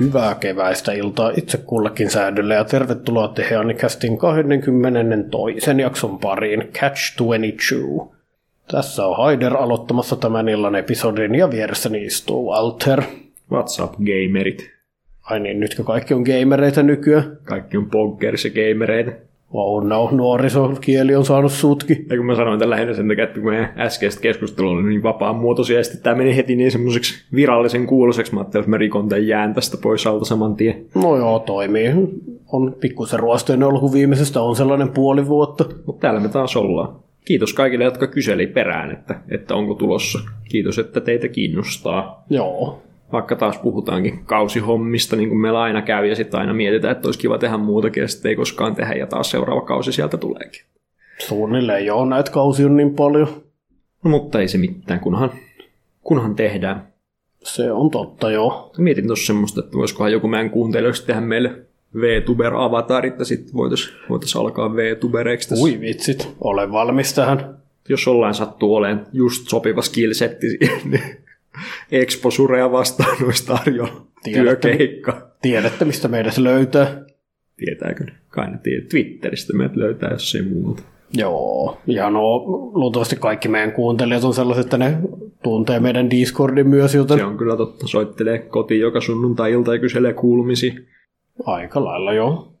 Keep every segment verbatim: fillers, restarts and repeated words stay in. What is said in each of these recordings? Hyvää keväistä iltaa itse kullakin säädölle ja tervetuloa Tehanikästin kaksikymmentätoinen jakson pariin Catch kaksikymmentäkaksi. Tässä on Haider aloittamassa tämän illan episodin ja vieressäni istuu Alter. What's up, gamerit? Ai niin, nytkö kaikki on gamereita nykyään? Kaikki on bonkers ja gamereita. Wow, no, nuorisokieli on saanut sutki. Ja kun mä sanoin tällä lähinnä sen takia, että kun meidän äskeistä keskustelua oli niin vapaan muotoisia, ja sitten tää meni heti niin semmoiseksi virallisen kuuloseksi. Mä ajattelin, että mä rikon tämän jään tästä pois alta saman tien. No joo, toimii. On pikkuisen ruosteinen ollut, kun viimeisestä on sellainen puoli vuotta. Mutta täällä me taas ollaan. Kiitos kaikille, jotka kyseli perään, että, että onko tulossa. Kiitos, että teitä kiinnostaa. Joo. Vaikka taas puhutaankin kausihommista, niin kuin meillä aina käy, ja sitten aina mietitään, että olisi kiva tehdä muutakin, ja sitten ei koskaan tehdä, ja taas seuraava kausi sieltä tuleekin. Suunnilleen joo, näitä kausia on niin paljon. No, mutta ei se mitään, kunhan, kunhan tehdään. Se on totta, joo. Mietin tuossa semmoista, että voisikohan joku meidän kuuntelijoista tehdä meille VTuber-avatarit, ja sitten voitaisiin voitais alkaa VTubereiksi tässä. Ui vitsit, olen valmis tähän. Jos ollaan sattuu olemaan just sopiva skillsetti siihen, Exposurea vastaan olisi tarjolla työkeikka. Tiedätte, mistä meidät löytää. Tietääkö? Kai ne tiedät. Twitteristä meidät löytää, jos ei muuta. Joo, ja no luultavasti kaikki meidän kuuntelijat on sellaiset, että ne tuntee meidän Discordin myös, joten... Se on kyllä totta. Soittelee kotiin joka sunnuntai-ilta ja kyselee kuulumisia. Aika lailla, joo.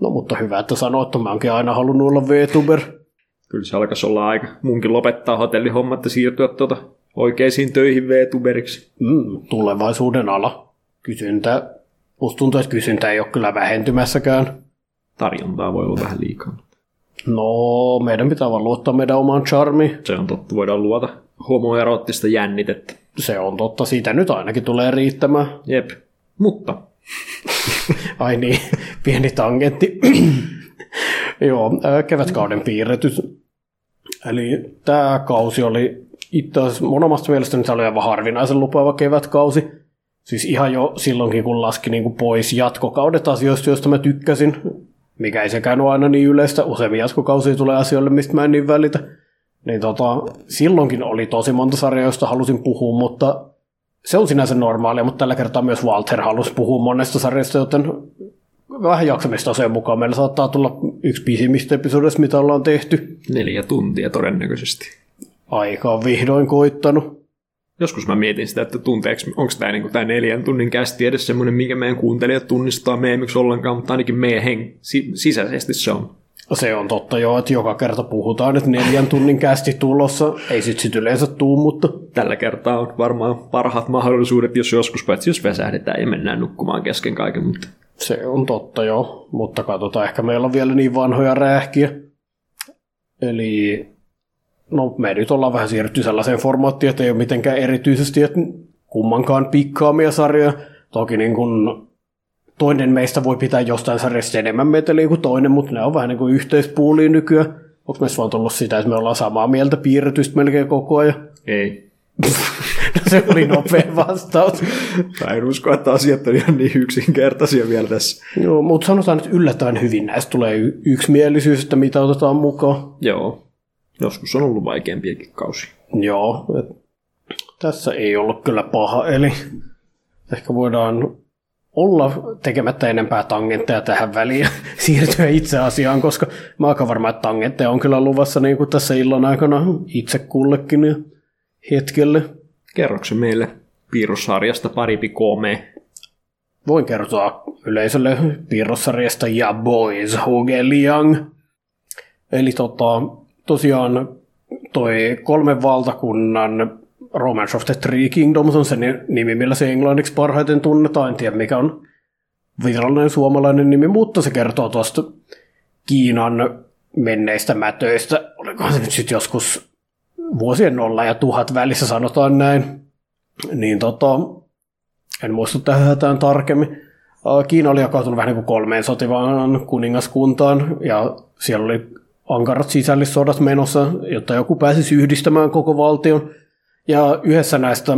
No mutta hyvä, että sanoit, että mä oonkin aina halunnut olla VTuber. Kyllä se alkaisi olla aika. Munkin lopettaa hotellihommat ja siirtyä tuota... oikeisiin töihin VTuberiksi. Mm, tulevaisuuden ala. Kysyntä. Musta tuntuu, että kysyntä ei ole kyllä vähentymässäkään. Tarjontaa voi olla vähän liikaa. No, meidän pitää vaan luottaa meidän omaan charmiin. Se on totta. Voidaan luota homoeroottista jännitettä. Se on totta. Siitä nyt ainakin tulee riittämään. Jep. Mutta. Ai niin, pieni tangentti. Joo, kevätkauden piirretys. Eli tämä kausi oli... Itse asiassa mun omasta mielestäni se oli aivan harvinaisen lupaava kevätkausi. Siis ihan jo silloinkin, kun laski niin kuin pois jatkokaudet asioista, joista mä tykkäsin, mikä ei sekään ole aina niin yleistä. Useammin jatkokausia tulee asioille, mistä mä en niin välitä. Niin tota, silloinkin oli tosi monta sarjaa, joista halusin puhua, mutta se on sinänsä normaalia, mutta tällä kertaa myös Walter halusi puhua monesta sarjasta, joten vähän jaksamista asian mukaan meillä saattaa tulla yksi pisimmistä episodista, mitä ollaan tehty. Neljä tuntia todennäköisesti. Aika on vihdoin koittanut. Joskus mä mietin sitä, että tunteeksi, onko tämä niinku neljän tunnin kästi edes semmoinen, mikä meidän kuuntelijat tunnistaa meemiksi ollenkaan, mutta ainakin meidän heng- sisäisesti se on. Se on totta joo, että joka kerta puhutaan, että neljän tunnin kästi tulossa, ei sit sit yleensä tuu, mutta... Tällä kertaa on varmaan parhaat mahdollisuudet, jos joskus paitsi jos väsähdetään ja mennään nukkumaan kesken kaiken, mutta... Se on totta joo, mutta katsotaan, ehkä meillä on vielä niin vanhoja räähkiä. Eli... No, me nyt ollaan vähän siirrytty sellaiseen formaattiin, että ei ole mitenkään erityisesti että kummankaan pikkaamia sarjoja. Toki niin kun toinen meistä voi pitää jostain sarjasta enemmän meteliä kuin toinen, mutta ne on vähän niin kuin yhteispuulia nykyään. Onko meissä vaan tullut sitä, että me ollaan samaa mieltä piirretystä melkein koko ajan? Ei. No, se oli nopea vastaus. Mä en usko, että asiat on ihan niin yksinkertaisia vielä tässä. Joo, mutta sanotaan, että yllättävän hyvin näistä tulee y- yksimielisyys, että mitä otetaan mukaan. Joo. Joskus on ollut vaikeampiakin kausia. Joo, tässä ei ollut kyllä paha, eli ehkä voidaan olla tekemättä enempää tangentteja tähän väliin ja siirtyä itse asiaan, koska mä aika varma, että tangentteja on kyllä luvassa niin kuin tässä illan aikana itse kullekin ja hetkelle. Kerroksä meille piirrossarjasta paripi kolme? Voin kertoa yleisölle piirrossarjasta ja boys, Zhuge Liang. Eli tota... Tosiaan toi kolmen valtakunnan Romance of the Three Kingdoms on se nimi, millä se englanniksi parhaiten tunnetaan. En tiedä, mikä on virallinen suomalainen nimi, mutta se kertoo tuosta Kiinan menneistä mätöistä. Olikohan se nyt sitten joskus vuosien nolla ja tuhat välissä, sanotaan näin. Niin tota, en muista tähän hätään tarkemmin. Kiina oli jakautunut vähän niin kuin kolmeen sotivaan kuningaskuntaan ja siellä oli... ankarat sisällissodat menossa, jotta joku pääsisi yhdistämään koko valtion. Ja yhdessä näistä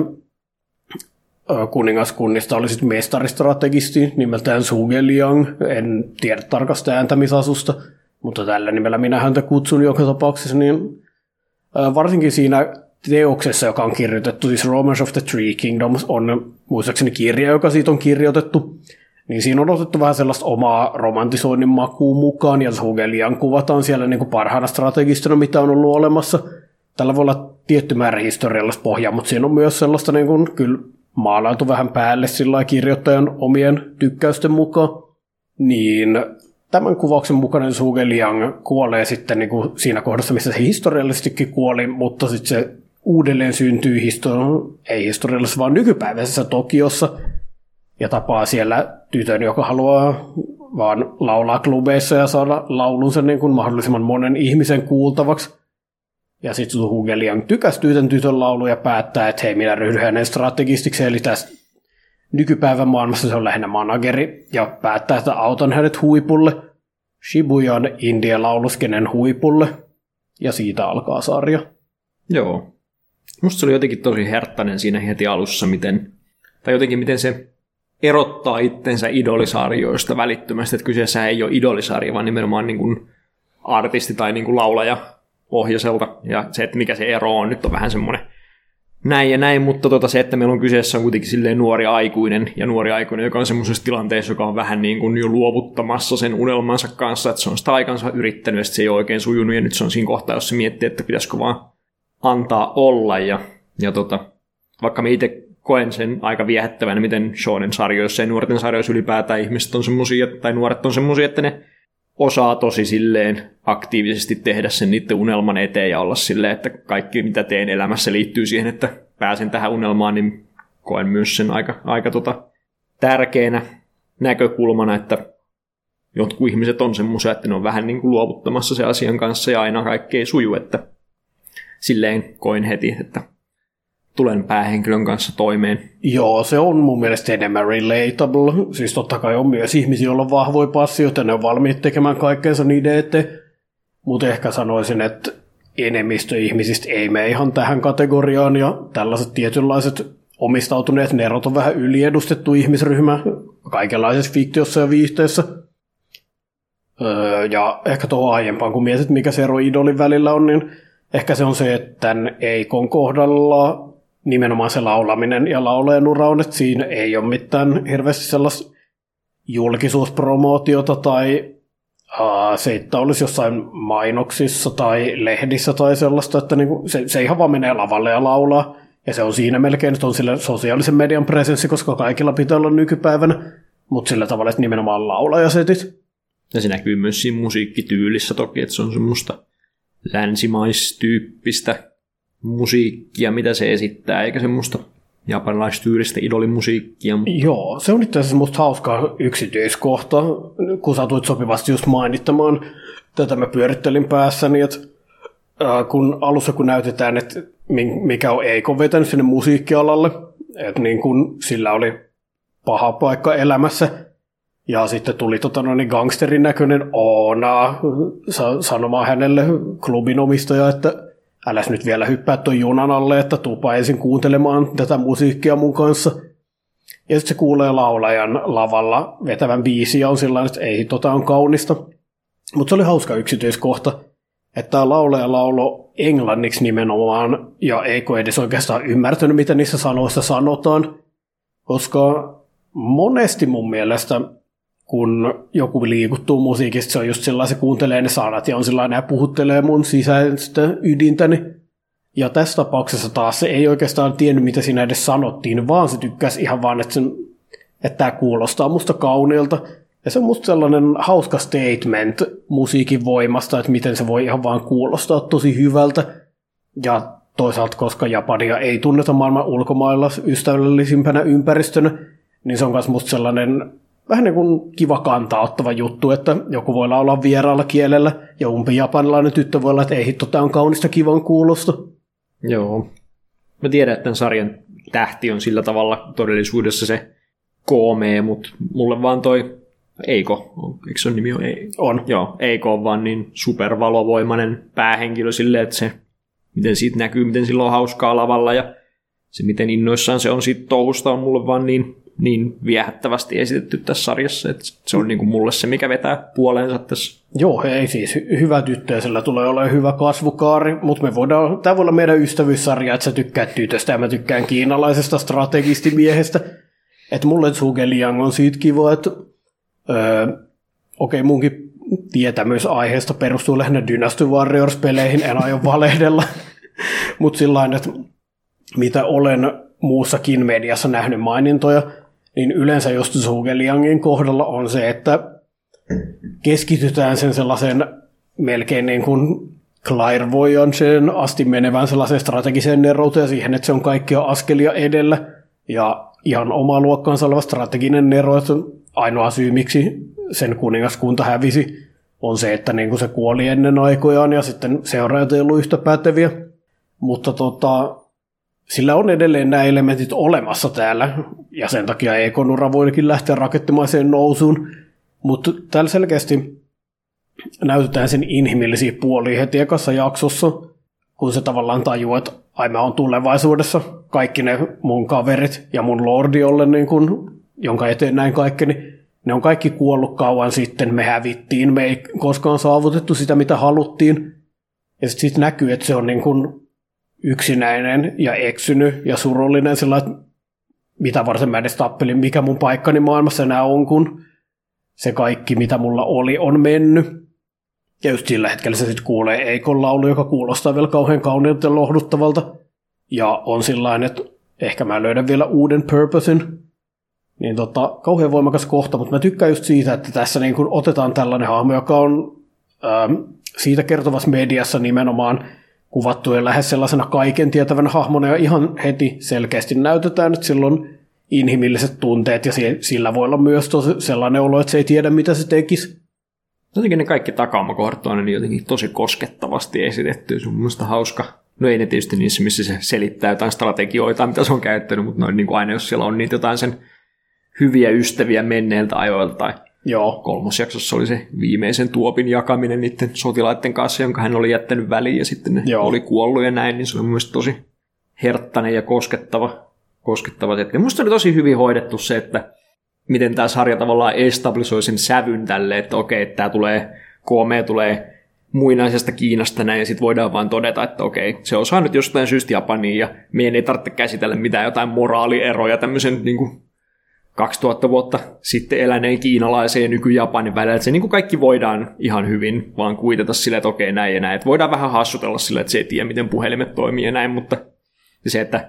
kuningaskunnista oli sitten mestaristrategisti nimeltään Zhuge Liang. En tiedä tarkasta ääntämisasusta, mutta tällä nimellä minä häntä kutsun joka tapauksessa. Niin varsinkin siinä teoksessa, joka on kirjoitettu, siis Romance of the Three Kingdoms on muistaakseni kirja, joka siitä on kirjoitettu, niin siinä on otettu vähän sellaista omaa romantisoinnin makuun mukaan, ja Zhuge Liang kuvataan siellä niin kuin parhaana strategistona, mitä on ollut olemassa. Tällä voi olla tietty määrä historiallista pohjaa, mutta siinä on myös sellaista niin kuin, kyllä maalautu vähän päälle sillä kirjoittajan omien tykkäysten mukaan. Niin tämän kuvauksen mukainen Zhuge Liang kuolee sitten niin kuin siinä kohdassa, missä se historiallisestikin kuoli, mutta sitten se uudelleen syntyy histori- ei historiallisessa, vaan nykypäiväisessä Tokiossa, ja tapaa siellä tytön, joka haluaa vaan laulaa klubeissa ja saada laulunsa niin kuin mahdollisimman monen ihmisen kuultavaksi. Ja sitten Zhuge Liang tykästyy tämän tytön laulu ja päättää, että hei, minä ryhdyn hänen strategistiksi, eli tässä nykypäivän maailmassa se on lähinnä manageri, ja päättää, että autan hänet huipulle, Shibuyaan indie-lauluskenen huipulle, ja siitä alkaa sarja. Joo. Musta se oli jotenkin tosi herttäinen siinä heti alussa, miten, tai jotenkin miten se erottaa itsensä idolisarjoista välittömästi, että kyseessä ei ole idolisarja, vaan nimenomaan niin kuin artisti tai niin kuin laulaja pohjaiselta, ja se, että mikä se ero on, nyt on vähän semmoinen näin ja näin, mutta tota se, että meillä on kyseessä on kuitenkin silleen nuori aikuinen, ja nuori aikuinen, joka on semmoisessa tilanteessa, joka on vähän niin kuin jo luovuttamassa sen unelmansa kanssa, että se on sitä aikansa yrittänyt, ja se ei ole oikein sujunut, ja nyt se on siinä kohtaa, jossa miettii, että pitäisikö vaan antaa olla, ja, ja tota, vaikka me itse koen sen aika viehättävän, miten shonen-sarjoissa ja nuorten sarjoissa ylipäätään ihmiset on semmoisia, tai nuoret on semmoisia, että ne osaa tosi silleen aktiivisesti tehdä sen niiden unelman eteen ja olla silleen, että kaikki mitä teen elämässä liittyy siihen, että pääsen tähän unelmaan, niin koen myös sen aika, aika tota, tärkeänä näkökulmana, että jotkut ihmiset on semmoisia, että ne on vähän niin kuin luovuttamassa se asian kanssa ja aina kaikki ei suju, että silleen koin heti, että tulen päähenkilön kanssa toimeen. Joo, se on mun mielestä enemmän relatable. Siis totta kai on myös ihmisiä, joilla on vahvoja passioita, ne on valmiit tekemään kaikkeensa niiden eteen. Mutta ehkä sanoisin, että enemmistö ihmisistä ei mene ihan tähän kategoriaan, ja tällaiset tietynlaiset omistautuneet nerot on vähän yliedustettu ihmisryhmä kaikenlaisessa fiktiossa ja viihteessä. Öö, ja ehkä tuohon aiempaan, kun mietit, mikä se ero idolin välillä on, niin ehkä se on se, että tämän Eikon kohdalla nimenomaan se laulaminen ja laulajan ura on, että siinä ei ole mitään hirveästi sellaista julkisuuspromootiota tai aa, se, että olisi jossain mainoksissa tai lehdissä tai sellaista, että niinku se, se ihan vaan menee lavalle ja laulaa. Ja se on siinä melkein, että on sillä sosiaalisen median presenssi, koska kaikilla pitää olla nykypäivänä, mutta sillä tavalla, että nimenomaan laulajasetit. Ja se näkyy myös siinä musiikkityylissä toki, että se on semmoista länsimaistyyppistä musiikkia, mitä se esittää, eikä semmoista japanilaistyylistä idolimusiikkia. Mutta joo, se on itse asiassa musta hauskaa yksityiskohta, kun satuit sopivasti just mainittamaan. Tätä mä pyörittelin päässäni, että äh, kun alussa kun näytetään, että mikä on Eikon vetänyt sinne musiikkialalle, että niin kun sillä oli paha paikka elämässä, ja sitten tuli tota, no niin gangsterin näköinen Oona sa- sanomaan hänelle klubin omistaja, että äläs nyt vielä hyppää tuon junan alle, että tuupa ensin kuuntelemaan tätä musiikkia mun kanssa. Ja sitten se kuulee laulajan lavalla vetävän biisiä, on sillä että ei tota on kaunista. Mutta se oli hauska yksityiskohta, että tämä laulaja laulo englanniksi nimenomaan, ja Eiko edes oikeastaan ymmärtänyt, mitä niissä sanoissa sanotaan, koska monesti mun mielestä kun joku liikuttuu musiikista, se on just sillä se kuuntelee ne sanat ja on sillä nämä puhuttelee mun sisäistä ydintäni. Ja tässä tapauksessa taas se ei oikeastaan tiennyt, mitä siinä edes sanottiin, vaan se tykkäsi ihan vaan, että, sen, että tämä kuulostaa musta kauniilta. Ja se on musta sellainen hauska statement musiikin voimasta, että miten se voi ihan vaan kuulostaa tosi hyvältä. Ja toisaalta, koska Japania ei tunneta maailman ulkomailla ystävällisimpänä ympäristönä, niin se on myös musta sellainen vähän niin kuin kiva kantaa ottava juttu, että joku voi laulaa vieraalla kielellä, ja umpi japanilainen tyttö voi olla, että ei hitto, tämä on kaunista kivan kuulosta. Joo. Mä tiedän, että tämän sarjan tähti on sillä tavalla todellisuudessa se koomee, mutta mulle vaan toi Eiko, eikö se on nimi? Ei. On. Joo, Eiko on vaan niin supervalovoimainen päähenkilö silleen, että se, miten siitä näkyy, miten sillä on hauskaa lavalla, ja se, miten innoissaan se on siitä touhusta, on mulle vaan niin niin viehättävästi esitetty tässä sarjassa, että se on niin kuin mulle se, mikä vetää puoleensa tässä. Joo, ei siis. Hyvä tyttöisellä tulee olemaan hyvä kasvukaari, mutta me voidaan, tämä voi olla meidän ystävyyssarja, että sä tykkäät tytöstä ja mä tykkään kiinalaisesta strategistimiehestä. Että mulle Zhuge Liang on siitä kiva, että öö, okei, okay, munkin tietämys aiheesta perustuu lähinnä Dynasty Warriors-peleihin, en aio valehdella, mutta sillain, että mitä olen muussakin mediassa nähnyt mainintoja, niin yleensä just Zhuge Liangin kohdalla on se, että keskitytään sen sellaisen melkein niin kuin clairvoyanteen asti menevään sellaiseen strategiseen nerouteen siihen, että se on kaikkia askelia edellä ja ihan omaa luokkaansa oleva strateginen nero, että ainoa syy miksi sen kuningaskunta hävisi on se, että niin kuin se kuoli ennen aikojaan ja sitten seuraajat ei ollut yhtä päteviä, mutta tota, sillä on edelleen nämä elementit olemassa täällä ja sen takia E K-nura voikin lähteä rakettimaiseen nousuun, mutta täällä selkeästi näytetään sen inhimillisiä puolia heti ekassa jaksossa, kun se tavallaan tajuu, että ai mä oon tulevaisuudessa, kaikki ne mun kaverit ja mun lordi, jolle niin kun, jonka eteen näin kaikkeni, ne on kaikki kuollut kauan sitten, me hävittiin, me ei koskaan saavutettu sitä, mitä haluttiin. Ja sitten sit näkyy, että se on niin kun yksinäinen ja eksynyt ja surullinen sillä, että mitä varten mä edes tappelin, mikä mun paikkani maailmassa enää on, kun se kaikki, mitä mulla oli, on mennyt. Ja just sillä hetkellä se sitten kuulee Eikon laulu, joka kuulostaa vielä kauhean kauniilta ja lohduttavalta. Ja on sillain, että ehkä mä löydän vielä uuden purposein. Niin tota, kauhean voimakas kohta, mutta mä tykkään just siitä, että tässä niin kun otetaan tällainen hahmo, joka on ähm, siitä kertovassa mediassa nimenomaan kuvattu ja lähes sellaisena kaiken tietävän hahmona. Ja ihan heti selkeästi näytetään, että sillä on inhimilliset tunteet ja sillä voi olla myös tosi sellainen olo, että se ei tiedä mitä se tekisi. Jotenkin ne kaikki takaamakohdat on niin jotenkin tosi koskettavasti esitetty. Se on minusta hauska. No ei ne tietysti niissä, missä se selittää jotain strategioita, mitä se on käyttänyt, mutta noin niin kuin aina, jos siellä on niitä jotain sen hyviä ystäviä menneiltä ajoilta. Tai joo. Kolmosjaksossa oli se viimeisen tuopin jakaminen niiden sotilaiden kanssa, jonka hän oli jättänyt väliin ja sitten ne joo. oli kuollut ja näin, niin se oli mielestäni tosi herttainen ja koskettava. koskettava. Minusta oli tosi hyvin hoidettu se, että miten tämä sarja tavallaan establisoi sen sävyn tälle, että okei, tämä tulee, K M tulee muinaisesta Kiinasta näin, ja sitten voidaan vaan todeta, että okei, se osaa nyt jostain syystä Japania, ja meidän ei tarvitse käsitellä mitään jotain moraalieroja tämmöisen niin kuin kaksituhatta vuotta sitten eläneen kiinalaisen ja nyky-Japanin välillä, että se niin kuin kaikki voidaan ihan hyvin vaan kuitata sille, että okei, näin ja näin, että voidaan vähän hassutella sille, että se ei tiedä, miten puhelimet toimii ja näin, mutta se, että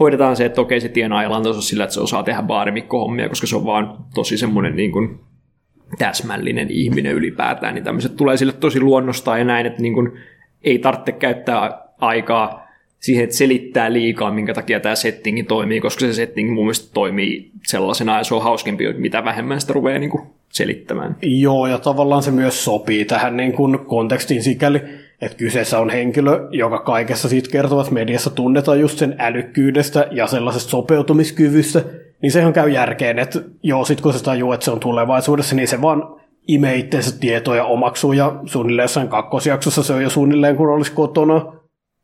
hoidetaan se, että okei se tienaa elantonsa sillä, että se osaa tehdä baarimikkohommia, koska se on vaan tosi semmoinen niin kuin täsmällinen ihminen ylipäätään, niin tämmöiset tulee sille tosi luonnostaan ja näin, että niin kuin ei tarvitse käyttää aikaa siihen, että selittää liikaa, minkä takia tämä settingi toimii, koska se settingi mun mielestä toimii sellaisena ja se on hauskempi, mitä vähemmän sitä ruveaa niin kuin selittämään. Joo, ja tavallaan se myös sopii tähän niin kuin kontekstiin sikäli, että kyseessä on henkilö, joka kaikessa siitä kertovassa mediassa tunnetaan just sen älykkyydestä ja sellaisesta sopeutumiskyvystä, niin sehän käy järkeen, että joo, sit kun se tajuu, että se on tulevaisuudessa, niin se vaan imee itseensä tietoja omaksuu ja suunnilleen jossain kakkosjaksossa se on jo suunnilleen, kun olisi kotona.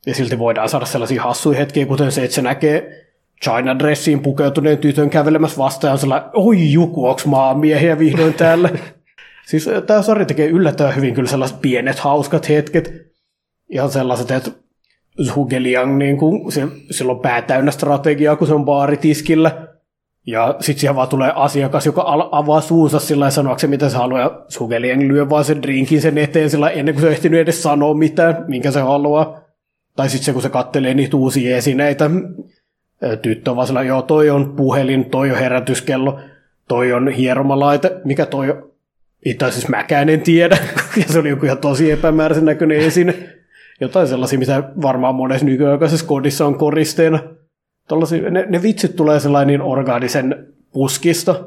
Ja silti voidaan saada sellaisia hassuja hetkiä, kuten se, että se näkee China-dressiin pukeutuneen tytön kävelemässä vastaan ja on sellainen, oi joku, onks maamiehiä vihdoin täällä? Siis tämä sarja tekee yllättävän hyvin kyllä sellaiset pienet, hauskat hetket. Ihan sellaiset, että Zhuge Liang, niin kun, se, sillä on pää täynnä strategiaa, kun se on baaritiskillä. Ja sitten siihen vaan tulee asiakas, joka al- avaa suunsa sillä ja sanoaksi, mitä se haluaa. Ja Zhuge Liang lyö vaan sen drinkin sen eteen sillä ennen kuin se on ehtinyt edes sanoa mitään, minkä se haluaa. Tai sitten se, kun se kattelee niitä uusia esineitä. Tyttö on vaan sillä, joo, toi on puhelin, toi on herätyskello, toi on hieromalaite, mikä toi on. Itse asiassa mäkään en tiedä, ja se oli joku ihan tosi epämääräisen näköinen esine. Jotain sellaisia, mitä varmaan monessa nykyaikaisessa kodissa on koristeena. Tollaisia, ne, ne vitsit tulee sellainen orgaanisen puskista,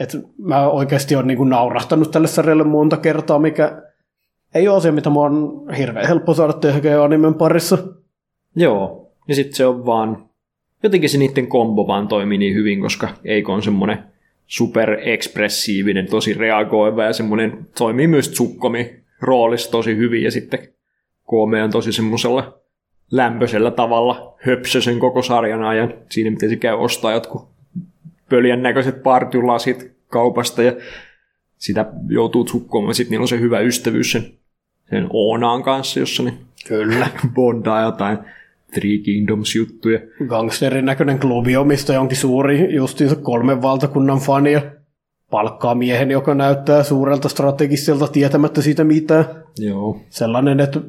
että mä oikeasti olen niinku naurahtanut tälle sarjalle monta kertaa, mikä ei ole asia, mitä mä oon hirveän helppo saada tehdä animen parissa. Joo, ja sitten se on vaan, jotenkin se niiden kombo vaan toimii niin hyvin, koska Eiko on semmoinen superekspressiivinen, tosi reagoiva ja semmoinen, toimii myös Tsukkomi roolissa tosi hyvin ja sitten K M on tosi semmoisella lämpöisellä tavalla höpsösen koko sarjan ajan siinä, miten se käy ostaa jotkut pöljän näköiset partylasit kaupasta ja sitä joutuu sukkoamaan. Sitten niillä on se hyvä ystävyys sen, sen Oonaan kanssa, jossa ne kyllä bondaa jotain Three Kingdoms-juttuja. Gangsterin näköinen klubi omistaa jonkin suuri justiinsa kolmen valtakunnan fania. Palkkaa miehen, joka näyttää suurelta strategiselta tietämättä siitä mitään. Joo. Sellainen, että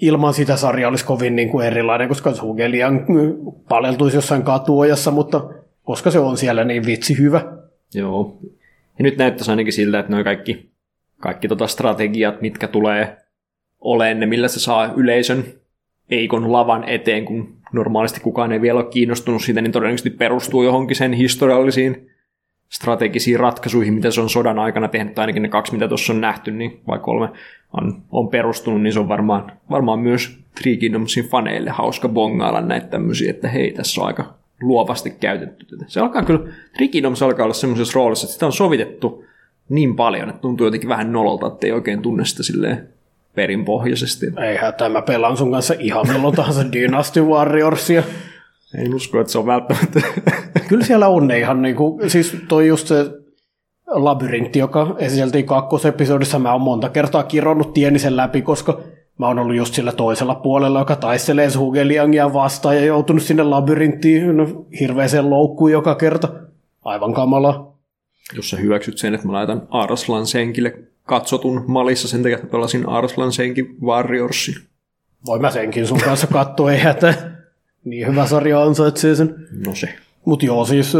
ilman sitä sarja olisi kovin niin kuin erilainen, koska Zhuge Liang paleltuisi jossain katuojassa, mutta koska se on siellä niin vitsi hyvä. Joo. Ja nyt näyttäisi ainakin siltä, että nuo kaikki, kaikki tota strategiat, mitkä tulee oleen, ne millä se saa yleisön eikon lavan eteen, kun normaalisti kukaan ei vielä ole kiinnostunut siitä, niin todennäköisesti perustuu johonkin sen historiallisiin strategisiin ratkaisuihin, mitä se on sodan aikana tehnyt, tai ainakin ne kaksi, mitä tuossa on nähty, niin vai kolme on, on perustunut, niin se on varmaan, varmaan myös Three Kingdomsin faneille hauska bongailla näitä tämmöisiä, että hei, tässä on aika luovasti käytetty tätä. Se alkaa kyllä, Three Kingdoms alkaa olla semmoisessa roolissa, että sitä on sovitettu niin paljon, että tuntuu jotenkin vähän nololta, että ei oikein tunne sitä silleen perinpohjaisesti. Ei hätää, mä pelaan sun kanssa ihan milloin tahansa Dynasty Warriorsia. En usko, että se on välttämättä. Kyllä siellä on ihan niin kuin, siis toi just se labyrintti, joka esiteltiin kakkosepisodissa, mä oon monta kertaa kironnut tieni sen läpi, koska mä oon ollut just sillä toisella puolella, joka taistelee Zhuge Liangia vastaan ja joutunut sinne labyrinttiin, no, hirveeseen loukkuun joka kerta. Aivan kamala. Jos sä hyväksyt sen, että mä laitan Arslan Senkille katsotun malissa, sen takia, että pelasin Arslan Senki Warriorsi. Voi mä senkin sun kanssa katsoa, ei hätää. Niin hyvä sarja ansaitsee sen. No se. Mut joo, siis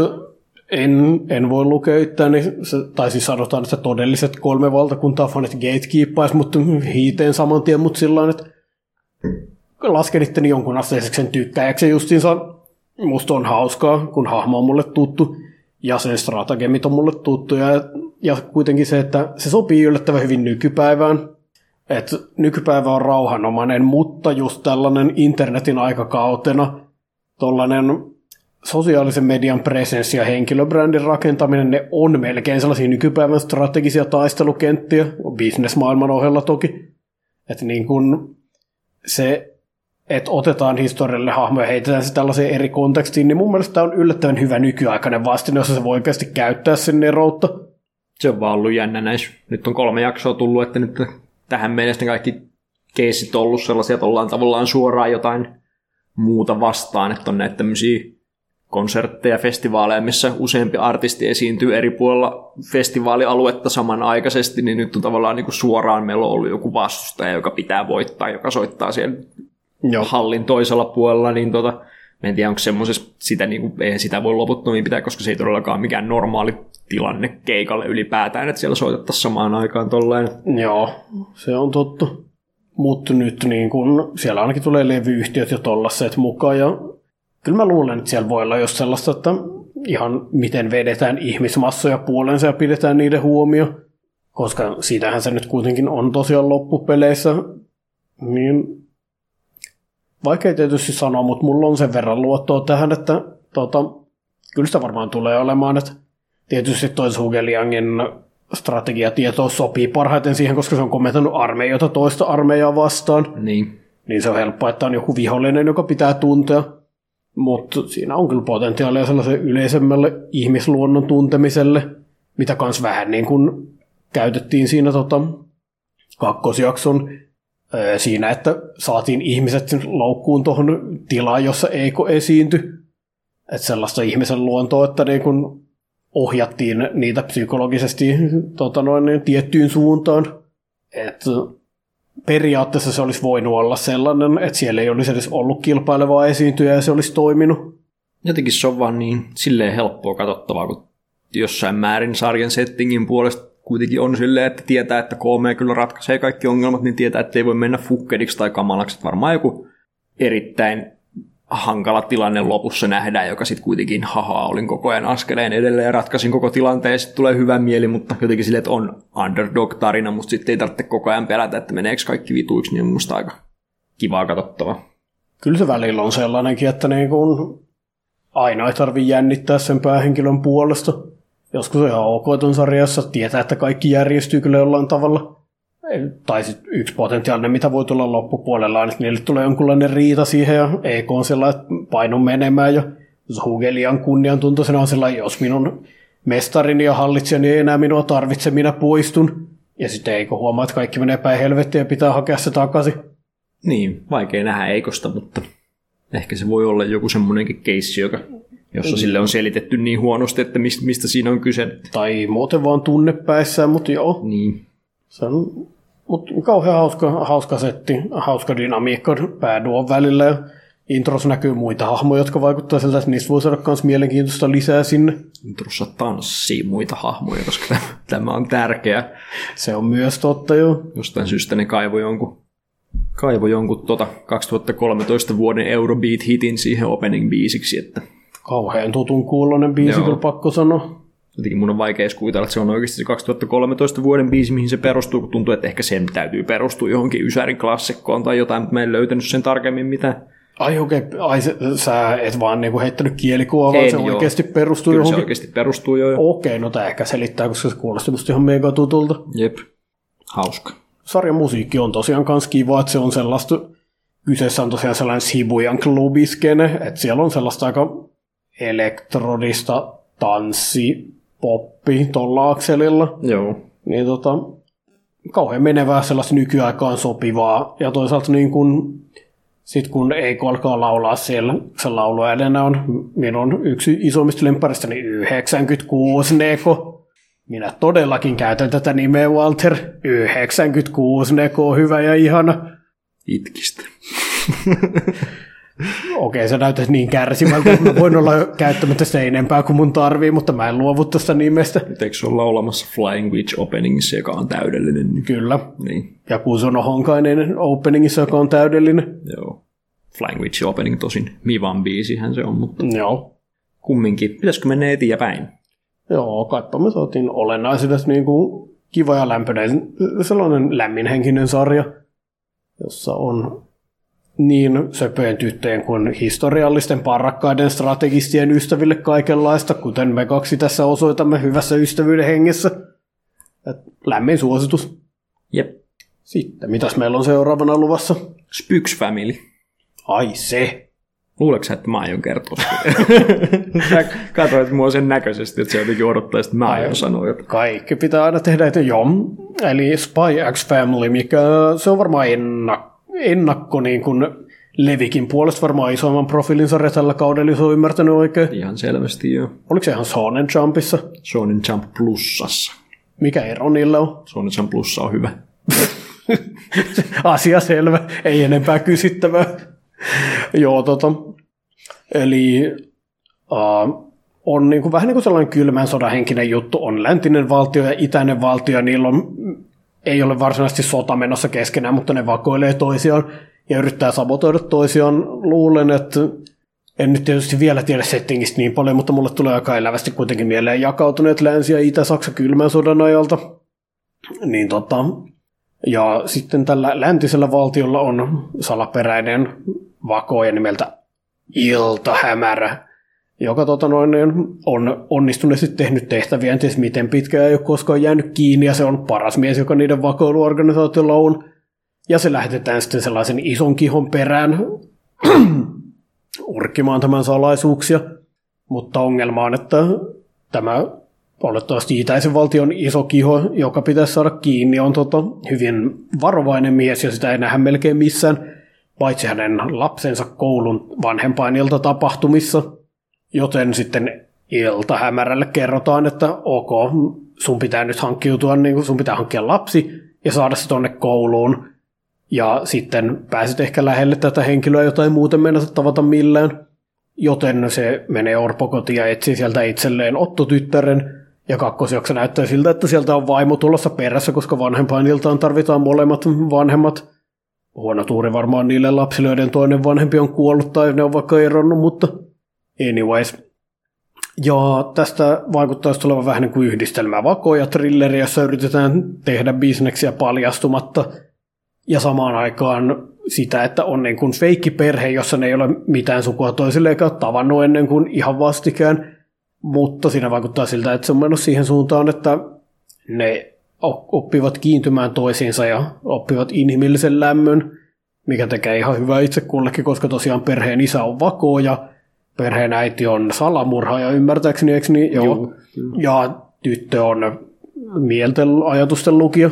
en, en voi lukea yhtään, se, tai siis sanotaan, että todelliset kolme valtakuntaa fanit gatekeepaisi, mutta hiiteen saman tien, mutta sillä että lasken itteni jonkun asteiseksi sen tykkääjäksi justiinsa. Musta on hauskaa, kun hahmo on mulle tuttu, ja sen strategemit on mulle tuttuja, ja, ja kuitenkin se, että se sopii yllättävän hyvin nykypäivään. Et nykypäivä on rauhanomainen, mutta just tällainen internetin aikakautena tollainen sosiaalisen median presenssi ja henkilöbrändin rakentaminen, ne on melkein sellaisia nykypäivän strategisia taistelukenttiä, businessmaailman ohella toki. Että niin kun se, että otetaan historiallinen hahmo ja heitetään se tällaiseen eri kontekstiin, niin mun mielestä tämä on yllättävän hyvä nykyaikainen vastine, jossa se voi oikeasti käyttää sen eroutta. Se on vaan ollut jännä näissä. Nyt on kolme jaksoa tullut, että nyt tähän mennessä kaikki keissit on ollut sellaisia, että ollaan tavallaan suoraan jotain muuta vastaan, että on näitä tämmöisiä konsertteja, festivaaleja, missä useampi artisti esiintyy eri puolella festivaalialuetta samanaikaisesti, niin nyt on tavallaan niin kuin suoraan meillä on ollut joku vastustaja, joka pitää voittaa, joka soittaa siellä Joo. hallin toisella puolella, niin tota, en tiedä, onko semmoisessa, sitä niin kuin, eihän sitä voi loputtomiin pitää, koska se ei todellakaan ole mikään normaali tilanne keikalle ylipäätään, että siellä soitettaisiin samaan aikaan tollain. Joo, se on totta. Mutta nyt niin kun, siellä ainakin tulee levyyhtiöt ja tollaset mukaan, ja kyllä mä luulen, että siellä voi olla jos sellaista, että ihan miten vedetään ihmismassoja puolensa ja pidetään niiden huomio, koska siitähän se nyt kuitenkin on tosiaan loppupeleissä, niin vaikea tietysti sanoa, mutta mulla on sen verran luottoa tähän, että tota, kyllä sitä varmaan tulee olemaan, että tietysti toi Zhuge Liangin strategiatieto sopii parhaiten siihen, koska se on kommentanut armeijota toista armeijaa vastaan. Niin. Niin se on helppoa, että on joku vihollinen, joka pitää tuntea. Mutta siinä on kyllä potentiaalia sellaisen yleisemmälle ihmisluonnon tuntemiselle, mitä kans vähän niin kuin käytettiin siinä tota, kakkosjakson siinä, että saatiin ihmiset loukkuun tuohon tilaan, jossa Eiko esiintyi. Että sellaista ihmisen luontoa, että niin kun ohjattiin niitä psykologisesti tota noin, tiettyyn suuntaan. Et periaatteessa se olisi voinut olla sellainen, että siellä ei olisi edes ollut kilpailevaa esiintyjää ja se olisi toiminut. Jotenkin se on vaan niin silleen helppoa katsottavaa, kun jossain määrin sarjan settingin puolesta kuitenkin on silleen, että tietää, että K M kyllä ratkaisee kaikki ongelmat, niin tietää, että ei voi mennä fukkediksi tai kamalaksi. Että varmaan joku erittäin hankala tilanne lopussa nähdään, joka sitten kuitenkin, haha, olin koko ajan askeleen edelleen ja ratkaisin koko tilanteen, ja sitten tulee hyvä mieli, mutta jotenkin silleen, että on underdog-tarina, mutta sitten ei tarvitse koko ajan pelätä, että meneekö kaikki vituiksi, niin on musta aika kivaa katsottava. Kyllä se välillä on sellainenkin, että niin kun aina ei tarvitse jännittää sen päähenkilön puolesta. Joskus on ihan ok ton sarjassa, tietää, että kaikki järjestyy kyllä jollain tavalla. Tai sitten yksi potentiaalinen, mitä voi tulla loppupuolella, on, että niille tulee jonkunlainen riita siihen, ja E K on sellainen, että paino menemään, ja Zhuge Liang kunniantuntoisena on sellainen, jos minun mestarini ja hallitsijani ei enää minua tarvitse, minä poistun. Ja sitten eikö huomaa, että kaikki menee päin helvettiin ja pitää hakea se takaisin. Niin, vaikea nähdä Eikosta, mutta ehkä se voi olla joku semmoinenkin keissi, joka, jossa sille on selitetty niin huonosti, että mistä siinä on kyse. Tai muuten vaan tunnepäissään, mutta joo. Niin. Se on mut kauhean hauska, hauska setti, hauska dynamiikka pääduon välillä ja introssa näkyy muita hahmoja, jotka vaikuttaa siltä, että niistä voi saada myös mielenkiintoista lisää sinne. Introssa tanssii muita hahmoja, koska tämä on tärkeä. Se on myös totta, joo. Jostain syystä ne kaivoi jonkun, kaivo jonkun tota kaksituhattakolmetoista vuoden Eurobeat-hitin siihen opening-biisiksi. Että... kauhean tutun kuulonen biisi, kun pakko sanoa. Jotenkin mun on vaikea kuvitella, että se on oikeasti se kaksituhattakolmetoista vuoden biisi, mihin se perustuu, kun tuntuu, että ehkä sen täytyy perustua johonkin Ysärin klassikkoon tai jotain, mutta mä en löytänyt sen tarkemmin mitään. Ai okei, ai se, sä et vaan niinku heittänyt kielikuva, vaan se joo. Oikeasti perustuu kyllä johonkin? Se oikeasti perustuu jo. Okei, no tää ehkä selittää, koska se kuulosti musta ihan mega tutulta. Jep, hauska. Sarjan musiikki on tosiaan kans kiva, että se on sellaista, kyseessä on tosiaan sellainen Shibuyaan klubiskene, että siellä on sellaista aika elektronista tanssi, poppi tuolla akselilla. Joo. Niin tota, kauhean menevää sellaista nykyaikaan sopivaa, ja toisaalta niin kuin... sitten kun Eiko alkaa laulaa siellä, se lauluäänenä on minun yksi isommista lemppäristäni yhdeksänkymmentäkuusi Neko. Minä todellakin käytän tätä nimeä, Walter. yhdeksänkymmentäkuusi Neko, hyvä ja ihana. Itkistä. Okei, se näytät niin kärsivältä, että voin olla käyttämättä sitä enempää kuin mun tarvii, mutta mä en luovu tästä nimestä. Nyt eikö se ole laulamassa Flying Witch openingissa, joka on täydellinen? Kyllä. Niin. Ja Kusono Honkainen openingissa, joka on täydellinen. Joo. Flying Witch opening tosin. Mivan biisihän se on, mutta joo. Kumminkin. Pitäisikö mennä eteenpäin? Joo, kaipa me saatiin olennaisesti niin kuin kiva ja lämpöinen, sellainen lämminhenkinen sarja, jossa on... niin söpöjen tyttöjen kuin historiallisten parrakkaiden strategistien ystäville kaikenlaista, kuten me kaksi tässä osoitamme hyvässä ystävyyden hengessä. Et lämmin suositus. Jep. Sitten, mitäs meillä on seuraavana luvassa? Spy X Family. Ai se. Luuleeko sä, että mä aion kertoa? Katsoit mua sen näköisesti, että se jotenkin odottaisi, että mä aion sanoa jotain. Kaikki pitää aina tehdä, että joo. Eli Spy X Family, mikä se on varmaan ennakko. Ennakko niin kuin Levikin puolesta varmaan isoimman profiilin sarja tällä kaudella, jos on ymmärtänyt oikein. Ihan selvästi joo. Oliko se ihan Shōnen Jumpissa? Shōnen Jump Plusassa. Mikä ero niillä on? Shōnen Jump Plussa on hyvä. Asia selvä, ei enempää kysyttävää. Joo, tota. Eli uh, on niin kuin, vähän niin kuin sellainen kylmän sodan henkinen juttu. On läntinen valtio ja itäinen valtio ja niillä on... ei ole varsinaisesti sota menossa keskenään, mutta ne vakoilee toisiaan ja yrittää sabotoida toisiaan. Luulen, että en nyt tietysti vielä tiedä settingistä niin paljon, mutta mulle tulee aika elävästi kuitenkin mieleen jakautuneet Länsi- ja Itä-Saksa kylmän sodan ajalta. Niin tota. Ja sitten tällä läntisellä valtiolla on salaperäinen vakoja nimeltä Ilta-Hämärä, joka tota noin, on onnistuneesti tehnyt tehtäviä, en ties miten pitkään ei ole koskaan jäänyt kiinni, ja se on paras mies, joka niiden vakoiluorganisaatiolla on. Ja se lähetetään sitten sellaisen ison kihon perään urkkimaan tämän salaisuuksia. Mutta ongelma on, että tämä olettavasti itäisen valtion iso kiho, joka pitäisi saada kiinni, on tota hyvin varovainen mies, ja sitä ei nähdä melkein missään, paitsi hänen lapsensa koulun vanhempainilta tapahtumissa. Joten sitten Ilta-Hämärälle kerrotaan, että ok, sun pitää nyt hankkiutua, niin sun pitää hankkia lapsi ja saada se tonne kouluun. Ja sitten pääset ehkä lähelle tätä henkilöä, jota ei muuten mennä tavata millään. Joten se menee orpokotiin ja etsii sieltä itselleen ottotyttären. Ja kakkosjakso näyttää siltä, että sieltä on vaimo tulossa perässä, koska vanhempainiltaan tarvitaan molemmat vanhemmat. Huono tuuri varmaan niille lapsille, joiden toinen vanhempi on kuollut tai ne on vaikka eronnut, mutta... anyways. Ja tästä vaikuttaisi tulevan vähän niin kuin yhdistelmää vakoja trilleri, jossa yritetään tehdä bisneksiä paljastumatta. Ja samaan aikaan sitä, että on niin kuin feikki perhe, jossa ne ei ole mitään sukua toisille eikä ole tavannut ennen kuin ihan vastikään. Mutta siinä vaikuttaa siltä, että se on mennyt siihen suuntaan, että ne oppivat kiintymään toisiinsa ja oppivat inhimillisen lämmön, mikä tekee ihan hyvää itse kullekin, koska tosiaan perheen isä on vakoo ja perheen äiti on salamurhaaja ymmärtääkseni, eikö niin? Joo. Joo. Ja tyttö on mielten ajatusten lukija.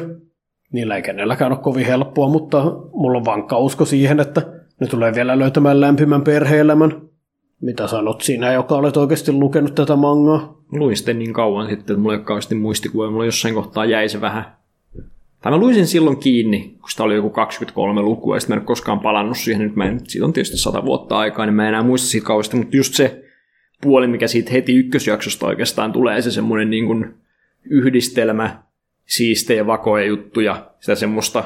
Niillä ei kenelläkään ole kovin helppoa, mutta mulla on vankka usko siihen, että ne tulee vielä löytämään lämpimän perhe-elämän. Mitä sanot sinä, joka olet oikeasti lukenut tätä mangaa? Luin sitten niin kauan sitten, että mulla ei ole kauheasti muistikuvia. Mulla jossain kohtaa jäi se vähän. Tai mä luin sen silloin kiinni, kun sitä oli joku kaksikymmentäkolme lukua, ja sitten mä en koskaan palannut siihen. Nyt mä en, siitä on tietysti sata vuotta aikaa, niin mä en enää muista siitä kauheasti, mutta just se puoli, mikä siitä heti ykkösjaksosta oikeastaan tulee, se semmoinen niin kuin yhdistelmä, siistejä, vakoja juttuja, sitä semmoista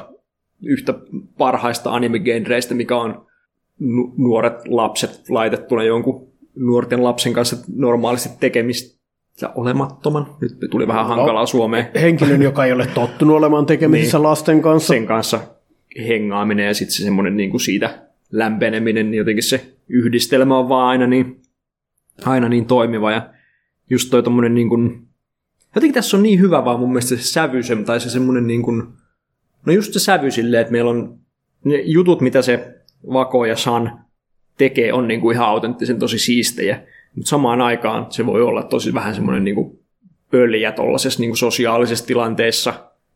yhtä parhaista anime-genreistä, mikä on nu- nuoret lapset laitettuna jonkun nuorten lapsen kanssa normaalisti tekemistä. Ja olemattoman. Nyt tuli vähän hankalaa Suomeen. Henkilön, joka ei ole tottunut olemaan tekemisissä niin, lasten kanssa. Sen kanssa hengaaminen ja sitten se semmoinen niin kuin siitä lämpeneminen, niin jotenkin se yhdistelmä on vaan aina niin, aina niin toimiva. Ja just toi tommoinen niin kuin, jotenkin tässä on niin hyvä vaan mun mielestä se sävy, se, tai se semmoinen niin kuin, no just se sävy silleen, että meillä on ne jutut, mitä se Vako ja San tekee, on niin kuin ihan autenttisen tosi siistejä. Mutta samaan aikaan se voi olla tosi vähän semmoinen niinku pöljä tuollaisessa niinku sosiaalisessa tilanteessa.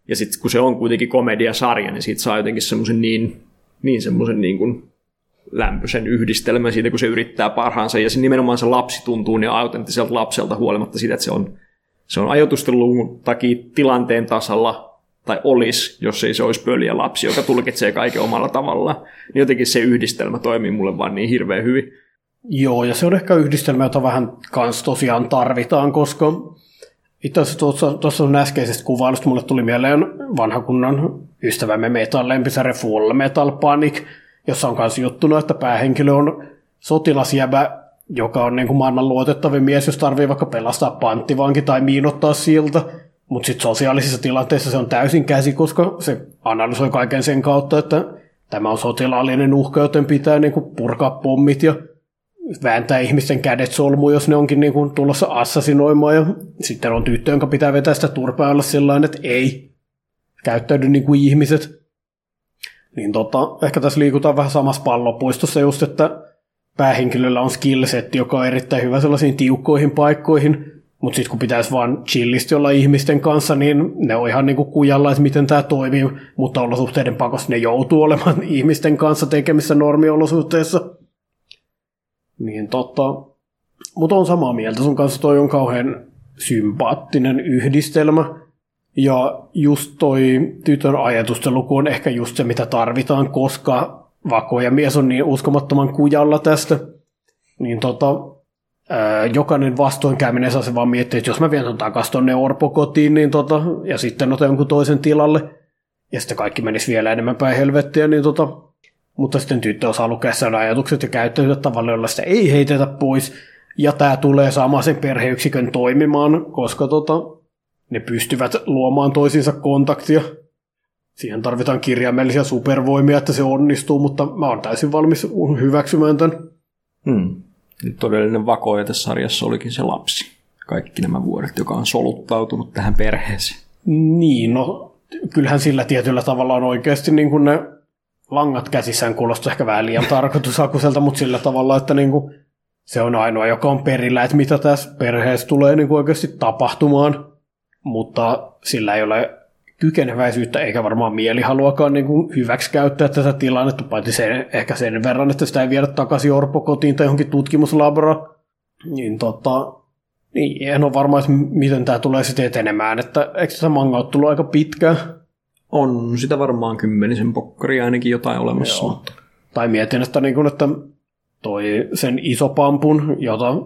Ja sitten kun se on kuitenkin komediasarja, niin siitä saa jotenkin semmoisen niin, niin semmoisen niinku lämpöisen yhdistelmän siitä, kun se yrittää parhaansa. Ja se nimenomaan se lapsi tuntuu niin autenttiselta lapselta huolimatta siitä, että se on, se on ajoitustelun takia tilanteen tasalla, tai olisi, jos ei se olisi pöljä lapsi, joka tulkitsee kaiken omalla tavallaan. Niin jotenkin se yhdistelmä toimii mulle vaan niin hirveän hyvin. Joo, ja se on ehkä yhdistelmä, jota vähän kanssa tosiaan tarvitaan, koska itse asiassa tuossa on äskeisestä kuvailusta mulle tuli mieleen vanha kunnan ystävämme metal lempisarja Full Metal Panic, jossa on kanssa juttuna, että päähenkilö on sotilasjäbä, joka on niin kuin maailman luotettavin mies, jos tarvii vaikka pelastaa panttivanki tai miinottaa siltä, mutta sitten sosiaalisissa tilanteissa se on täysin käsi, koska se analysoi kaiken sen kautta, että tämä on sotilaallinen uhka, joten pitää niin kuin purkaa pommit ja vääntää ihmisten kädet solmuun, jos ne onkin niin kuin tulossa assasinoimaan, ja sitten on tyttö, jonka pitää vetää sitä turpaa olla sellainen, että ei käyttäydy niin kuin ihmiset. Niin tota, ehkä tässä liikutaan vähän samassa pallopuistossa just, että päähenkilöllä on skillsetti, joka on erittäin hyvä sellaisiin tiukkoihin paikkoihin, mutta sitten kun pitäisi vaan chillisti olla ihmisten kanssa, niin ne on ihan niin kuin kujalla, että miten tämä toimii, mutta olosuhteiden pakossa ne joutuu olemaan ihmisten kanssa tekemissä normiolosuhteissa. Niin totta. Mutta on samaa mieltä sun kanssa, toi on kauhean sympaattinen yhdistelmä. Ja just toi tytön ajatusteluku on ehkä just se, mitä tarvitaan, koska Vako ja mies on niin uskomattoman kujalla tästä. Niin tota, ää, jokainen vastoinkäyminen saa se vaan miettiä, että jos mä vien ton takas tonne orpokotiin, niin tota, ja sitten otan jonkun toisen tilalle, ja sitten kaikki menis vielä enemmän päin helvettiä, niin tota, mutta sitten tyttö osaa lukea sen ajatukset ja käyttäytyä tavalla, jolla sitä ei heitetä pois. Ja tämä tulee saamaan sen perheyksikön toimimaan, koska tota, ne pystyvät luomaan toisiinsa kontaktia. Siihen tarvitaan kirjaimellisia supervoimia, että se onnistuu, mutta mä oon täysin valmis hyväksymään tämän. Hmm. Todellinen vakoja tässä sarjassa olikin se lapsi. Kaikki nämä vuodet, joka on soluttautunut tähän perheeseen. Niin, no kyllähän sillä tietyllä tavalla on oikeasti niin kuin ne langat käsissään kuulostaa ehkä vähän liian tarkoitushakuiselta, mutta sillä tavalla, että niinku, se on ainoa, joka on perillä, että mitä tässä perheessä tulee niinku oikeasti tapahtumaan, mutta sillä ei ole kykeneväisyyttä eikä varmaan mielihaluakaan niinku hyväksikäyttää tätä tilannetta, paitsi sen, ehkä sen verran, että sitä ei viedä takaisin orpokotiin tai johonkin tutkimuslabraan. Niin tota, niin en ole varma, että miten tämä tulee sitten etenemään, että eikö se manga ole tullut aika pitkään? On sitä varmaan kymmenisen pokkaria ainakin jotain olemassa. Joo. Tai mietin, että, niin kun, että toi sen iso pampun, jota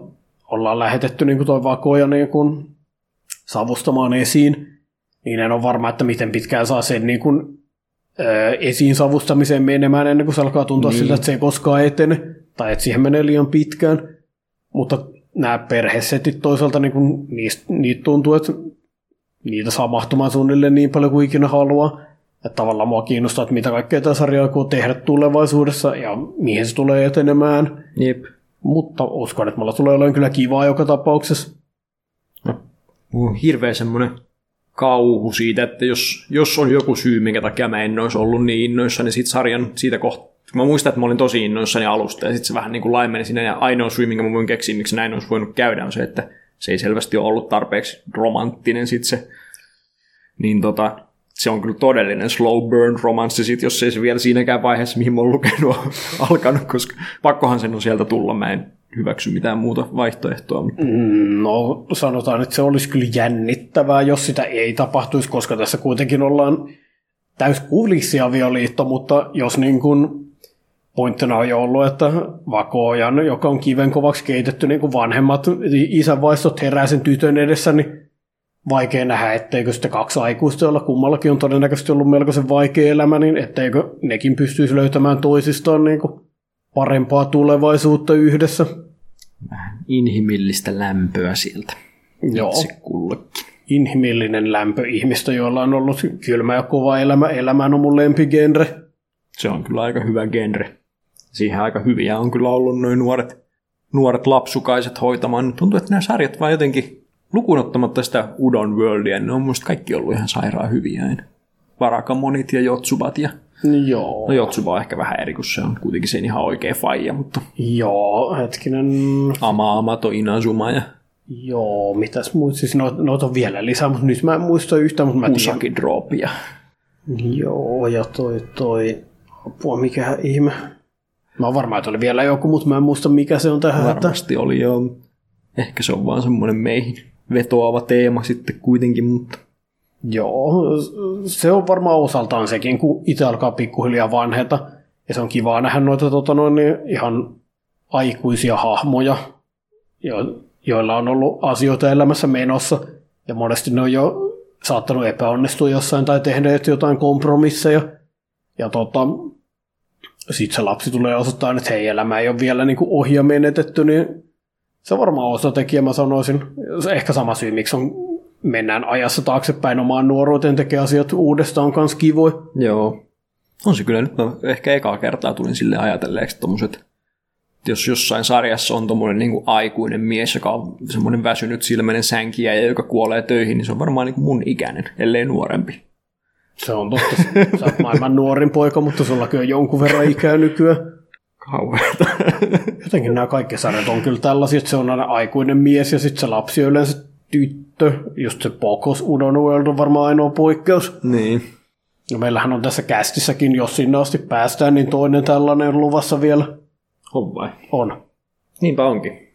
ollaan lähetetty niin kun toi vakoja niin kun savustamaan esiin, niin en ole varma, että miten pitkään saa sen niin kun, ö, esiin savustamiseen menemään ennen kuin se alkaa tuntua niin siltä, että se ei koskaan etene, tai että siihen menee liian pitkään. Mutta nämä perhesetit toisaalta, niin kun, niistä, niitä tuntuu, että niitä saa mahtumaan suunnilleen niin paljon kuin ikinä haluaa. Että tavallaan mua kiinnostaa, että mitä kaikkea tämä sarja aikoo tehdä tulevaisuudessa ja mihin se tulee etenemään. Jep. Mutta uskon, että mulla tulee olemaan kyllä kivaa joka tapauksessa. No, mulla on hirveä semmoinen kauhu siitä, että jos, jos on joku syy, minkä takia mä en olisi ollut niin innoissa, niin siitä sarjan siitä koht- Mä muistan, että mä olin tosi innoissani alusta, ja sitten se vähän niin kuin laimeni sinne, ja ainoa syy, minkä mä voin keksiä, miksi näin olisi voinut käydä, on se, että se ei selvästi ole ollut tarpeeksi romanttinen sit se. Niin tota, se on kyllä todellinen slow burn romanssi sit, jos ei se vielä siinäkään vaiheessa, mihin mä oon lukenut, alkanut, koska pakkohan sen on sieltä tulla, mä en hyväksy mitään muuta vaihtoehtoa. Mutta... No, sanotaan, että se olisi kyllä jännittävää, jos sitä ei tapahtuisi, koska tässä kuitenkin ollaan täyskulissiavioliitto, mutta jos niin kun pointtina on jo ollut, että Vakojan, joka on kiven kovaksi keitetty, niin kuin vanhemmat isänvaistot herää sen tytön edessä, niin vaikea nähdä, etteikö sitä kaksi aikuista, jolla kummallakin on todennäköisesti ollut melkoisen vaikea elämä, niin etteikö nekin pystyisi löytämään toisistaan niin kuin parempaa tulevaisuutta yhdessä. Vähän inhimillistä lämpöä sieltä. Joo. Itse kullekin. Inhimillinen lämpö ihmistä, joilla on ollut kylmä ja kova elämä. Elämään on mun lempigenre. Se on kyllä aika hyvä genre. Siihen aika hyviä on kyllä ollut noin nuoret, nuoret lapsukaiset hoitamaan. Tuntuu, että nämä sarjat vaan jotenkin lukunottamatta sitä Udon Worldia, ne on musta kaikki ollut ihan sairaan hyviä. Varakamonit ja Jotsubat ja... Joo. No Jotsuba on ehkä vähän eri, kun se on kuitenkin sen ihan oikea faija, mutta... Joo, hetkinen... Ama, Amato, Inazuma ja... Joo, mitäs muut? Siis noita noit on vielä lisää, mutta nyt mä en muista yhtään, mutta mä tiedän. Usaki Drop ja... Joo, ja toi toi... Apua, mikä ihme. Mä oon varmaan, että oli vielä joku, mutta mä en muista, mikä se on tähän. Varmasti oli, joo. Ehkä se on vaan semmoinen meihin vetoava teema sitten kuitenkin, mutta... Joo, se on varmaan osaltaan sekin, kun itse alkaa pikkuhiljaa vanheta. Ja se on kivaa nähdä noita tota noin, ihan aikuisia hahmoja, joilla on ollut asioita elämässä menossa. Ja monesti ne on jo saattanut epäonnistua jossain tai tehneet jotain kompromisseja. Ja tota, sitten se lapsi tulee osoittamaan, että hei, elämä ei ole vielä niin kuin ohja menetetty, niin se on varmaan osatekijä, mä sanoisin. Ehkä sama syy, miksi on, mennään ajassa taaksepäin omaan nuoruuteen, tekee asiat uudestaan kanssa kivoja. Joo. On se kyllä. Nyt mä ehkä ekaa kertaa tulin sille ajatelleeksi tommoset, jos jossain sarjassa on tommoinen niin kuin aikuinen mies, joka on semmoinen väsynyt silmäinen sänkiä ja joka kuolee töihin, niin se on varmaan niin kuin mun ikäinen, ellei nuorempi. Se on totta. Sä oot maailman nuorin poika, mutta sulla kyllä jonkun verran ikää nykyään. Kauheeta. Jotenkin nämä kaikki sarjat on kyllä tällaisia, että se on aina aikuinen mies ja sitten se lapsi on yleensä tyttö. Just se Pokos Udon World on varmaan ainoa poikkeus. Niin. Ja meillähän on tässä kästissäkin, jos sinne asti päästään, niin toinen tällainen on luvassa vielä. On vai? On. Niinpä onkin.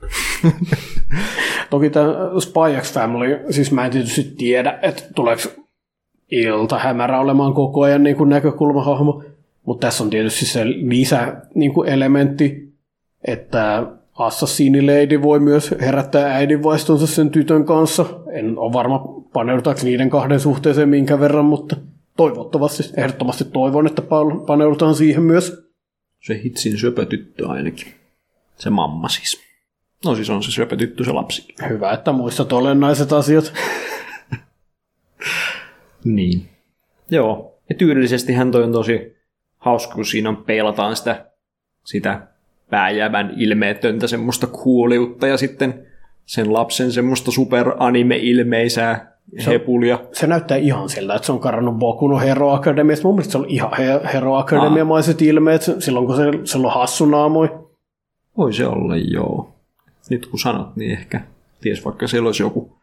Toki tämä Spy X Family, siis mä en tietysti tiedä, että tuleeko Ilta-Hämärä olemaan koko ajan niin kuin näkökulmahahmo, mutta tässä on tietysti se lisäelementti, niin että Assassinileidi voi myös herättää äidinvaistonsa sen tytön kanssa. En ole varma, paneudutaanko niiden kahden suhteeseen minkä verran, mutta toivottavasti, ehdottomasti toivon, että paneudutaan siihen myös. Se hitsin söpötyttö ainakin. Se mamma siis. No siis on se söpötyttö, se lapsi. Hyvä, että muistat olennaiset asiat. Niin. Joo, ja tyylisestihän toi on tosi hauska, kun siinä peilataan sitä, sitä pääjäävän ilmeetöntä semmoista kuoliutta ja sitten sen lapsen semmoista superanime-ilmeisää se, hepulia. Se näyttää ihan siltä, että se on karannut Boku no Hero Academiasta. Mun mielestä se oli ihan Hero Academia-maiset ilmeet silloin, kun se, se on hassunaamoi. Voi se olla, joo. Nyt kun sanot, niin ehkä ties vaikka siellä olisi joku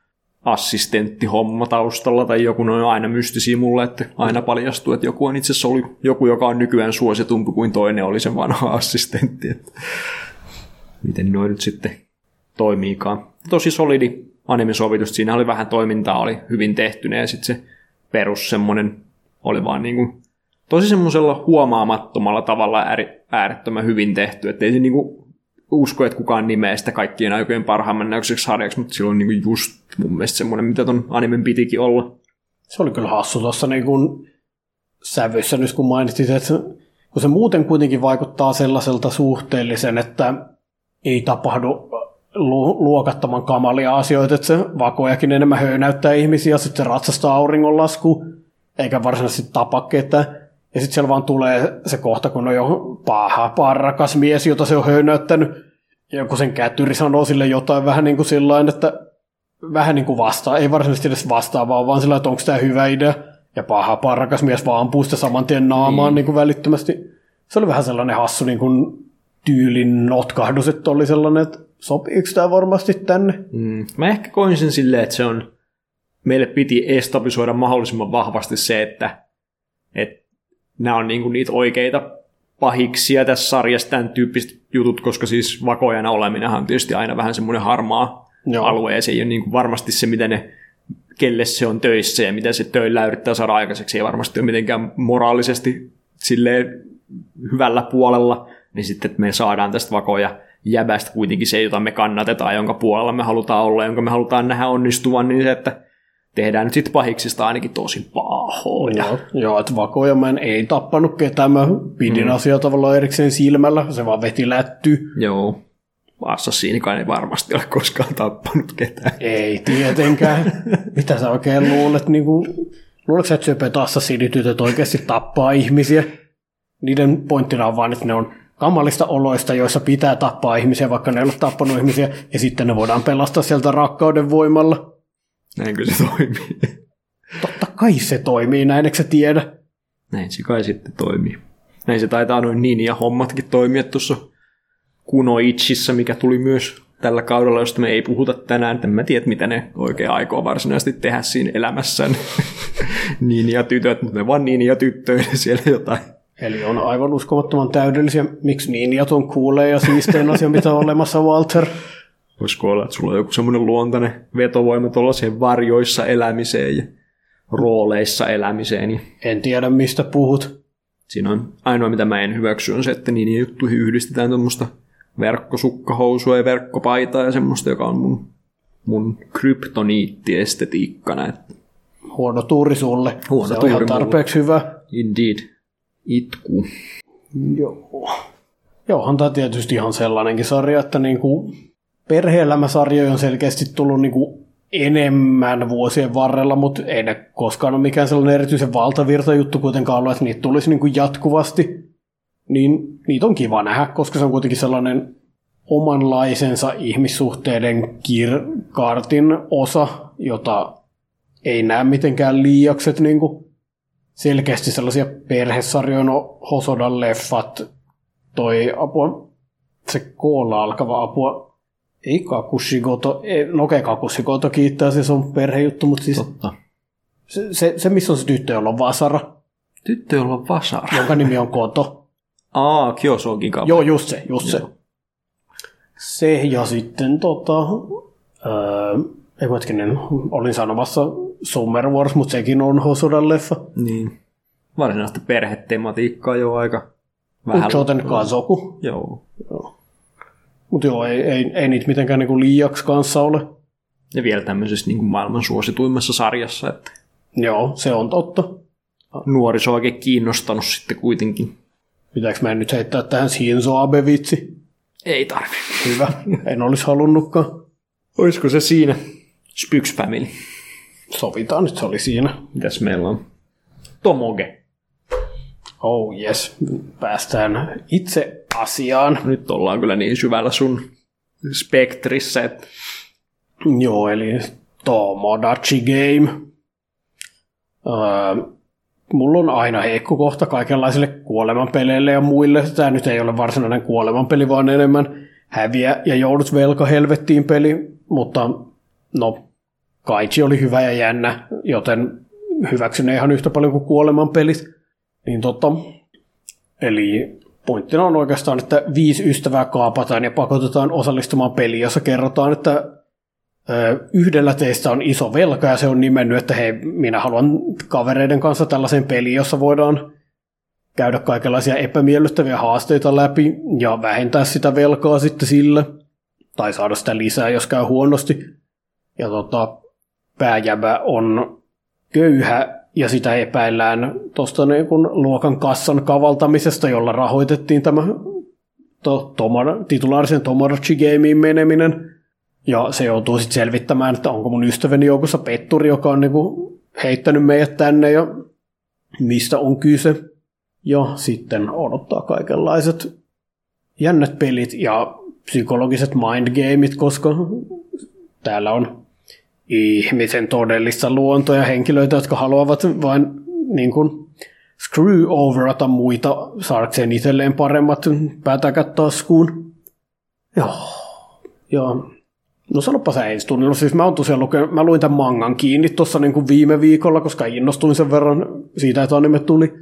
assistenttihomma taustalla tai joku, on aina mystisiä mulle, että aina paljastuu, että joku on itse asiassa oli joku, joka on nykyään suositumpi kuin toinen oli sen vanha assistentti. Että miten noi nyt sitten toimiikaan. Tosi solidi anime-sovitus. Siinä oli vähän toimintaa, oli hyvin tehtynä ja sitten se perus semmoinen oli vaan niin kuin tosi semmoisella huomaamattomalla tavalla äärettömän hyvin tehty, ettei se niin kuin usko, että kukaan nimeä sitä kaikkien aikojen parhaimman näyksiksi sarjaksi, mutta silloin on niinku just mun mielestä semmoinen, mitä ton animen pitikin olla. Se oli kyllä hassu tuossa niinku sävyssä nyt, kun mainitsit, että kun se muuten kuitenkin vaikuttaa sellaiselta suhteellisen, että ei tapahdu lu- luokattoman kamalia asioita, että se Vakojakin enemmän höynäyttää ihmisiä, sitten se ratsastaa auringonlasku, eikä varsinaisesti tapa ketään. Ja sitten siellä vaan tulee se kohta, kun on jo paha, parrakas mies, jota se on höynäyttänyt. Ja kun sen kätyri sanoo sille jotain vähän niin kuin sillain, että vähän niin kuin vastaa. Ei varsinaisesti edes vastaa, vaan vaan sillä, että onko tämä hyvä idea. Ja paha, parrakas mies vaan ampuu sitä saman tien naamaan mm. niin kuin välittömästi. se oli vähän sellainen hassu niin kuin tyylin notkahdus, että oli sellainen, että sopiiko tämä varmasti tänne? Mm. Mä ehkä koin sen silleen, että se on, meille piti establisoida mahdollisimman vahvasti se, että, että nämä on niin kuin niitä oikeita pahiksia tässä sarjassa, tämän tyyppiset jutut, koska siis vakojana oleminenhan on tietysti aina vähän semmoinen harmaa Joo. alue, ja se ei ole niin kuin varmasti se, mitä ne, kelle se on töissä ja mitä se töillä yrittää saada aikaiseksi, ei varmasti ole mitenkään moraalisesti silleen hyvällä puolella, niin sitten että me saadaan tästä vakoja jäbästä kuitenkin se, jota me kannatetaan, jonka puolella me halutaan olla, jonka me halutaan nähdä onnistuvan, niin se, että tehdään nyt sitten pahiksista ainakin tosi pahoja. Joo, joo, että vakoja mä en ei tappanut ketään, mä pidin mm. asiaa tavallaan erikseen silmällä, se vaan veti lätty. Joo, assassiinikaan ei varmasti ole koskaan tappanut ketään. Ei tietenkään. Mitä sä oikein luulet? Niin kuin, luuletko sä, että söpöt assassiinitytöt oikeasti tappaa ihmisiä? Niiden pointtina on vaan, että ne on kamalista oloista, joissa pitää tappaa ihmisiä, vaikka ne ei ole tappanut ihmisiä, ja sitten ne voidaan pelastaa sieltä rakkauden voimalla. Näinkö se toimii? Totta kai se toimii, näin eikö sä tiedä? Näin se kai sitten toimii. Näin se taitaa noin niin ja hommatkin toimia tuossa Kunoichissa, mikä tuli myös tällä kaudella, josta me ei puhuta tänään. En mä tiedä, mitä ne oikein aikoo varsinaisesti tehdä siinä elämässään. Niin ja tytöt, mutta ne vaan niin ja tyttöille siellä jotain. Eli on aivan uskomattoman täydellisiä. Miksi ninjat on kuulee ja siistein asia, mitä on olemassa, Walter? Voisiko olla, että sulla on joku semmoinen luontainen vetovoima tuollaiseen varjoissa elämiseen ja rooleissa elämiseen. En tiedä, mistä puhut. Siinä on ainoa, mitä mä en hyväksy, on se, että niin juttuihin yhdistetään tuommoista verkkosukkahousua ja verkkopaitaa ja semmoista, joka on mun, mun kryptoniittiestetiikkana. Huono tuuri sulle. Huono se tuuri on ihan tarpeeksi mulle. Hyvä. Indeed. Itku. Joo. Joohan tämä tietysti ihan sellainenkin sarja, että niinku perhe-elämäsarjoja on selkeästi tullut niinku enemmän vuosien varrella, mutta ei ne koskaan ole mikään sellainen erityisen valtavirta juttu kuitenkaan ollut, että niitä tulisi niinku jatkuvasti. Niin niitä on kiva nähdä, koska se on kuitenkin sellainen omanlaisensa ihmissuhteiden kir- kartin osa, jota ei näe mitenkään liiaksi, että niinku selkeästi sellaisia perhesarjoja, no Hosodan leffat, toi apua, se koolla alkava apua, ei Kakushigoto, ei, no okei okay, Kakushigoto kiittää, se on perhejuttu, mutta siis Totta. Se, se, se missä on se tyttö, jolla on vasara. Tyttö, jolla on vasara. Jonka nimi on Koto. Aa, Kyosokin kauppa. Joo, just se, just Joo. se. Se ja sitten tota, öö, ei kuitenkin, olin sanomassa Summer Wars, mutta sekin on Hosodan leffa. Niin. Varsinaista perhetematiikkaa jo aika vähän. Uchouten Kazoku. Joo. joo. Mutta joo, ei, ei, ei niitä mitenkään niinku liiaksi kanssa ole. Ja vielä tämmöisessä niinku maailman suosituimmassa sarjassa. Että joo, se on totta. Nuoriso on oikein kiinnostanut sitten kuitenkin. Pitääkö mä nyt heittää tähän Shinzo Abe-vitsi? Ei tarvi. Hyvä, en olisi halunnutkaan. Olisiko se siinä? Spy X Family. Sovitaan, nyt se oli siinä. Mitäs meillä on? Tomoge. Oh yes, päästään itse asiaan. Nyt ollaan kyllä niin syvällä sun spektrissä, että joo, eli Tomodachi Game. Öö, mulla on aina heikko kohta kaikenlaisille kuolemanpeleille ja muille. Tämä nyt ei ole varsinainen kuolemanpeli, vaan enemmän häviä ja joudut velkahelvettiin peli, mutta no Kaiji oli hyvä ja jännä, joten hyväksyn ihan yhtä paljon kuin kuolemanpelit. Niin totta. Eli pointtina on oikeastaan, että viisi ystävää kaapataan ja pakotetaan osallistumaan peliin, jossa kerrotaan, että ö, yhdellä teistä on iso velka ja se on nimennyt, että hei, minä haluan kavereiden kanssa tällaisen pelin, jossa voidaan käydä kaikenlaisia epämiellyttäviä haasteita läpi ja vähentää sitä velkaa sitten sillä. Tai saada sitä lisää, jos käy huonosti. Ja tota, pääjäbä on köyhä ja sitä epäillään tuosta niin luokan kassan kavaltamisesta, jolla rahoitettiin tämä to, tomara, titulaarisen Tomodachi Gameen meneminen. Ja se joutuu sitten selvittämään, että onko mun ystäväni joukossa petturi, joka on niin kuin heittänyt meidät tänne ja mistä on kyse. Ja sitten odottaa kaikenlaiset jännät pelit ja psykologiset mindgameit, koska täällä on ihmisen todellista luontoa ja henkilöitä, jotka haluavat vain niin kuin screw overata muita saadakseen itselleen paremmat pätäkät taskuun. Joo. Joo. No sanopa sä ensi tunnilla. Siis mä, oon tosiaan lukenut, mä luin tämän mangan kiinni tuossa niin viime viikolla, koska innostuin sen verran siitä, että anime tuli.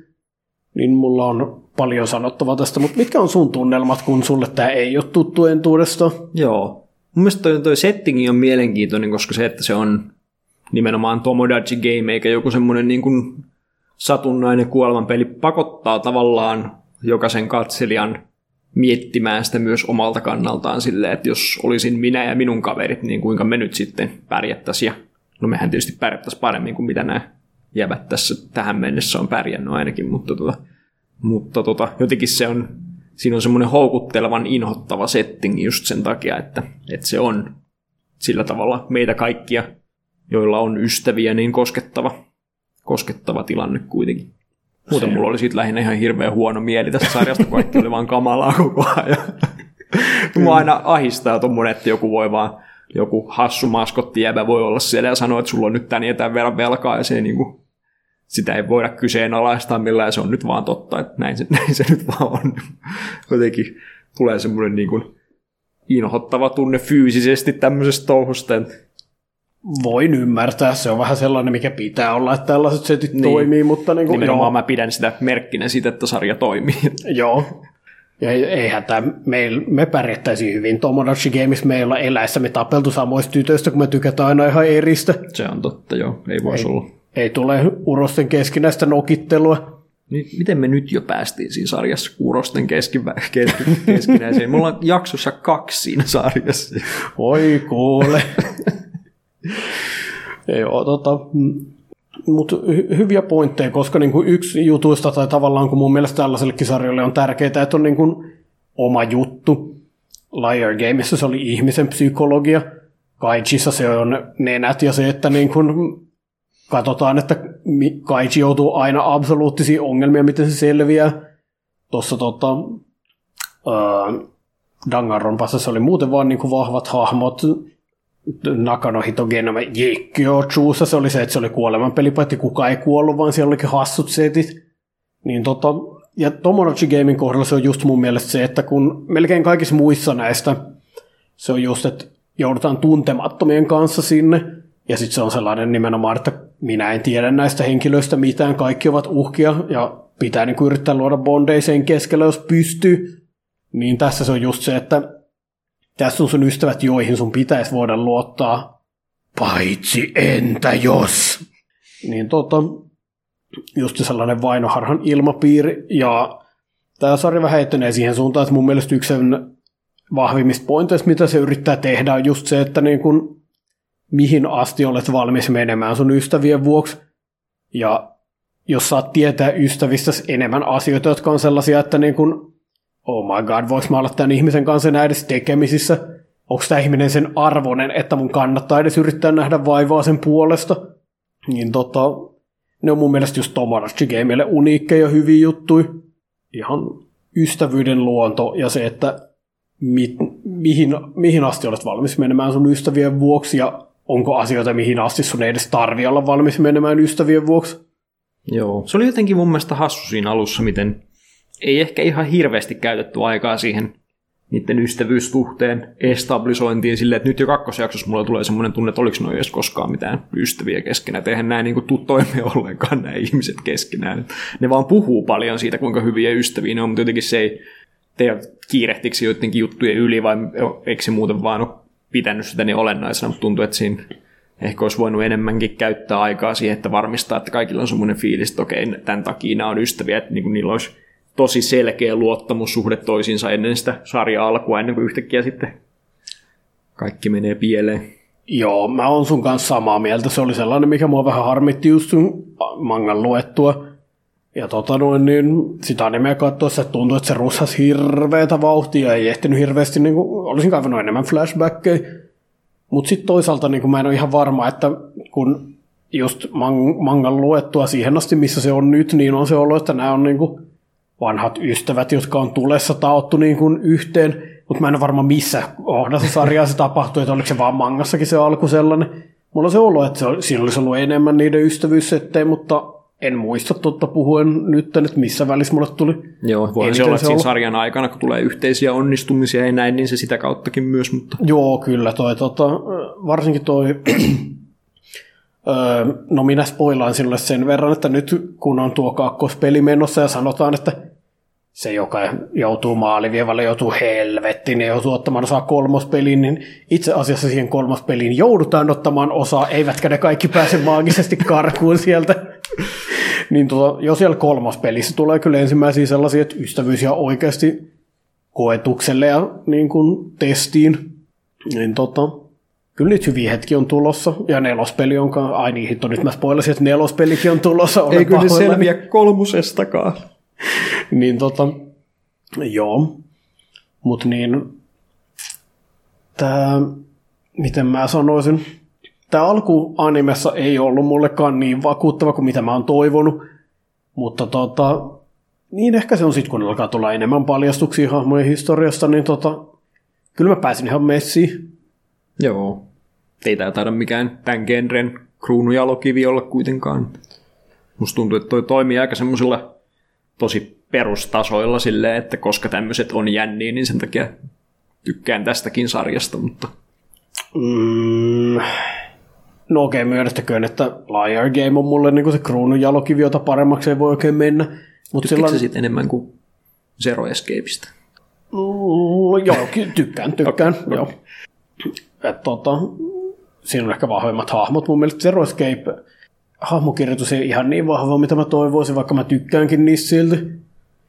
Niin mulla on paljon sanottavaa tästä, mutta mitkä on sun tunnelmat, kun sulle tämä ei ole tuttu entuudesta? Joo. Mun mielestä toi, toi settingi on mielenkiintoinen, koska se, että se on nimenomaan Tomodachi Game, eikä joku semmoinen niin kuin satunnainen kuolemanpeli, pakottaa tavallaan jokaisen katselijan miettimään sitä myös omalta kannaltaan silleen, että jos olisin minä ja minun kaverit, niin kuinka me nyt sitten pärjättäisiin. No mehän tietysti pärjättäisiin paremmin kuin mitä nämä jävät tässä tähän mennessä on pärjännyt ainakin, mutta, tota, mutta tota, jotenkin se on, siinä on semmoinen houkuttelevan inhottava setting just sen takia, että, että se on sillä tavalla meitä kaikkia, joilla on ystäviä, niin koskettava, koskettava tilanne kuitenkin. Muuten mulla oli siitä lähinnä ihan hirveän huono mieli tästä sarjasta, kaikki oli vaan kamalaa koko ajan. Mua aina ahistaa tommoinen, että joku voi vaan, joku hassu maskottijäbä voi olla siellä ja sanoa, että sulla on nyt tän ja tän verran velkaa, ja se ei niinku, sitä ei voida kyseenalaistaa millään, se on nyt vaan totta, että näin se, näin se nyt vaan on. Jotenkin tulee semmoinen niinku inhottava tunne fyysisesti tämmöisestä touhusta. Voin ymmärtää, se on vähän sellainen, mikä pitää olla, että tällaiset setit niin toimii, mutta niin kuin, nimenomaan joo, mä pidän sitä merkkinä siitä, että sarja toimii. Joo, ja eihän tämä, me pärjättäisiin hyvin Tomodachi Games, meillä eläessä me tapeltu samoista tytöistä, kun me tykätään aina ihan eristä. Se on totta, joo, ei voisi olla. Ei tule urosten keskinäistä nokittelua. Miten me nyt jo päästiin siinä sarjassa urosten keskivä- keski- keskinäiseen? Mulla on jaksossa kaksi siinä sarjassa. Oi kuule. Joo, tota, mutta hy- hyviä pointteja, koska niinku yksi jutuista tai tavallaan kun mun mielestä tällaisellekin sarjalle on tärkeää, että on niinku oma juttu. Liar Gameissa se oli ihmisen psykologia, Kaijissa se on nenät ja se, että niinku katsotaan, että Kaiji joutuu aina absoluuttisiin ongelmiin, miten se selviää. Tuossa tota, äh, Danganronpassa se oli muuten vaan niinku vahvat hahmot. Nakano Hitogenome Jeikkyo-chuussa se oli se, että se oli kuolemanpeli, paitsi kukaan ei kuollut, vaan siellä olikin hassut setit. Niin tota, ja Tomodachi Gamein kohdalla se on just mun mielestä se, että kun melkein kaikissa muissa näistä se on just, että joudutaan tuntemattomien kanssa sinne, ja sitten se on sellainen nimenomaan, että minä en tiedä näistä henkilöistä mitään, kaikki ovat uhkia, ja pitää niin kuin yrittää luoda bondeja sen keskellä, jos pystyy. Niin tässä se on just se, että tässä on sun ystävät, joihin sun pitäisi voida luottaa, paitsi entä jos. Niin tota, just sellainen vainoharhan ilmapiiri, ja tämä sarja vähän etenee siihen suuntaan, että mun mielestä yksi sen vahvimmista pointeista, mitä se yrittää tehdä, on just se, että niin kun, mihin asti olet valmis menemään sun ystävien vuoksi, ja jos saat tietää ystävistäsi enemmän asioita, jotka on sellaisia, että niin kun, oh my god, voiko mä olla tämän ihmisen kanssa enää edes tekemisissä? Onko tämä ihminen sen arvoinen, että mun kannattaa edes yrittää nähdä vaivaa sen puolesta? Niin tota, ne on mun mielestä just Tomodachi Gameille uniikkeja ja hyviä juttuja. Ihan ystävyyden luonto ja se, että mi- mihin, mihin asti olet valmis menemään sun ystävien vuoksi ja onko asioita, mihin asti sun ei edes tarvitse olla valmis menemään ystävien vuoksi. Joo, se oli jotenkin mun mielestä hassu siinä alussa, miten ei ehkä ihan hirveästi käytetty aikaa siihen niiden ystävyyssuhteen establisointiin silleen, että nyt jo kakkosjaksossa mulla tulee semmoinen tunne, että oliko noi edes koskaan mitään ystäviä keskenään. Eihän nämä niin kuin tuu toimeen ollenkaan nämä ihmiset keskenään. Ne vaan puhuu paljon siitä, kuinka hyviä ystäviä ne on, mutta jotenkin se ei tee kiirehtiksi joidenkin juttujen yli, vai eikö se muuten vaan ole pitänyt sitä niin olennaisena, mutta tuntuu, että siinä ehkä olisi voinut enemmänkin käyttää aikaa siihen, että varmistaa, että kaikilla on semmoinen fiilis, että okei, tämän takia nämä on ystäviä, että niin kuin niillä olisi tosi selkeä luottamussuhde toisiinsa ennen sitä sarjan alkua, ennen kuin yhtäkkiä sitten kaikki menee pieleen. Joo, mä oon sun kanssa samaa mieltä. Se oli sellainen, mikä mua vähän harmitti just sun mangan luettua. Ja tota noin, niin sitä nimeä katsoessa tuntui, että se russasi hirveätä vauhtia, ei ehtinyt hirveästi, niin kuin, olisin kaivannut enemmän flashbackkejä. Mutta sitten toisaalta niin mä en ole ihan varma, että kun just man- mangan luettua siihen asti, missä se on nyt, niin on se ollut, että nämä on niinku vanhat ystävät, jotka on tulessa taottu niin kuin yhteen, mutta mä en ole varma missä kohdassa sarjaa se tapahtui, että oliko se vaan mangassakin se alku sellainen. Mulla on se ollut, että se, siinä olisi ollut enemmän niiden ystävyyssettejä, mutta En muista totta puhuen nyt, että missä välissä mulle tuli. Joo, voi se olla, että siinä sarjan aikana, kun tulee yhteisiä onnistumisia ja näin, niin se sitä kauttakin myös. Mutta... Joo, kyllä. Toi, tota, varsinkin toi... öö, no minä spoilaan sinulle sen verran, että nyt kun on tuo kakkospeli menossa ja sanotaan, että se, joka joutuu maalivievalle, joutuu helvettiin ja joutuu ottamaan osaa kolmospeliin, niin itse asiassa siihen kolmospeliin joudutaan ottamaan osaa, eivätkä ne kaikki pääse maagisesti karkuun sieltä. Niin tota, jo siellä kolmospelissä tulee kyllä ensimmäisiä sellaisia, että ystävyys ja oikeasti koetukselle ja niin kuin testiin. Niin tota, kyllä nyt hyviä hetki on tulossa, ja nelospeli onkaan, ai niin hitto, nyt mä spoilasin, että nelospelikin on tulossa. Ei kyllä selviä kolmosestakaan. Niin tota, joo, mut niin, tää, miten mä sanoisin, tää alkuanimessa ei ollut mullekaan niin vakuuttava kuin mitä mä oon toivonut, mutta tota, niin ehkä se on sit kun alkaa tulla enemmän paljastuksia hahmojen historiasta, niin tota, kyllä mä pääsin ihan messiin. Joo, ei tää taida mikään tän genren kruunujalokivi olla kuitenkaan. Musta tuntuu, että toi toimii aika semmosilla tosi perustasoilla silleen, että koska tämmöiset on jänniä, niin sen takia tykkään tästäkin sarjasta, mutta... Mm. No okei, myönnettäköön, että Liar Game on mulle niin kuin se kruunun jalokivi, jota paremmaksi ei voi oikein mennä. Mut tykkäätkö sillan... siitä enemmän kuin Zero Escapeista? Mm, joo, tykkään, tykkään. Okay, joo. Okay. Et, tota, siinä on ehkä vahvemmat hahmot. Mun mielestä Zero Escape... hahmokirjoitus ei ihan niin vahva, mitä mä toivoisin, vaikka mä tykkäänkin niistä silti.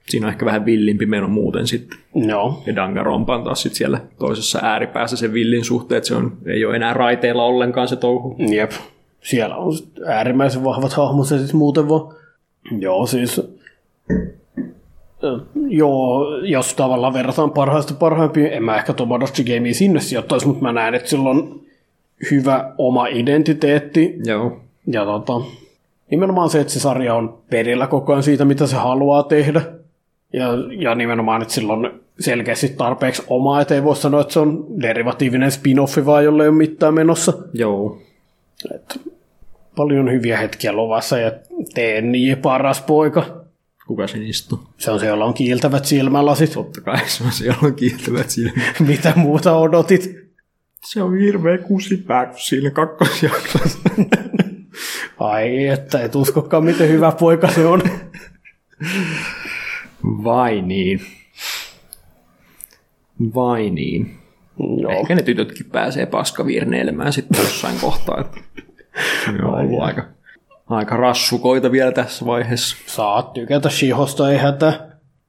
Siinä on ehkä vähän villimpi meno muuten sitten. No. Ja Danganronpa on taas sitten siellä toisessa ääripäässä sen villin suhteen, että se on, ei ole enää raiteilla ollenkaan se touhu. Jep. Siellä on äärimmäisen vahvat hahmot ja sitten muuten vaan. Joo, siis... Joo, jos tavallaan verrataan parhaista parhaimpiin, en mä ehkä Tomodachi Gamea sinne sijoittaisi, mutta mä näen, että sillä on hyvä oma identiteetti. Joo. Ja tota, nimenomaan se, että se sarja on perillä koko ajan siitä, mitä se haluaa tehdä. Ja, ja nimenomaan, että sillä on selkeästi tarpeeksi omaa, että ei voi sanoa, että se on derivatiivinen spin-offi, vaan jolle ei ole mitään menossa. Joo. Et, paljon hyviä hetkiä lovassa ja teen niin paras poika. Kuka se istuu? Se on se, jolla on kiiltävät silmälasit. Totta kai se on se, jolla on kiiltävät silmälasit. Mitä muuta odotit? Se on hirveä kusipää, kun siinä kakkosjaksossa... Ai, että et uskokaan, miten hyvä poika se on. Vai niin. Vai niin. No. Ehkä ne tytötkin pääsee paskavirneilemään sitten jossain kohtaa. Ne on ollut aika, aika rassukoita vielä tässä vaiheessa. Saat tykätä Shihosta, ei hätä.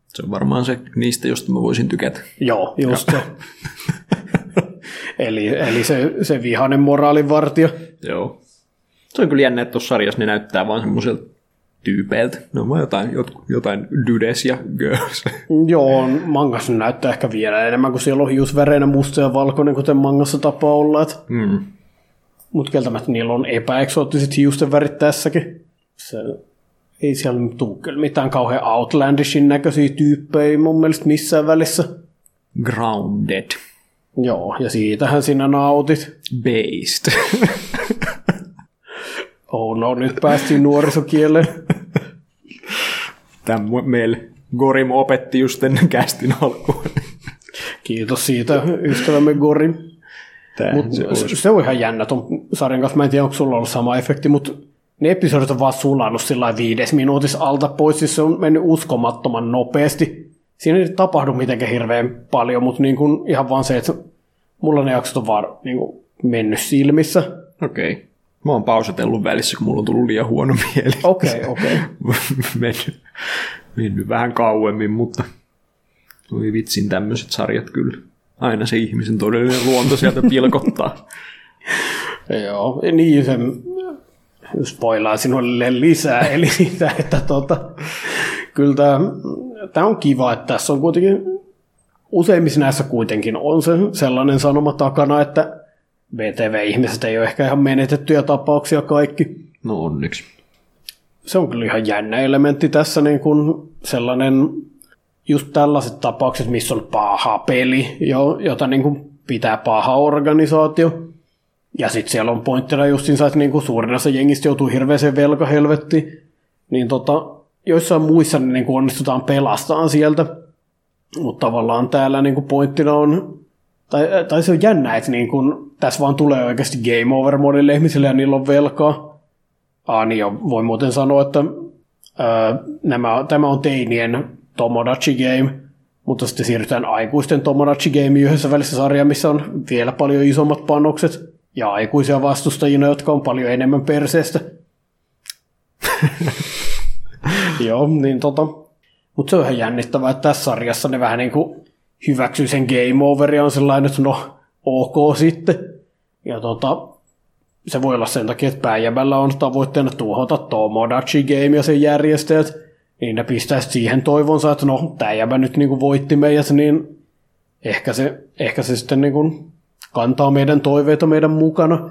Se on varmaan se niistä, josta mä voisin tykätä. Joo, just se. eli eli se, se vihainen moraalinvartija. Joo. Se on kyllä jännä, että tuossa sarjassa ne näyttää vaan semmoiselta tyypeiltä. Ne on vaan jotain, jotain dudes ja girls. Joo, mangassa näyttää ehkä vielä enemmän, kun siellä on hiusväreinä musta ja valkoinen, kuten mangassa tapa olla. Mm. Mutta kieltämättä niillä on epäeksoottiset hiusten värit tässäkin. Se, ei siellä tule kyllä mitään kauhean outlandishin näköisiä tyyppejä mun mielestä missään välissä. Grounded. Joo, ja siitähän sinä nautit. Based. Oh no, nyt päästiin nuorisokieleen. Tämä meille Gorim opetti just ennen kästin alkuun. Kiitos siitä, ystävämme Gorim. Mut se, se on ihan jännä ton sarjan kanssa. Mä en tiedä, onko sulla ollut sama efekti, mutta ne episodit on vaan sulanut sillä viides minuutissa alta pois. Siis se on mennyt uskomattoman nopeasti. Siinä ei tapahdu mitenkään hirveän paljon, mutta niin kun ihan vaan se, että mulla ne jaksot on vaan niin kun mennyt silmissä. Okei. Okay. Mä oon pausatellut välissä, kun mulla on tullut liian huono mieli. Okei, okay, okei. Okay. mennyt, mennyt vähän kauemmin, mutta tuli vitsin tämmöiset sarjat kyllä. Aina se ihmisen todellinen luonto sieltä pilkottaa. Joo, niin se spoilaa sinulle lisää. Eli sitä, että tota, kyllä tämä, tämä on kiva, että tässä on kuitenkin, useimmissa näissä kuitenkin on se sellainen sanoma takana, että B T V-ihmiset ei ole ehkä ihan menetettyjä tapauksia kaikki. No onneksi. Se on kyllä ihan jännä elementti tässä, niin kuin sellainen, just tällaiset tapaukset, missä on paha peli, jota niin kuin pitää paha organisaatio. Ja sitten siellä on pointtina justinsa, että niin kuin suurin osa jengistä joutuu hirveäseen velkahelvettiin. niin tota, joissain muissa ne niin kuin onnistutaan pelastamaan sieltä, mutta tavallaan täällä niin kuin pointtina on, tai, tai se on jännä, että niin kuin, tässä vaan tulee oikeasti game over monille ihmisille ja niillä on velkaa. Ah, niin jo, voi muuten sanoa, että ää, nämä, tämä on teinien Tomodachi Game, mutta sitten siirrytään aikuisten Tomodachi Game yhdessä välissä sarjaa, missä on vielä paljon isommat panokset ja aikuisia vastustajina, jotka on paljon enemmän perseestä. Joo, niin tota. Mutta se on ihan jännittävää, että tässä sarjassa ne vähän niin kuin hyväksyy sen game over ja on sellainen, että no, ok sitten. Ja tota, se voi olla sen takia, että pääjämällä on tavoitteena tuhota Tomodachi Game ja sen järjestäjät. Niin ne pistää siihen toivonsa, että no, tää jäbä nyt niin kuin voitti meidät, niin ehkä se, ehkä se sitten niin kuin kantaa meidän toiveita meidän mukana.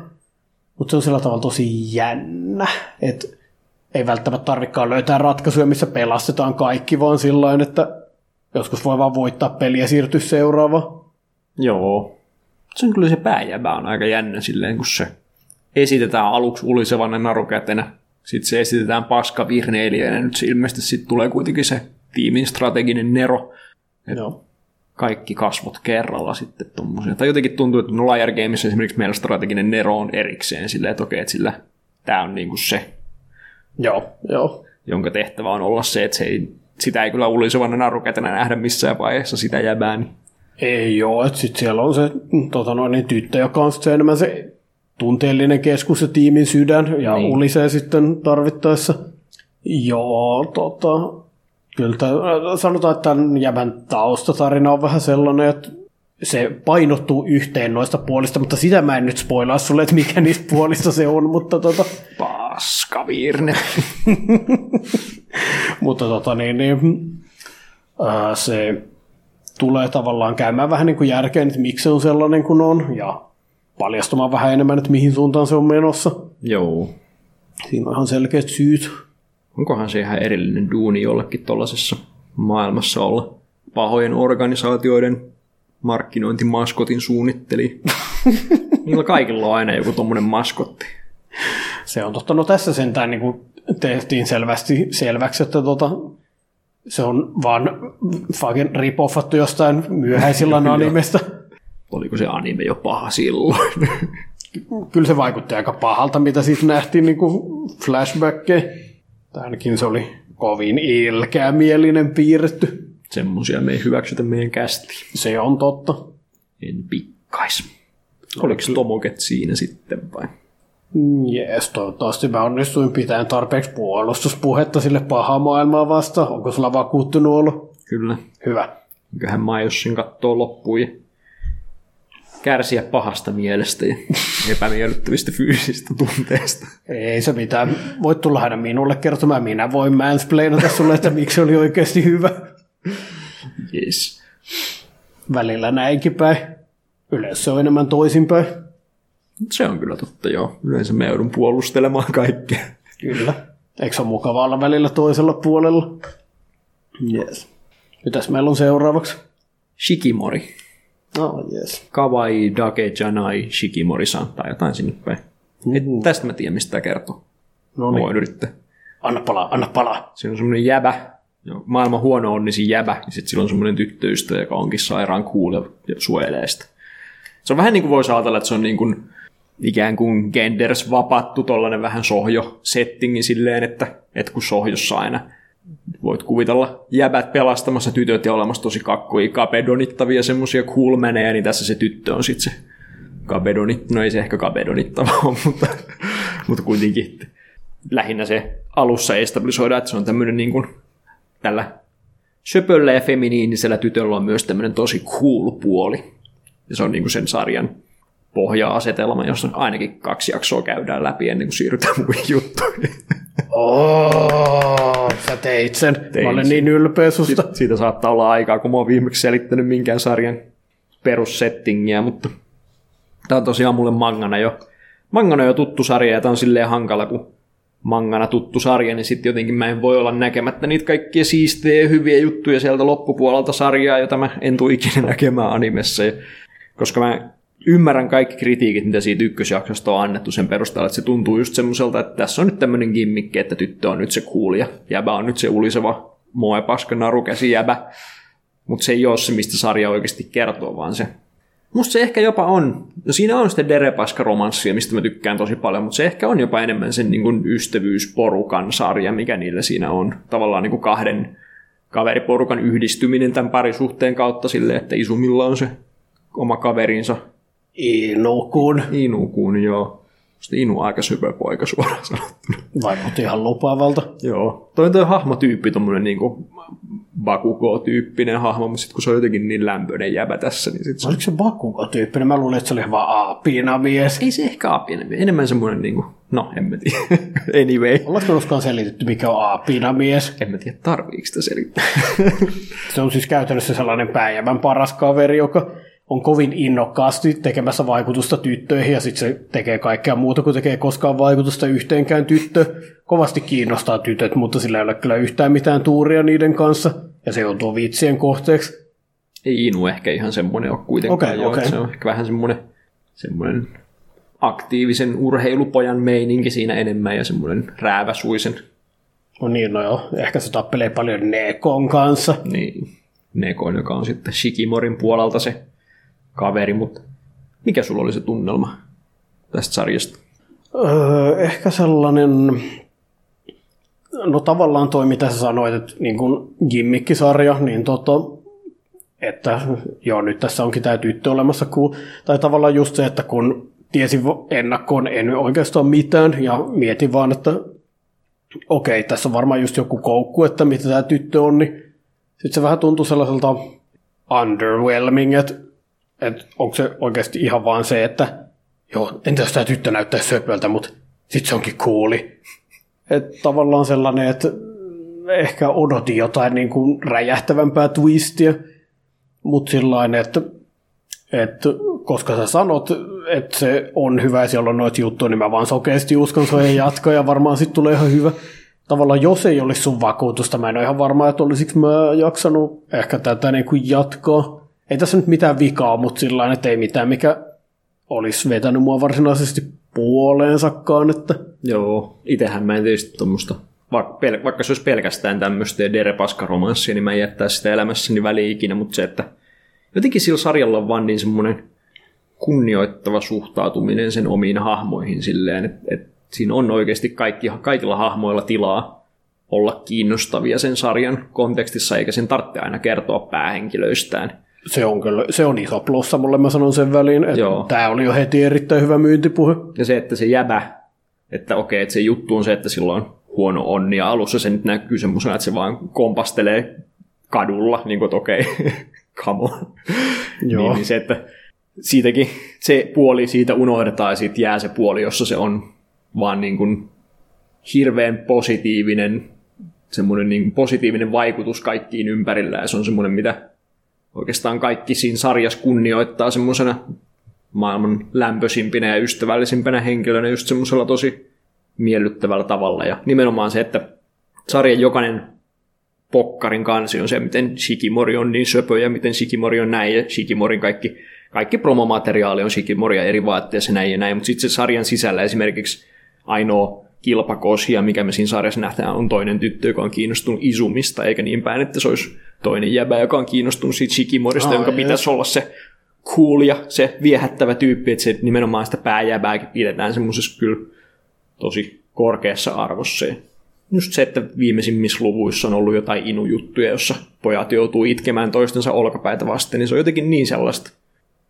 Mutta se on sillä tavalla tosi jännä, että ei välttämättä tarvikaan löytää ratkaisuja, missä pelastetaan kaikki, vaan sillain, että joskus voi vaan voittaa peliä ja siirtyä seuraavaan. Joo. Se on kyllä se pääjäbä on aika jännä silleen, kun se esitetään aluksi ulisevana narukätenä. Sitten se esitetään paska virneilijänä, ja nyt se ilmeisesti sitten tulee kuitenkin se tiimin strateginen nero. No. Kaikki kasvot kerralla sitten tuommoisia. Tai jotenkin tuntuu, että no Liar Gameissa esimerkiksi meillä strateginen nero on erikseen silleen, että okei, että sillä tämä on niinku se, joo, joo, jonka tehtävä on olla se, että se ei, sitä ei kyllä ulisevana narukätänä nähdä missään vaiheessa sitä jäbää. Niin. Ei joo, että sitten siellä on se tota noin, tyttö, joka on sitten enemmän se tunteellinen keskus ja tiimin sydän, ja niin ulisee sitten tarvittaessa. Joo, tota, kyllä tämän, sanotaan, että tämän jäbän taustatarina on vähän sellainen, että se painottuu yhteen noista puolista, mutta sitä mä en nyt spoilaa sulle, että mikä niistä puolista se on, mutta tota... Paskavirne. Mutta tota niin, niin ää, se tulee tavallaan käymään vähän niin kuin järkeen, että miksi se on sellainen kuin on, ja paljastumaan vähän enemmän, että mihin suuntaan se on menossa. Joo. Siinä on ihan selkeät syyt. Onkohan se ihan erillinen duuni jollekin tuollaisessa maailmassa olla pahojen organisaatioiden markkinointimaskotin suunnitteli? Niillä kaikilla on aina joku tommoinen maskotti. Se on totta. No tässä sentään niin kuin tehtiin selvästi selväksi, että tota, se on vaan fucking ripoffattu jostain myöhäisillä animesta. Oliko se anime jo paha silloin? Kyllä se vaikutti aika pahalta, mitä siitä nähtiin niin kuin flashbackkejä. Ainakin se oli kovin ilkeämielinen piirretty. Semmoisia me ei hyväksytä meidän kästiin. Se on totta. En pikkais. Oliko Tomoket siinä sitten vai? Jees, toivottavasti mä onnistuin pitämään tarpeeksi puolustuspuhetta sille pahaa maailmaa vastaan. Onko sulla vakuuttunut ollut? Kyllä. Hyvä. Eiköhän mä jossain kattoo loppuun ja kärsiä pahasta mielestä ja epämiellyttävistä fyysistä tunteista. Ei se mitään. Voit tulla aina minulle kertomaan. Minä voin mansplainata sulle, että miksi oli oikeasti hyvä. Yes. Välillä näinkin päin. Yleensä se on enemmän toisinpäin. Se on kyllä totta, joo. Yleensä me joudun puolustelemaan kaikkea. Kyllä. Eikö se ole mukavaa olla välillä toisella puolella? Yes. Mitäs meillä on seuraavaksi? Shikimori. Oh, yes. Kawaii dake janai Shikimori-san tai jotain sinne päin. Mm-hmm. Tästä mä tiedän, mistä tämä kertoo. Noniin. Mä voin yrittää. Anna palaa, anna palaa. Se on semmoinen jäbä, maailman huono onnisin jäbä, ja sitten sillä on semmoinen tyttöystä, joka onkin sairaan kuuleva ja suojelee sitä. Se on vähän niin kuin voisi ajatella, että se on niin kuin, ikään kuin genders vapattu tollainen vähän sohjo-settingin silleen, että et kun sohjossa aina voit kuvitella jäbät pelastamassa tytöt ja olemassa tosi kakkoja kabedonittavia semmoisia coolmaneja, niin tässä se tyttö on sitten se kabedonit, no ei se ehkä kabedonittava ole, mutta, mutta kuitenkin lähinnä se alussa establisoidaan, että se on tämmöinen niin kuin tällä söpöllä ja feminiinisellä tytöllä on myös tämmöinen tosi cool puoli. Ja se on niin kuin sen sarjan pohja-asetelma, jossa ainakin kaksi jaksoa käydään läpi ennen kuin siirrytään muihin juttuihin. Ooo, sä teit sen. Tein mä olen sen. Niin ylpeä susta. Siitä, siitä saattaa olla aikaa, kun mä oon viimeksi selittänyt minkään sarjan perussettingiä, mutta tää on tosiaan mulle mangana jo. Mangana jo tuttu sarja, ja tää on silleen hankala, kun mangana tuttu sarja, niin sitten jotenkin mä en voi olla näkemättä niitä kaikkia siistejä ja hyviä juttuja sieltä loppupuolelta sarjaa, jota mä en tule ikinä näkemään animessa. Ja koska mä ymmärrän kaikki kritiikit, mitä siitä ykkösjaksosta on annettu sen perusteella, että se tuntuu just semmoiselta, että tässä on nyt tämmöinen gimmikki, että tyttö on nyt se cool ja jäbä on nyt se uliseva moe paska narukäsi jäbä, mutta se ei ole se, mistä sarja oikeasti kertoo, vaan se. Musta se ehkä jopa on, no siinä on sitä derepaska-romanssia, mistä mä tykkään tosi paljon, mutta se ehkä on jopa enemmän sen niin kuin ystävyysporukan sarja, mikä niillä siinä on. Tavallaan niin kuin kahden kaveriporukan yhdistyminen tämän parisuhteen kautta silleen, että Izumilla on se oma kaverinsa. Inukun. Inukun, joo. Musta Inu aika sypö poika suoraan sanottuna. Vaikutti ihan lupaavalta. Joo. Toi on toi hahmotyyppi, tommonen niinku Bakugo-tyyppinen hahmo, mutta sit kun se on jotenkin niin lämpöinen jäbä tässä, niin sit se... Oliko se Bakugo-tyyppinen? Mä luulen, että se oli vaan aapinamies. Ei se ehkä aapinamies. Enemmän semmonen niinku... No, en mä tiedä. Anyway. Ollaanko koskaan selitetty, mikä on aapinamies? En mä tiedä, tarviiko sitä selittää. Se on siis käytännössä sellainen päijämän paras kaveri, joka... on kovin innokkaasti tekemässä vaikutusta tyttöihin ja sitten se tekee kaikkea muuta kuin tekee koskaan vaikutusta yhteenkään tyttö. Kovasti kiinnostaa tytöt, mutta sillä ei ole kyllä yhtään mitään tuuria niiden kanssa ja se joutuu vitsien kohteeksi. Ei Inu ehkä ihan semmoinen ole kuitenkaan. Okay, okay. Se on ehkä vähän semmoinen, semmoinen aktiivisen urheilupojan meininki siinä enemmän ja semmoinen rääväsuisen. No niin, no joo. Ehkä se tappelee paljon Nekon kanssa. Niin, Nekon, joka on sitten Shikimorin puolelta se kaveri, mutta mikä sulla oli se tunnelma tästä sarjasta? Öö, ehkä sellainen, no tavallaan toi mitä sä sanoit, että niin kun gimmikkisarja, niin tota, että joo nyt tässä onkin tää tyttö olemassa, kun, tai tavallaan just se, että kun tiesin ennakkoon en oikeastaan mitään ja mietin vaan, että okei, tässä on varmaan just joku koukku, että mitä tää tyttö on, niin sitten se vähän tuntui sellaiselta underwhelming, että että onko se oikeasti ihan vaan se, että joo, entäs tämä tyttö näyttää söpöltä, mutta sitten se onkin cooli. Että tavallaan sellainen, että ehkä odotin jotain niin kuin räjähtävämpää twistiä, mutta sillain, että, että koska sä sanot, että se on hyvä ja siellä on noita juttuja, niin mä vaan sokeasti uskon, se ei jatkaa ja varmaan sitten tulee ihan hyvä. Tavallaan jos ei olisi sun vakuutusta, mä en ole ihan varma, että olisiko mä jaksanut ehkä tätä niin kuin jatkaa. Ei tässä nyt mitään vikaa, mutta sillä tavalla, että ei mitään, mikä olisi vetänyt mua varsinaisesti puoleensakaan. Että. Joo, itsehän mä en tietysti tuommoista, vaikka, vaikka se olisi pelkästään tämmöistä derepaskaromanssia, niin mä en jättäisi sitä elämässäni väliin ikinä, mutta se, että jotenkin sillä sarjalla on vaan niin semmoinen kunnioittava suhtautuminen sen omiin hahmoihin silleen, että, että siinä on oikeasti kaikki, kaikilla hahmoilla tilaa olla kiinnostavia sen sarjan kontekstissa, eikä sen tarvitse aina kertoa päähenkilöistään. Se on, kyllä, se on iso plussa mulle, mä sanon sen väliin, että tämä oli jo heti erittäin hyvä myyntipuhe. Ja se, että se jäbä, että okei, että se juttu on se, että sillä on huono onni ja alussa se nyt näkyy semmoisena, että se vaan kompastelee kadulla, niin kuin, että okei, come on. Joo. Niin se, että siitäkin se puoli siitä unohdetaan ja siitä jää se puoli, jossa se on vaan niin kuin hirveän positiivinen, semmoinen niin kuin positiivinen vaikutus kaikkiin ympärillä ja se on semmoinen, mitä... Oikeastaan kaikki siinä sarjassa kunnioittaa semmoisena maailman lämpöisimpinä ja ystävällisimpänä henkilönä just semmoisella tosi miellyttävällä tavalla. Ja nimenomaan se, että sarjan jokainen pokkarin kansi on se, miten Shikimori on niin söpö ja miten Shikimori on näin. Ja Shikimorin kaikki, kaikki promomateriaali on Shikimoria eri vaatteessa näin ja näin. Mutta sitten se sarjan sisällä esimerkiksi ainoa kilpakosia, mikä me siinä sarjassa nähdään, on toinen tyttö, joka on kiinnostunut Izumista, eikä niin päin, että se olisi toinen jäbä, joka on kiinnostunut siitä Shikimorista, ah, jonka jees. Pitäisi olla se cool ja se viehättävä tyyppi, että se nimenomaan sitä pääjäbääkin pidetään semmoisessa kyllä tosi korkeassa arvossa. Ja just se, että viimeisimmissä luvuissa on ollut jotain inujuttuja, jossa pojat joutuu itkemään toistensa olkapäitä vasten, niin se on jotenkin niin sellaista,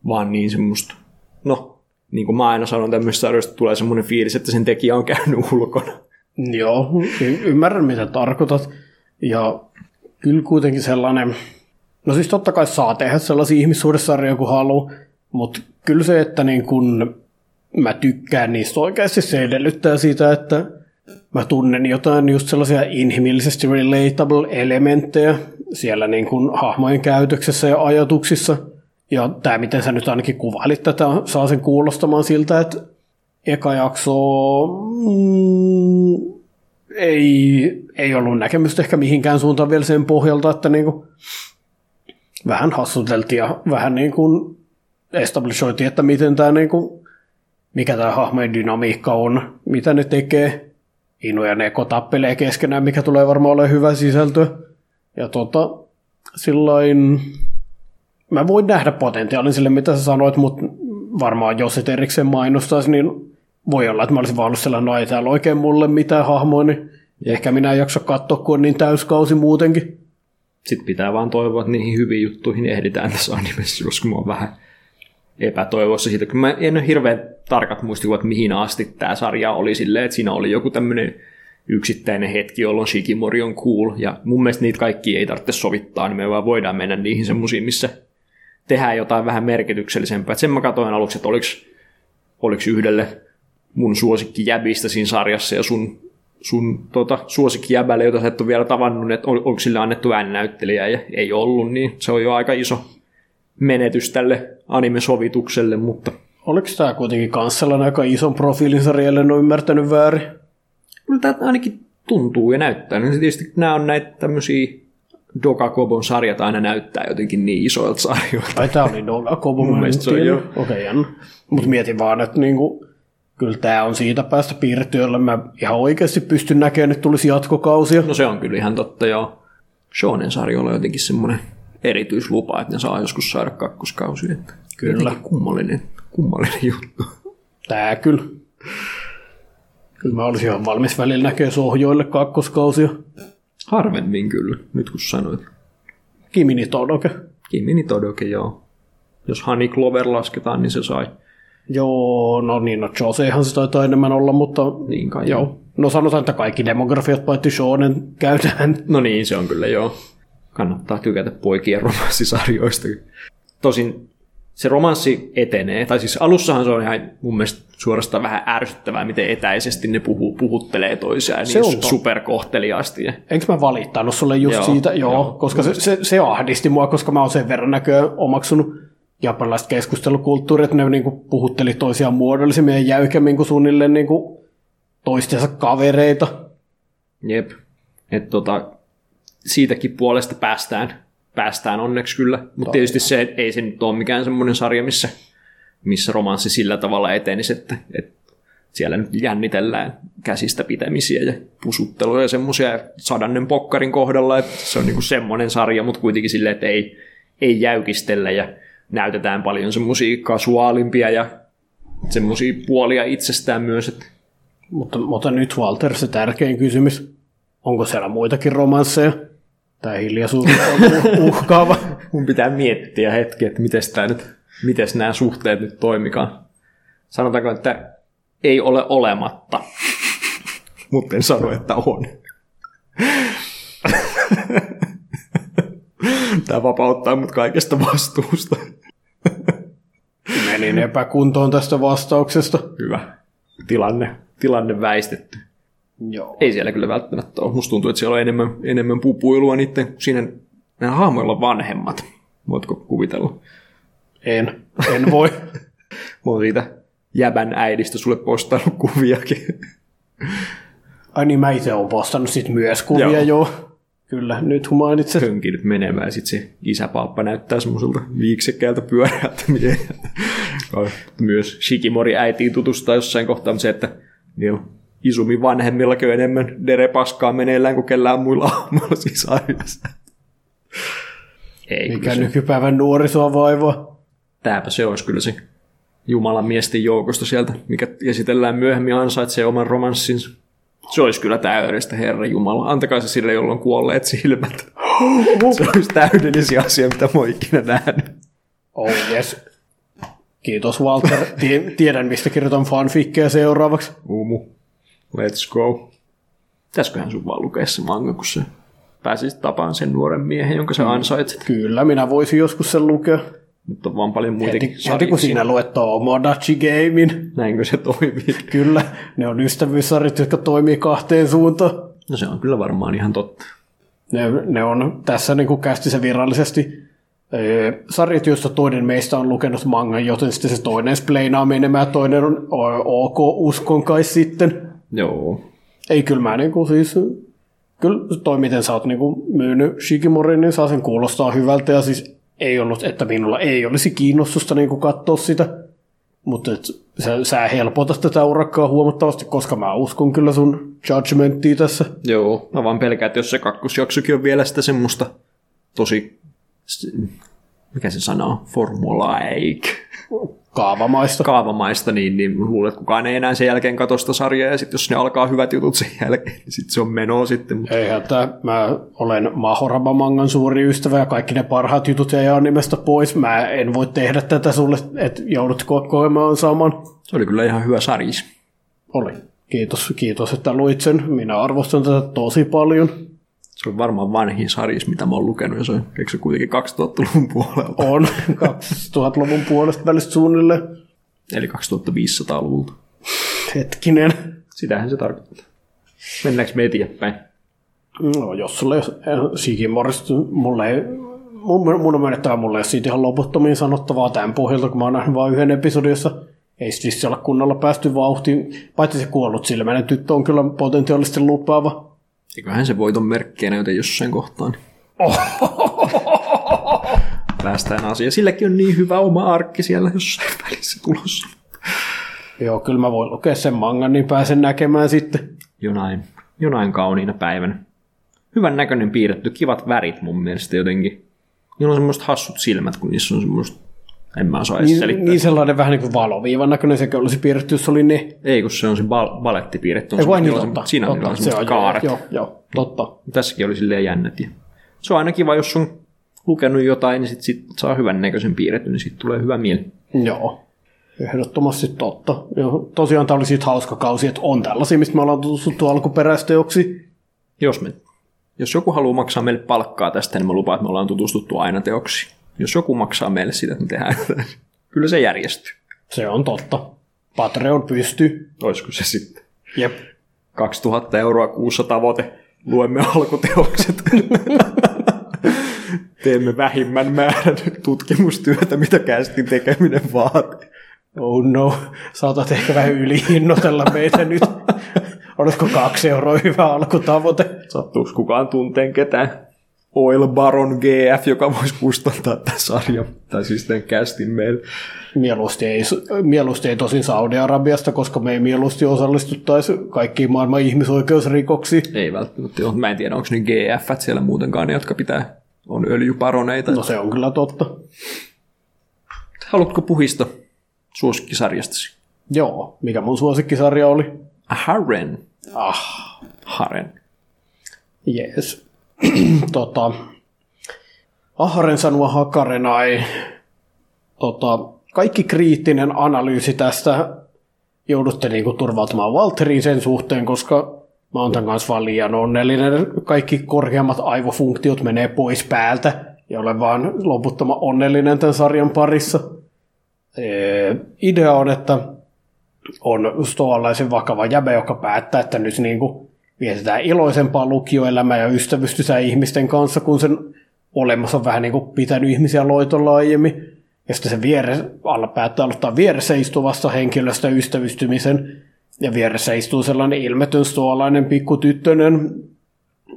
vaan niin semmoista, no, niin kuin mä aina sanon, tämmöistä sarjoista tulee semmoinen fiilis, että sen tekijä on käynyt ulkona. Joo, y- ymmärrän mitä tarkoitat. Ja kyllä kuitenkin sellainen, no siis totta kai saa tehdä sellaisia ihmissuhdesarjoja kuin haluaa, mutta kyllä se, että niin kun mä tykkään niistä oikeasti, se edellyttää sitä, että mä tunnen jotain just sellaisia inhimillisesti relatable elementtejä siellä niin kun hahmojen käytöksessä ja ajatuksissa. Ja tämä, miten sä nyt ainakin kuvailit tätä, saa sen kuulostamaan siltä, että eka jakso mm, ei, ei ollut näkemystä ehkä mihinkään suuntaan vielä sen pohjalta, että niinku, vähän hassuteltiin ja vähän niinku, establishoitiin, että miten tämä, niin kuin, mikä tämä hahmojen dynamiikka on, mitä ne tekee. Inu ja Neko tappelee keskenään, mikä tulee varmaan olemaan hyvä sisältö. Ja tota, sillain, mä voin nähdä potentiaalin sille, mitä sä sanoit, mutta varmaan jos et erikseen mainostaisi, niin voi olla, että mä olisin vaan ollut sellainen, no ei täällä oikein mulle mitään hahmoja, niin ehkä minä en jaksa katsoa, kun on niin täyskausi muutenkin. Sitten pitää vaan toivoa, että niihin hyviin juttuihin ehditään tässä animessa, koska mä oon vähän epätoivossa siitä. Kun mä en ole hirveän tarkat muistikuvat, mihin asti tämä sarja oli silleen, että siinä oli joku tämmöinen yksittäinen hetki, jolloin Shikimori on cool. Ja mun mielestä niitä kaikki ei tarvitse sovittaa, niin me vaan voidaan mennä niihin semmoisiin, missä tehdään jotain vähän merkityksellisempää. Et sen mä katsoin aluksi, että oliko yhdelle mun suosikkijäbistä siinä sarjassa ja sun... sun tota, suosikkijäbälle, jota sä et ole vielä tavannut, että ol, onko sille annettu ääninäyttelijää ja ei ollut, niin se on jo aika iso menetys tälle anime-sovitukselle, mutta... Oliko tämä kuitenkin kanssalla aika ison profiilin sarjalle, en ole ymmärtänyt väärin? Kyllä tämä ainakin tuntuu ja näyttää. No, tietysti nämä on näitä tämmöisiä Dokakobon sarjat aina näyttää jotenkin niin isoilta sarjoilta. Ai tämä oli Dokakobon, mun mielestä se on jo. Okei, okay, mutta mietin vaan, että niinku... Kyllä tämä on siitä päästä piirtyöllä. Mä ihan oikeasti pystyn näkemään, että tulisi jatkokausia. No se on kyllä ihan totta, joo. Shonen-sarjoilla on jotenkin semmoinen erityislupa, että ne saa joskus saada kakkoskausia. Kyllä. Jotenkin kummallinen, kummallinen juttu. Tää kyllä. Kyllä mä olisin ihan valmis välillä näkemään sohjoille kakkoskausia. Harvemmin kyllä, nyt kun sanoit. Kimi ni Todoke. Kimi ni Todoke, joo. Jos Honey Clover lasketaan, niin se sai... Joo, no niin, no Josehan se taitaa enemmän olla, mutta... Niin kai. Joo. No sanotaan, että kaikki demografiat paitsi Shonen käydään. No niin, se on kyllä joo. Kannattaa tykätä poikien romanssisarjoista. Tosin se romanssi etenee, tai siis alussahan se on ihan mun mielestä suorastaan vähän ärsyttävää, miten etäisesti ne puhuu, puhuttelee toisiaan se niin superkohteliaasti. Enkö mä valittanut sulle just joo, siitä? Joo, joo koska se, se, se ahdisti mua, koska mä oon sen verran näköä omaksunut japanilaiset keskustelukulttuurit, ne niinku puhutteli toisiaan muodollisemmin ja jäykemmin kuin suunnilleen niinku toistensa kavereita. Jep. Et tota, siitäkin puolesta päästään, päästään onneksi kyllä, mutta tietysti se, et ei se nyt ole mikään semmoinen sarja, missä, missä romanssi sillä tavalla etenisi, että et siellä nyt jännitellään käsistä pitämisiä ja pusutteluja ja semmoisia sadannen pokkarin kohdalla, että se on niinku semmoinen sarja, mutta kuitenkin silleen, että ei, ei jäykistellä ja näytetään paljon semmoisia kasuaalimpia ja semmoisia puolia itsestään myös. Mutta, mutta nyt, Walter, se tärkein kysymys. Onko siellä muitakin romansseja? Tämä hiljaisuus on uhkaava. Mun pitää miettiä hetki, että miten nämä suhteet nyt toimikaan. Sanotaanko, että ei ole olematta. Mutta en sano, että on. Tämä vapauttaa mut kaikesta vastuusta. Menin epäkuntoon tästä vastauksesta. Hyvä. Tilanne, tilanne väistetty. Joo. Ei siellä kyllä välttämättä ole. Musta tuntuu, että siellä on enemmän, enemmän pupuilua niiden. Siinä nämä hahmoilla vanhemmat. Voitko kuvitella? En. En voi. Mä oon siitä jäbän äidistä sulle postannut kuviakin. Ai niin, mä itse oon postannut sit myös kuvia, joo. joo. Kyllä, nyt kun mainitset. Hönki nyt menemään, ja sitten se isäpaappa näyttää semmoiselta viiksekkäältä pyörältä. Myös Shikimori äitiin tutustaa jossain kohtaa, mutta se, että Izumi vanhemmillakin on enemmän derepaskaa meneillään kuin kellään muilla aamulla siis arjassa. Ei, mikä nykypäivän nuorisoa vaivaa? Tämäpä se olisi kyllä se Jumalan miesten joukosta sieltä, mikä esitellään myöhemmin ansaitsee oman romanssinsa. Se olisi kyllä täydellistä, Herra Jumala. Antakaa se sille, jolla on kuolleet silmät. Se olisi täydellisiä asia, mitä mä oon ikinä nähnyt. Oh yes. Kiitos, Walter. Tiedän, mistä kirjoitan fanfickeja seuraavaksi. Umu. Let's go. Pitäisiköhän sun vaan lukea se manga, kun se pääsisit tapaan sen nuoren miehen, jonka sä ansaitset? Kyllä, minä voisin joskus sen lukea. Mutta on vaan paljon muitakin heti, heti kun siinä luet Tomodachi Gamein. Näinkö se toimii? Kyllä, ne on ystävyyssarjat, jotka toimii kahteen suuntaan. No se on kyllä varmaan ihan totta. Ne, ne on tässä niin kuin kästissä virallisesti ee, sarjat, joista toinen meistä on lukenut mangan, joten sitten se toinen spleinaa menemään, toinen on ok, uskon kai sitten. Joo. Ei, kyllä mä niin kuin siis... Kyllä toi, miten sä oot niin kuin myynyt Shikimorin, niin saa sen kuulostaa hyvältä ja siis... ei ollut, että minulla ei olisi kiinnostusta niin kuin katsoa sitä, mutta sä, sä helpotat tätä urakkaa huomattavasti, koska mä uskon kyllä sun judgmenttiin tässä. Joo, mä vaan pelkään, että jos se kakkosjaksokin on vielä sitä semmoista tosi, mikä se sana on, formulaik. Kaavamaista. Kaavamaista, niin, niin luulet, että kukaan ei enää sen jälkeen katso sitä sarjaa, ja sitten jos ne alkaa hyvät jutut sen jälkeen, niin sitten se on menoa sitten. Mutta... Ei hätää, mä olen Mahoraba-mangan suuri ystävä, ja kaikki ne parhaat jutut jää nimestä pois. Mä en voi tehdä tätä sulle, että joudut kokemaan saman. Se oli kyllä ihan hyvä sarjis. Oli. Kiitos, kiitos, että luit sen. Minä arvostan tätä tosi paljon. Se on varmaan vanhin sarjis, mitä mä oon lukenut, ja se on, eikö se kuitenkin kaksituhattaluvun puolella? On, kaksituhattaluvun puolesta välistä suunnilleen. Eli kaksituhattaviisisataaluvulta. Hetkinen. Sitähän se tarkoittaa. Mennäänkö me eteenpäin? No, jos sulle Shikimorista, mulle ei, mun, mun on myönnettävä, mulle ei ole siitä ihan loputtomiin sanottavaa tämän pohjalta, kun mä oon nähnyt vain yhden episodin, jossa ei siis olla kunnolla päästy vauhtiin, paitsi se kuollut silmäinen tyttö on kyllä potentiaalisesti lupaava. Eiköhän se voiton merkkejä näytä jossain kohtaan. Päästään asia. Silläkin on niin hyvä oma arkki siellä jossain välissä tulossa. Joo, kyllä mä voin lukea sen mangan, niin pääsen näkemään sitten. Jonain, jonain kauniina päivänä. Hyvän näköinen piirretty, kivat värit mun mielestä jotenkin. Niillä on semmoiset hassut silmät, kun niissä on semmoista, en mä osaa edes selittää. Niin sellainen vähän niin kuin valoviivan näköinen, sekin olisi piirretty, jos oli ne. Ei, kun se on se bal- baletti piirretty. On ei vain niin totta. Siinä totta, on semmoiset kaaret. Joo, joo, totta. Tässäkin oli silleen jännät. Se on aina kiva, jos on lukenut jotain, niin sit, sit saa hyvän näköisen piirretty, niin sit tulee hyvä mieli. Joo, ehdottomasti totta. Ja tosiaan tämä oli siitä hauska kausi, että on tällaisia, mistä me ollaan tutustuttu alkuperäisteoksi. Jos, me, jos joku haluaa maksaa meille palkkaa tästä, niin mä lupaan, että me ollaan tutustuttu aina teoksi. Jos joku maksaa meille sitä, että me tehdään, kyllä se järjestyy. Se on totta. Patreon pystyy. Olisiko se sitten? Jep. kaksituhatta euroa kuussa tavoite. Luemme alkuteokset. Teemme vähimmän määrän tutkimustyötä, mitä kästin tekeminen vaatii. Oh no, saatat ehkä vähän ylihinnotella meitä nyt. Olisiko kaksi euroa hyvä alkutavoite? Sattuuko kukaan tunteen ketään? Oil Baron G F, joka voisi kustantaa tämän sarjan, tai siis tämän kästin meille. Mieluusti ei, mieluusti ei tosin Saudi-Arabiasta, koska me ei mieluusti osallistuttaisi kaikkiin maailman ihmisoikeusrikoksiin. Ei välttämättä ole. Mä en tiedä, onko ne G F-t siellä muutenkaan ne, jotka pitää, on öljyparoneita. No se on kyllä totta. Haluatko puhista suosikkisarjastasi? Joo, mikä mun suosikkisarja oli? Aharen. Ah, Aharen. Jees. tota, Aharen-san wa Hakarenai. Tota, kaikki kriittinen analyysi tästä joudutte niinku turvautumaan Walteriin sen suhteen, koska mä oon tämän kanssa vaan liian onnellinen. Kaikki korkeammat aivofunktiot menee pois päältä ja olen vaan loputtoman onnellinen tämän sarjan parissa. Ee, idea on, että on stoalaisen vakava jäbe, joka päättää, että nyt niinku vietetään iloisempaa lukioelämää ja ystävystysää ihmisten kanssa, kun sen olemassa on vähän niin kuin pitänyt ihmisiä loitolla aiemmin. Ja sitten se vieressä, alla päättää aloittaa vieressä istuvasta henkilöstä ystävystymisen. Ja vieressä istuu sellainen ilmetön stoalainen pikkutyttönen,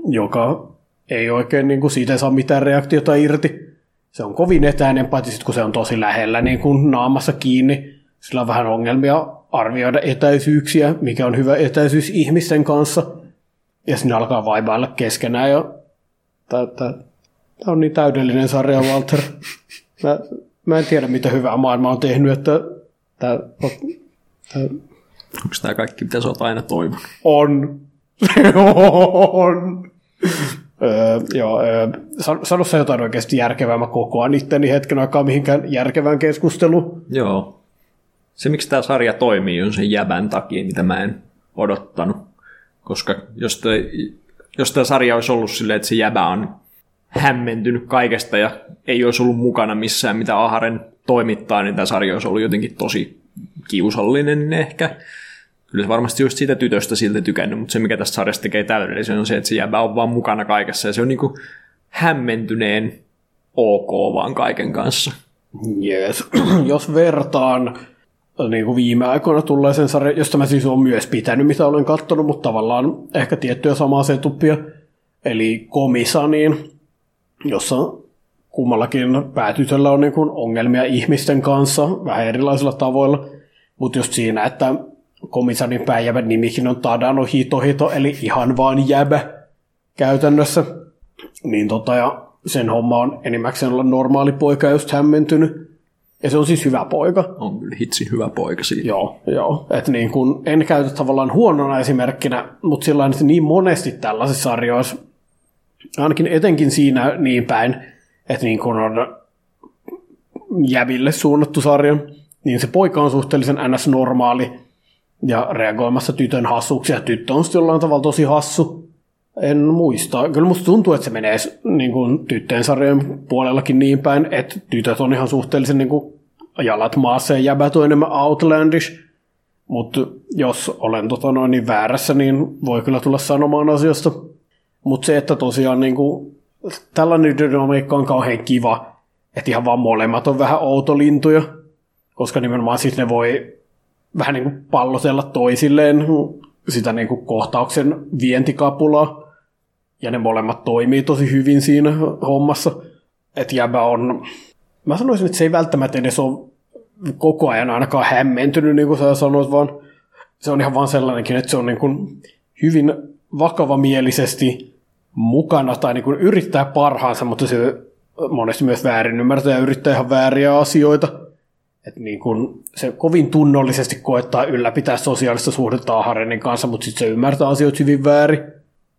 joka ei oikein niin kuin siitä saa mitään reaktiota irti. Se on kovin etäinen, paitsi sitten kun se on tosi lähellä niin kuin naamassa kiinni. Sillä on vähän ongelmia arvioida etäisyyksiä, mikä on hyvä etäisyys ihmisten kanssa. Ja sinne alkaa vaivailla keskenään jo. Tää, tää, tää on niin täydellinen sarja, Walter. Mä, mä en tiedä, mitä hyvää maailma on tehnyt. Että tää, tää. Onko tää kaikki, mitä sä oot aina toivonut? On. on. öö, joo, öö, sano sä jotain oikeasti järkevää. Mä kokoan itteni hetken aikaa mihinkään järkevään keskusteluun. Joo. Se, miksi tää sarja toimii, on sen jäbän takia, mitä mä en odottanut. Koska jos, jos tämä sarja olisi ollut silleen, että se jäbä on hämmentynyt kaikesta ja ei olisi ollut mukana missään, mitä Aharen toimittaa, niin tämä sarja olisi ollut jotenkin tosi kiusallinen ehkä. Kyllä se varmasti olisi siitä tytöstä siltä tykännyt, mutta se, mikä tästä sarjasta tekee täydellisen, on se, että se jäbä on vaan mukana kaikessa ja se on niin kuin hämmentyneen ok vaan kaiken kanssa. Yes. Jos vertaan niin kuin viime aikoina tulee sen sarja, josta mä siis oon myös pitänyt, mitä olen katsonut, mutta tavallaan ehkä tiettyjä samaa setupia, eli Komisaniin, jossa kummallakin päätytöllä on niin kuin ongelmia ihmisten kanssa vähän erilaisilla tavoilla, mutta just siinä, että Komisarin pääjävän nimikin on Tadano Hitohito, eli ihan vaan jäbä käytännössä. Niin tota, ja sen homma on enimmäkseen olla normaali poika just hämmentynyt. Ja se on siis hyvä poika. On kyllä hitsi hyvä poika siinä. Joo, joo. Et niin kun, en käytä tavallaan huonona esimerkkinä, mutta sillain, että niin monesti tällaisissa sarjoissa, ainakin etenkin siinä niin päin, että niin kun on jäville suunnattu sarja, niin se poika on suhteellisen ns-normaali ja reagoimassa tytön hassuuksia. Tyttö on sitten jollain tavalla tosi hassu. En muista. Kyllä musta tuntuu, että se menee niin kuin tyttöjen sarjojen puolellakin niin päin, että tytöt on ihan suhteellisen niin kuin jalat maassa ja jäbät on enemmän outlandish. Mutta jos olen tota noin, niin väärässä, niin voi kyllä tulla sanomaan asiasta. Mutta se, että tosiaan niin kuin, tällainen dynamiikka on kauhean kiva, että ihan vaan molemmat on vähän outolintuja, koska nimenomaan sitten ne voi vähän niin kuin pallotella toisilleen sitä niin kuin kohtauksen vientikapulaa, ja ne molemmat toimii tosi hyvin siinä hommassa. Että jäbä on, mä sanoisin, että se ei välttämättä edes ole koko ajan ainakaan hämmentynyt, niin kuin sä sanoit, vaan se on ihan vaan sellainenkin, että se on niin kuin hyvin vakavamielisesti mukana, tai niin kuin yrittää parhaansa, mutta se monesti myös väärin ymmärtää ja yrittää ihan vääriä asioita. Että niin kun se kovin tunnollisesti koettaa ylläpitää sosiaalista suhdetta Aharenin kanssa, mutta sitten se ymmärtää asioita hyvin väärin.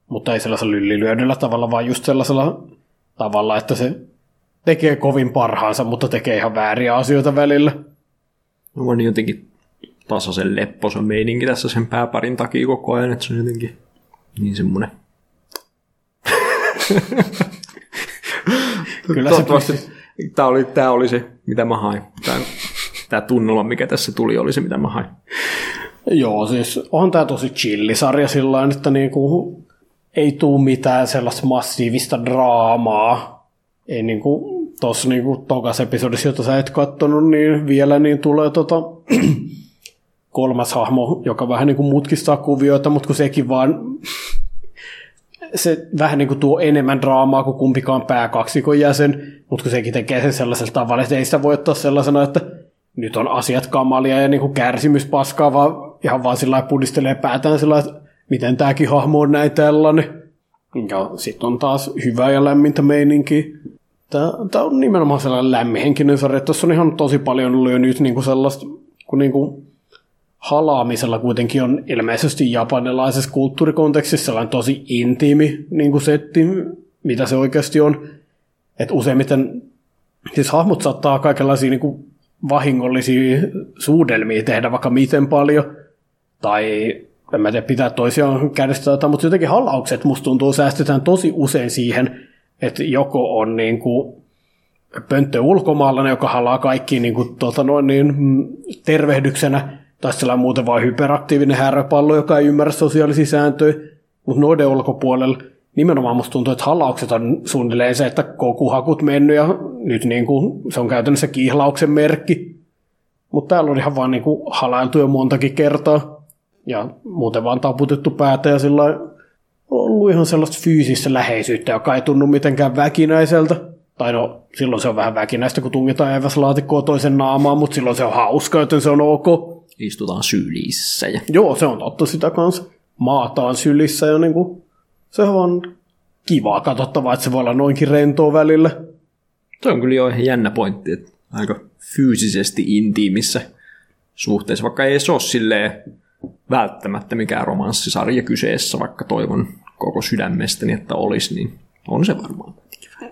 Mutta ei sellaisella lyllilyönnillä tavalla, vaan just sellaisella tavalla, että se tekee kovin parhaansa, mutta tekee ihan vääriä asioita välillä. No on jotenkin tasaisen lepposen meininki tässä sen pääparin takia koko ajan, että se on jotenkin niin semmoinen. Kyllä se Tämä oli, tämä oli se, mitä mä hain. Tämä, tämä tunnolla, mikä tässä tuli, oli se, mitä mä hain. Joo, siis on tämä tosi chillisarja sillain, että niinku, ei tule mitään sellaista massiivista draamaa. Ei niinku tuossa niinku tokas episodissa, jota sä et kattonut, niin vielä niin tulee tota kolmas hahmo, joka vähän niinku mutkistaa kuvioita, mutta kun sekin vaan se vähän niin kuin tuo enemmän draamaa kuin kumpikaan pääkaksikon jäsen, mutta kun sekin tekee sen sellaisella tavalla, että ei sitä voi ottaa sellaisena, että nyt on asiat kamalia ja niin kuin kärsimys paskaa, vaan ihan vaan sillä lailla pudistelee päätään sillä lailla, että miten tämäkin hahmo on näin tällainen. Ja sitten on taas hyvää ja lämmintä meininkiä. Tämä on nimenomaan sellainen lämminhenkinen sarja, että tuossa on ihan tosi paljon lyönyt niin kuin sellaista, kun niin kuin halaamisella kuitenkin on ilmeisesti japanilaisessa kulttuurikontekstissa sellainen tosi intiimi niin kuin setti, mitä se oikeasti on. Että useimmiten siis hahmot saattaa kaikenlaisia niin kuin vahingollisia suudelmia tehdä vaikka miten paljon. Tai en mä tiedä, pitää toisiaan kädestä jotain, mutta jotenkin halaukset musta tuntuu säästetään tosi usein siihen, että joko on niin kuin pönttö ulkomaalainen, joka halaa kaikki niin kuin, tota noin, niin, tervehdyksenä, tai sellainen muuten vain hyperaktiivinen häröpallo, joka ei ymmärrä sosiaalisia sääntöjä, mutta noiden ulkopuolella nimenomaan musta tuntuu, että halaukset on suunnilleen se, että kokuhakut mennyt ja nyt niin kuin, se on käytännössä kihlauksen merkki. Mutta täällä on ihan vaan niin kuin halailtu jo montakin kertaa ja muuten vaan taputettu päätä ja sillä on ollut ihan sellaista fyysistä läheisyyttä, joka ei tunnu mitenkään väkinäiseltä. Tai no, silloin se on vähän väkinäistä, kun tungetaan eväslaatikkoa toisen naamaan, mutta silloin se on hauska, joten se on ok. Istutaan sylissä. Ja joo, se on totta sitä kanssa. Maataan sylissä ja niin kuin, se on kivaa katsottavaa, että se voi olla noinkin rentoa välillä. Se on kyllä jo ihan jännä pointti, että aika fyysisesti intiimissä suhteessa, vaikka ei se ole silleen välttämättä mikään romanssisarja kyseessä, vaikka toivon koko sydämestäni, että olisi, niin on se varmaan.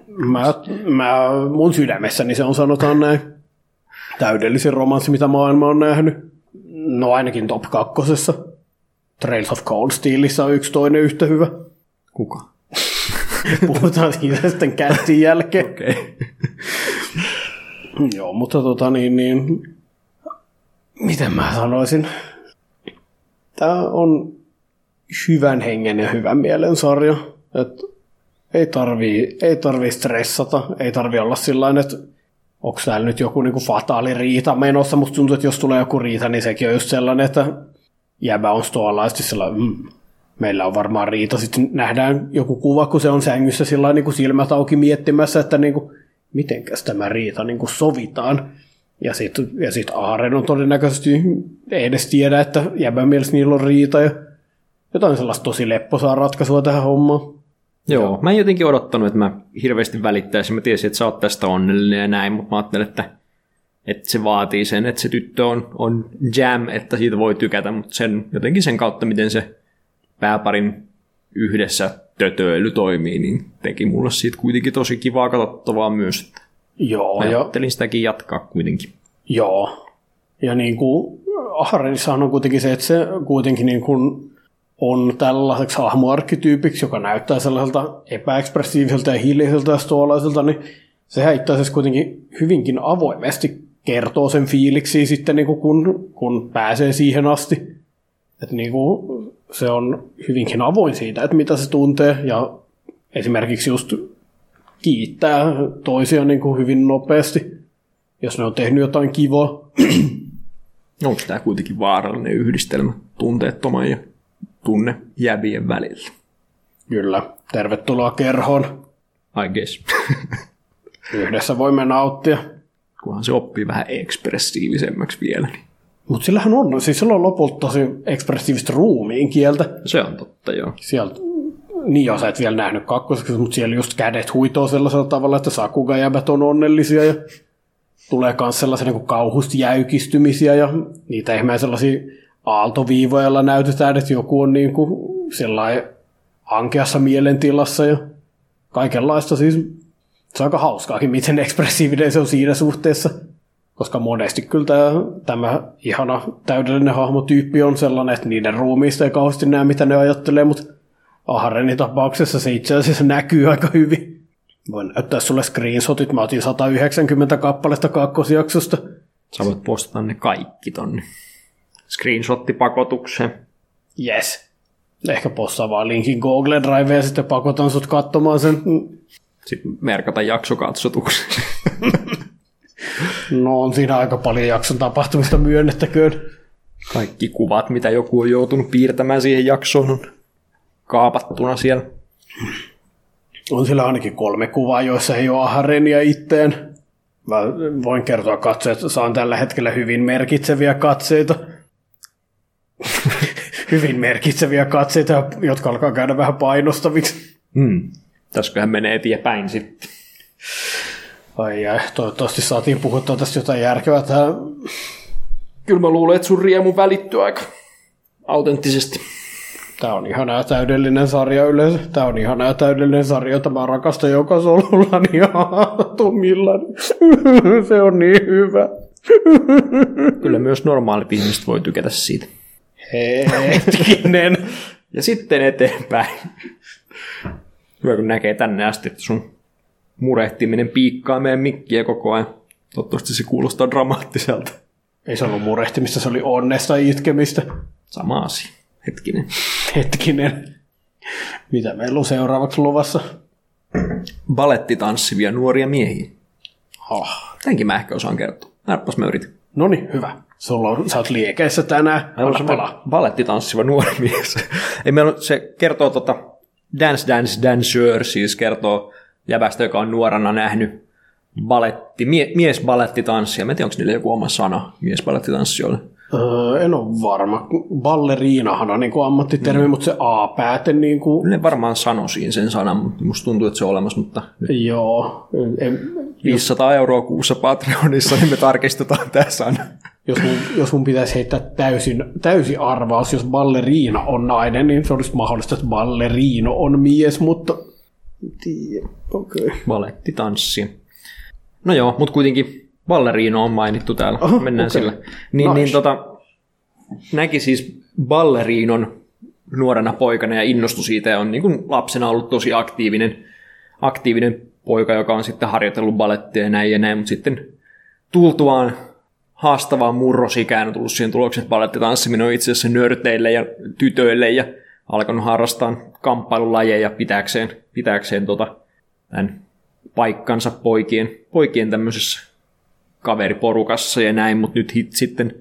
Mä, mä, mun sydämessäni se on sanotaan näin. Täydellisen romanssi, mitä maailma on nähnyt. No ainakin top kakkosessa. Trails of Cold Steelissä on yksi toinen yhtä hyvä. Kuka? Puhutaan siitä sitten kästin jälkeen. Okei. Okay. Joo, mutta tota niin, niin... Miten mä sanoisin? Tää on hyvän hengen ja hyvän mielen sarja. Et ei tarvii, ei tarvii stressata, ei tarvii olla sillain, että onko täällä nyt joku niinku fataali riita menossa? Musta tuntuu, että jos tulee joku riita, niin sekin on just sellainen, että jäbä on stoalaisesti sellainen, mm, meillä on varmaan riita. Sitten nähdään joku kuva, kun se on sängyssä sillä niin kuin silmät auki miettimässä, että niin kuin, mitenkäs tämä riita niin kuin sovitaan. Ja sitten ja sit Aharen on todennäköisesti, ei edes tiedä, että jäbän mielessä niillä on riita ja jotain sellaista tosi lepposaa ratkaisua tähän hommaan. Joo, Joo. Mä en jotenkin odottanut, että mä hirveästi välittäisin. Mä tiesin, että sä oot tästä onnellinen ja näin, mutta mä ajattelin, että, että se vaatii sen, että se tyttö on, on jam, että siitä voi tykätä, mutta sen, jotenkin sen kautta, miten se pääparin yhdessä tötöily toimii, niin teki mulle siitä kuitenkin tosi kivaa katsottavaa myös. Joo, mä ajattelin ja sitäkin jatkaa kuitenkin. Joo, ja niin kuin Aharenissahan on kuitenkin se, että se kuitenkin niin kuin on tällaiseksi hahmoarkkityypiksi, joka näyttää sellaiselta epäekspressiiviseltä ja hiljaiseltä ja stoolaiselta, niin sehän itse asiassa kuitenkin hyvinkin avoimesti kertoo sen fiiliksiä sitten, niin kuin kun, kun pääsee siihen asti. Että niin kuin se on hyvinkin avoin siitä, että mitä se tuntee, ja esimerkiksi just kiittää toisiaan niin kuin hyvin nopeasti, jos ne on tehnyt jotain kivaa. Onko tämä kuitenkin vaarallinen yhdistelmä tunteettoman ja tunne jäbien välillä? Kyllä. Tervetuloa kerhoon. I guess. Yhdessä voimme nauttia. Kunhan se oppii vähän ekspressiivisemmäksi vielä. Mutta sillähän on. Siis sillä on lopulta tosi ekspressiivistä ruumiin kieltä. Se on totta, joo. Sieltä, niin jos et vielä nähnyt kakkoseksi, mutta siellä just kädet huitoo sellaisella tavalla, että sakugajäbät on onnellisia ja tulee myös sellaisia niin kauhusta jäykistymisiä ja niitä ihmeen sellaisia aaltoviivoilla näytetään, että joku on niin kuin sellainen ankeassa mielentilassa ja kaikenlaista. Siis se on aika hauskaakin, miten ekspressiivinen se on siinä suhteessa, koska monesti kyllä tämä, tämä ihana täydellinen hahmotyyppi on sellainen, että niiden ruumiista ei kauheasti näe, mitä ne ajattelee, mutta Aharenin tapauksessa se itse asiassa näkyy aika hyvin. Voin näyttää sulle screenshotit, mä otin sata yhdeksänkymmentä kappaletta kakkosjaksosta. Sä voit postata ne kaikki tonne screenshottipakotukseen. Yes. Ehkä postaa vaan linkin Google Drive ja sitten pakotan sut katsomaan sen. Sitten merkata jaksokatsotuksen. No on siinä aika paljon jakson tapahtumista, myönnettäköön. Kaikki kuvat, mitä joku on joutunut piirtämään siihen jaksoon, on kaapattuna siellä. On siellä ainakin kolme kuvaa, joissa ei ole Aharenia itteen. Mä voin kertoa katsoja, että saan tällä hetkellä hyvin merkitseviä katseita. Hyvin merkitseviä katseita, jotka alkaa käydä vähän painostaviksi. Hmm. Täsköhän menee eteenpäin sitten. Ai jää, toivottavasti saatiin puhuttua tästä jotain järkevää. Tää... Kyllä mä luulen, että sun riemu välittyy aika autenttisesti. Tää on ihanaa täydellinen sarja yleensä. Tää on ihanaa täydellinen sarja, jota mä rakastan joka solullani ja tumillani. Se on niin hyvä. Kyllä myös normaalit ihmiset voi tykätä siitä. Hetkinen. Ja sitten eteenpäin. Hyvä, kun näkee tänne asti, että sun murehtiminen piikkaa meidän mikkiä koko ajan. Toivottavasti se kuulostaa dramaattiselta. Ei se ollut murehtimista, se oli onnesta itkemistä. Sama asia. Hetkinen. Hetkinen. Mitä meillä on seuraavaksi luvassa? Balettitanssivia nuoria miehiä. Oh. Tämänkin mä ehkä osaan kertoa. Närppäs mä yritän. Noniin, hyvä. Sulla on, sä oot liekeissä tänään. Meillä on pala. Balettitanssiva nuori mies. Ei, meillä on, se kertoo tota Dance Dance Dancer, siis kertoo jäbästä, joka on nuorana nähnyt baletti, mie, miesbalettitanssia. Mä en tiedä, onko niillä joku oma sana miesbalettitanssijoille. Öö, en ole varma. Balleriinahan on niin kuin ammattitermi, mm. mutta se A-pääte. Niin kuin... Ne varmaan sanoisiin sen sanan, mutta musta tuntuu, että se on olemassa. Mutta joo. En, viisisataa jos... euroa kuussa Patreonissa, niin me tarkistetaan tämä sana. Jos mun, jos mun pitäisi heittää täysin, täysi arvaus, jos balleriina on nainen, niin se olisi mahdollista, että balleriino on mies, mutta... Tiedä, okei. Okay. Balettitanssi. No joo, mutta kuitenkin balleriino on mainittu täällä. Aha, mennään okay. Sillä. Niin, nice. Niin tota, näki siis balleriinon nuorena poikana ja innostui siitä ja on niin kuin lapsena ollut tosi aktiivinen, aktiivinen poika, joka on sitten harjoitellut balettia ja näin ja näin, mutta sitten tultuaan haastavaan murrosikään on tullut siihen tulokseen, että balettitanssiminen on itse asiassa nörteille ja tytöille ja alkanut harrastaa kamppailulajeja pitääkseen, pitääkseen tota, tämän paikkansa poikien, poikien tämmöisessä kaveriporukassa ja näin, mutta nyt hit, sitten,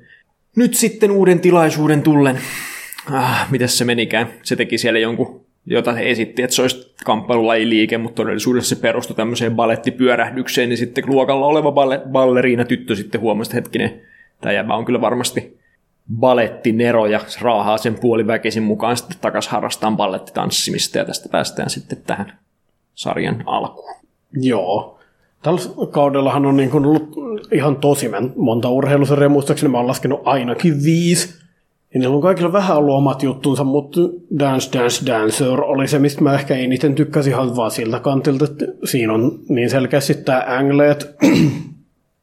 nyt sitten uuden tilaisuuden tullen, ah, mitäs se menikään, se teki siellä jonkun jota he esitti, että se olisi kamppailulajiliike, mutta todellisuudessa se perustui tämmöiseen balettipyörähdykseen, niin sitten luokalla oleva balle- balleriina tyttö sitten huomasi, että hetkinen, tämä jäbä on kyllä varmasti balettinero ja raahaa sen puoliväkisin mukaan sitten takaisin harrastamaan balettitanssimista, ja tästä päästään sitten tähän sarjan alkuun. Joo. Tällä kaudellahan on niin kuin ollut ihan tosi monta urheilusarjaa, muistaakseni mä oon laskenut ainakin viisi. Ja niillä on kaikilla vähän ollut omat juttunsa, mutta Dance Dance Dancer oli se, mistä mä ehkä eniten tykkäsin ihan vaan siltä kantilta, että siinä on niin selkeästi tämä Angleet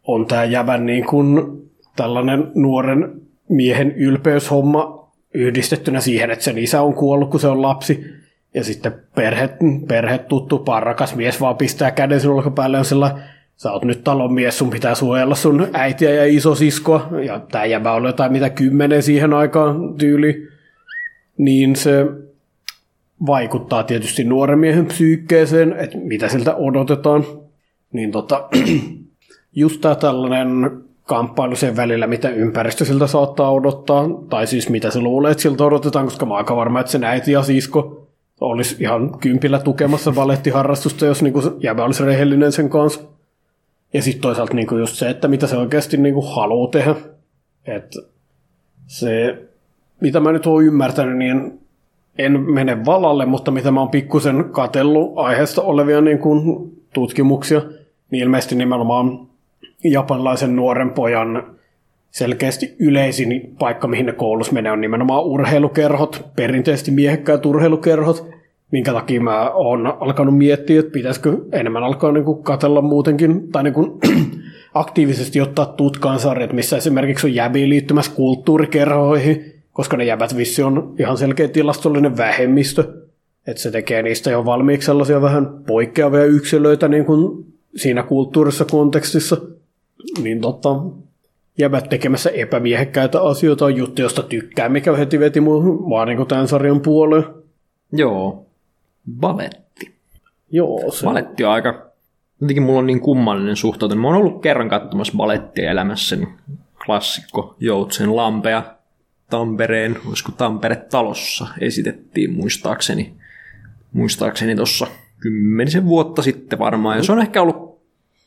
on tämä jävän niin kuin tällainen nuoren miehen ylpeyshomma yhdistettynä siihen, että sen isä on kuollut, kun se on lapsi. Ja sitten perhe, perhe tuttu, parrakas mies vaan pistää käden sinun olkapäälle ja sillä sä oot nyt talonmies, sun pitää suojella sun äitiä ja isosiskoa, ja tää jäbä oli jotain mitä kymmenen siihen aikaan tyyli, niin se vaikuttaa tietysti nuoren miehen psyykkeeseen, että mitä siltä odotetaan. Niin tota, just tää tällainen kamppailu sen välillä, mitä ympäristö siltä saattaa odottaa, tai siis mitä se luulee, että siltä odotetaan, koska mä oon aika varma, että sen äiti ja sisko olisi ihan kympillä tukemassa valettiharrastusta, jos niinku jäbä olisi rehellinen sen kanssa. Ja sitten toisaalta niinku just se, että mitä se oikeasti niinku haluaa tehdä. Et se, mitä mä nyt oon ymmärtänyt, niin en mene valalle, mutta mitä mä oon pikkusen katsellut aiheesta olevia niinku tutkimuksia, niin ilmeisesti nimenomaan japanlaisen nuoren pojan selkeästi yleisin paikka, mihin ne koulussa menee, on nimenomaan urheilukerhot, perinteisesti miehekkäät urheilukerhot, minkä takia mä oon alkanut miettiä, että pitäisikö enemmän alkaa niinku katsella muutenkin, tai niinku aktiivisesti ottaa tutkaan sarjat, missä esimerkiksi on jäbiä liittymässä kulttuurikerhoihin, koska ne jäbät vissi on ihan selkeä tilastollinen vähemmistö, että se tekee niistä jo valmiiksi sellaisia vähän poikkeavia yksilöitä niinku siinä kulttuurissa kontekstissa, niin totta. Jäbät tekemässä epämiehekkäitä asioita on juttu, josta tykkää, mikä heti veti mun vaan niin tämän sarjan puoleen. Joo, baletti. Joo, se baletti on aika, jotenkin mulla on niin kummallinen suhtautuminen. Mä oon ollut kerran katsomassa balettia elämässäni, klassikko Joutsen Lampea Tampereen, olisiko Tampere-talossa esitettiin muistaakseni, muistaakseni tuossa kymmenisen vuotta sitten varmaan, ja se on ehkä ollut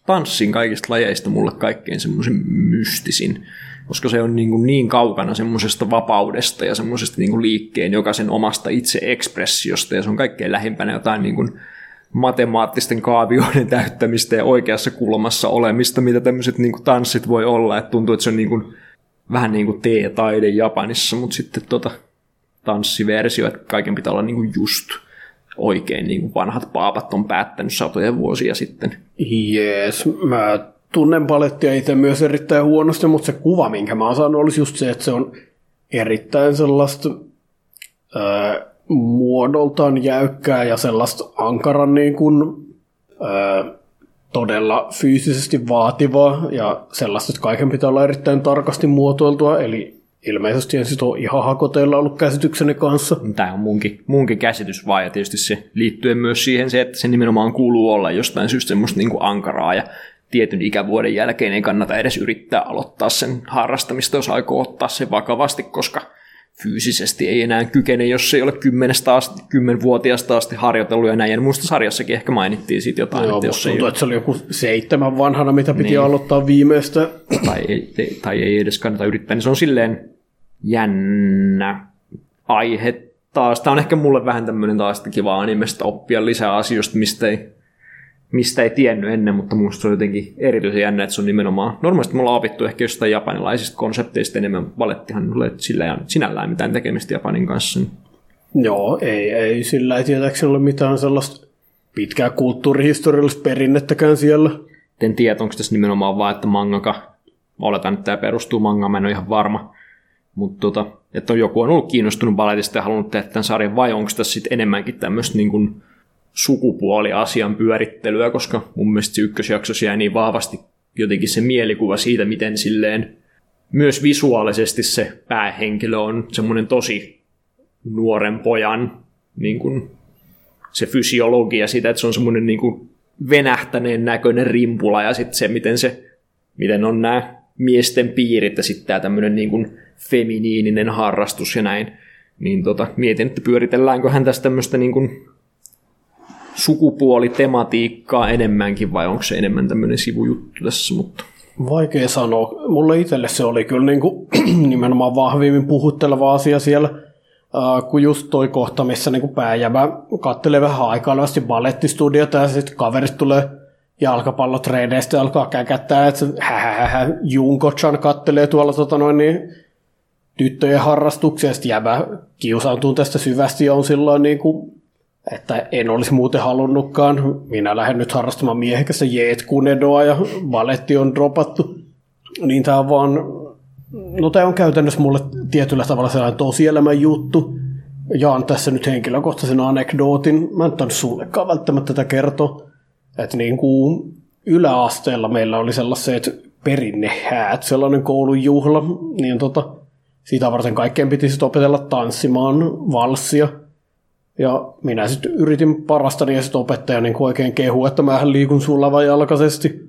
tanssin kaikista lajeista mulle kaikkein semmoisen mystisin, koska se on niin, kuin niin kaukana semmoisesta vapaudesta ja semmoisesta niin kuin liikkeen jokaisen omasta itse ekspressiosta, ja se on kaikkein lähimpänä jotain niin kuin matemaattisten kaavioiden täyttämistä ja oikeassa kulmassa olemista, mitä tämmöiset niin kuin tanssit voi olla, että tuntuu, että se on niin kuin, vähän niin kuin tee-taide Japanissa, mutta sitten tota, tanssiversio, että kaiken pitää olla niin kuin just oikein niin kuin vanhat paapat on päättänyt satoja vuosia sitten. Jees, mä tunnen balettia itse myös erittäin huonosti, mutta se kuva, minkä mä oon saanut, olisi just se, että se on erittäin sellaista ää, muodoltaan jäykkää ja sellaista ankaran niin kuin, ää, todella fyysisesti vaativaa ja sellaista, että kaiken pitää olla erittäin tarkasti muotoiltua, eli ilmeisesti en sit ole ihan hakoteilla ollut käsitykseni kanssa. Tämä on munkin, munkin käsitys vaan, ja tietysti se liittyen myös siihen se, että se nimenomaan kuuluu olla jostain syystä semmoista niin kuin ankaraa, ja tietyn ikävuoden jälkeen ei kannata edes yrittää aloittaa sen harrastamista, jos aikoo ottaa sen vakavasti, koska fyysisesti ei enää kykene, jos ei ole kymmenestä asti, kymmenvuotiaasta asti harjoitellut ja näin. Ja muista sarjassakin ehkä mainittiin siitä jotain. Joo, että jos tuntuu, ei että se oli joku seitsemän vanhana, mitä piti niin aloittaa viimeistä. Tai ei, tai ei edes kannata yrittää, niin se on silleen jännä aihe taas. Tämä on ehkä mulle vähän tämmöinen taas kivaa animesta oppia lisää asioista, mistä ei, mistä ei tiennyt ennen, mutta minusta se on jotenkin erityisen jännä, että se on nimenomaan. Normaalisti me ollaan opittu ehkä jostain japanilaisista konsepteista enemmän. Balettihan sillä ei ole sinällään mitään tekemistä Japanin kanssa. Joo, ei, ei sillä ei tietääkseni ole mitään sellaista pitkää kulttuurihistoriallista perinnettäkään siellä. En tiedä, onko tässä nimenomaan vaan, että mangaka, oletan, että tämä perustuu mangaan, mä en ole ihan varma. Mutta tota, että on joku on ollut kiinnostunut baletista ja halunnut tehdä tämän sarjan, vai onko tässä sitten enemmänkin tämmöistä niin kuin sukupuoliasian pyörittelyä, koska mun mielestä se ykkösjaksossa jäi niin vahvasti jotenkin se mielikuva siitä, miten silleen myös visuaalisesti se päähenkilö on semmoinen tosi nuoren pojan niin kuin se fysiologia sitä, että se on semmoinen niin kuin venähtäneen näköinen rimpula ja sitten se, miten se, miten on nämä miesten piirit ja sitten tämä tämmöinen niin kuin feminiininen harrastus ja näin. Niin tota, mietin, että pyöritelläänköhän tästä tämmöistä niin kuin sukupuolitematiikkaa enemmänkin, vai onko se enemmän tämmöinen sivujuttu tässä, mutta... Vaikea sanoa. Mulle itselle se oli kyllä niin kuin, nimenomaan vahvimmin puhutteleva asia siellä, äh, kun just toi kohta, missä niin kuin pääjävä kattelee vähän aikailevasti balettistudiota, ja sitten kaverit tulee jalkapallotreideistä ja alkaa käkättää, että hähähähä, Junko-chan kattelee tuolla tota noin niin tyttöjen harrastuksia, ja sitten jäbä kiusaantuu tästä syvästi ja on silloin niin kuin, että en olisi muuten halunnutkaan. Minä lähden nyt harrastamaan miehekästä jeetkunedoa ja baletti on dropattu. Niin tämä on vaan, no tämä on käytännössä mulle tietyllä tavalla sellainen tosielämän juttu. Jaan tässä nyt henkilökohtaisen anekdootin. Mä en tainnut sullekaan välttämättä tätä kertoa. Että niin kuin yläasteella meillä oli sellaiset perinnehäät, sellainen koulujuhla. Niin tota, sitä varten kaikkeen piti sitten opetella tanssimaan valssia. Ja minä sitten yritin parastani ja sitten opettaja niin oikein kehu, että mähän liikun sulavajalkaisesti.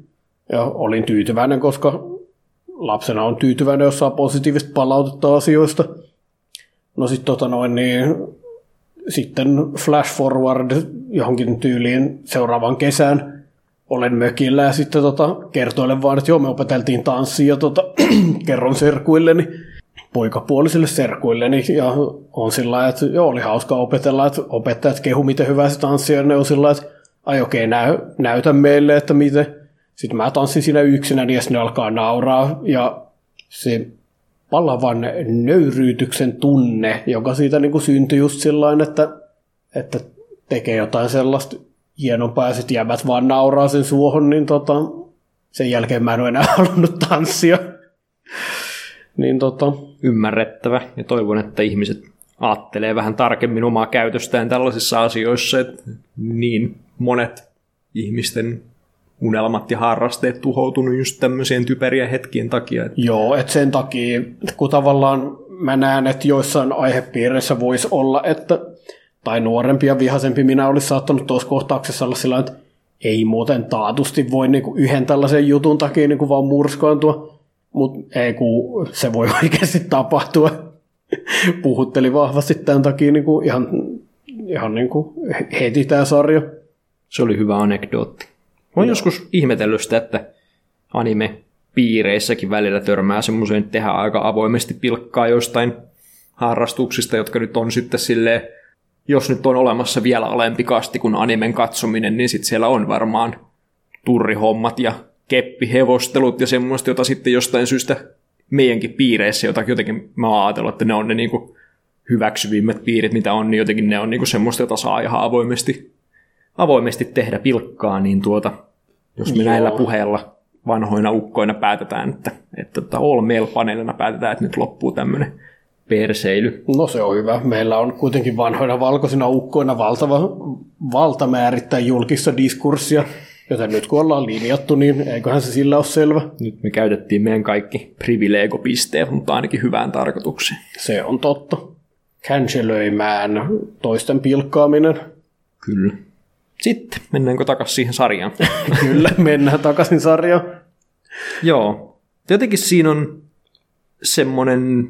Ja olin tyytyväinen, koska lapsena on tyytyväinen, jos saa positiivista palautetta asioista. No sitten tota noin niin, sitten flash forward johonkin tyyliin seuraavaan kesään. Olen mökillä ja sitten tota, kertoilen vaan, että joo, me opeteltiin tanssia ja tota, kerron serkuilleni. Poikapuolisille serkuilleni ja on sillä, että joo, oli hauska opetella, että opettajat kehu, miten hyvää se tanssia, ja ne on sillä, että ai okei, nä- näytä meille, että miten. Sitten mä tanssin siinä yksinä, niin ne alkaa nauraa, ja se palavan nöyryytyksen tunne, joka siitä niin kuin syntyi just sillain, että, että tekee jotain sellaista hienompaa, ja sitten jäbät vaan nauraa sen suohon, niin tota, sen jälkeen mä en ole enää halunnut tanssia. Niin tota, ymmärrettävä, ja toivon, että ihmiset ajattelee vähän tarkemmin omaa käytöstään tällaisissa asioissa, että niin monet ihmisten unelmat ja harrasteet tuhoutunut just tämmöiseen typerien hetkien takia. Että... Joo, että sen takia, kun tavallaan mä näen, että joissain aihepiireissä voisi olla, että tai nuorempi ja vihaisempi minä olisi saattanut tuossa kohtauksessa olla sillä, että ei muuten taatusti voi niinku yhden tällaisen jutun takia niinku vaan murskaantua. Mutta ei, kun se voi oikeasti tapahtua. Puhutteli vahvasti tämän takia niin kuin ihan, ihan niin kuin heti tämä sarja. Se oli hyvä anekdootti. Olen joskus ihmetellyt sitä, että anime-piireissäkin välillä törmää semmoiseen, että tehdään aika avoimesti pilkkaa jostain harrastuksista, jotka nyt on sitten silleen, jos nyt on olemassa vielä alempi kasti kuin animen katsominen, niin sitten siellä on varmaan turrihommat ja keppihevostelut ja semmoista, jota sitten jostain syystä meidänkin piireissä jotakin jotenkin mä oon ajatellut, että ne on ne niinku hyväksyvimmät piirit, mitä on, niin jotenkin ne on niinku semmoista, jota saa ihan avoimesti, avoimesti tehdä pilkkaa, niin tuota, jos me Joo. näillä puheilla vanhoina ukkoina päätetään, että, että, että all mail paneelina päätetään, että nyt loppuu tämmöinen perseily. No se on hyvä. Meillä on kuitenkin vanhoina valkoisina ukkoina valtava valta määrittää julkista diskurssia. Joten nyt kun ollaan linjattu, niin eiköhän se sillä ole selvä. Nyt me käytettiin meidän kaikki privilegopisteet, mutta ainakin hyvään tarkoitukseen. Se on totta. Cancelöimään toisten pilkkaaminen. Kyllä. Sitten, mennäänkö takaisin siihen sarjaan? Kyllä, mennään takaisin sarjaan. Joo. Jotenkin siinä on semmoinen,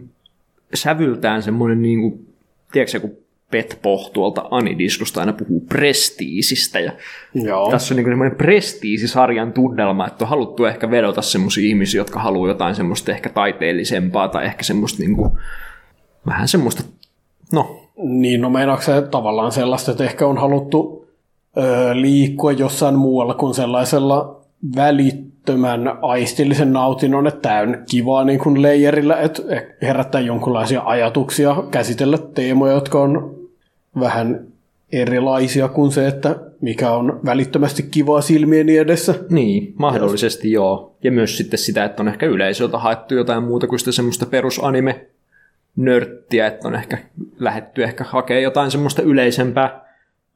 sävyltään semmoinen, niin kuin, tiedätkö kun Pet Poh tuolta Anidiskusta aina puhuu prestiisistä, ja Joo. tässä on niin semmoinen prestiisisarjan tunnelma, että on haluttu ehkä vedota semmoisia ihmisiä, jotka haluaa jotain semmoista ehkä taiteellisempaa, tai ehkä semmoista niin kuin, vähän semmoista, no. Niin, no meinaatko se tavallaan sellaista, että ehkä on haluttu öö, liikkua jossain muualla kuin sellaisella välittömän aistillisen nautinnon, että tämä on kivaa niin kuin leijerillä, että herättää jonkinlaisia ajatuksia, käsitellä teemoja, jotka on vähän erilaisia kuin se, että mikä on välittömästi kivaa silmieni edessä. Niin, mahdollisesti joo. Ja myös sitten sitä, että on ehkä yleisöltä haettu jotain muuta kuin sitä semmoista perusanime-nörttiä, että on ehkä lähdetty ehkä hakemaan jotain semmoista yleisempää,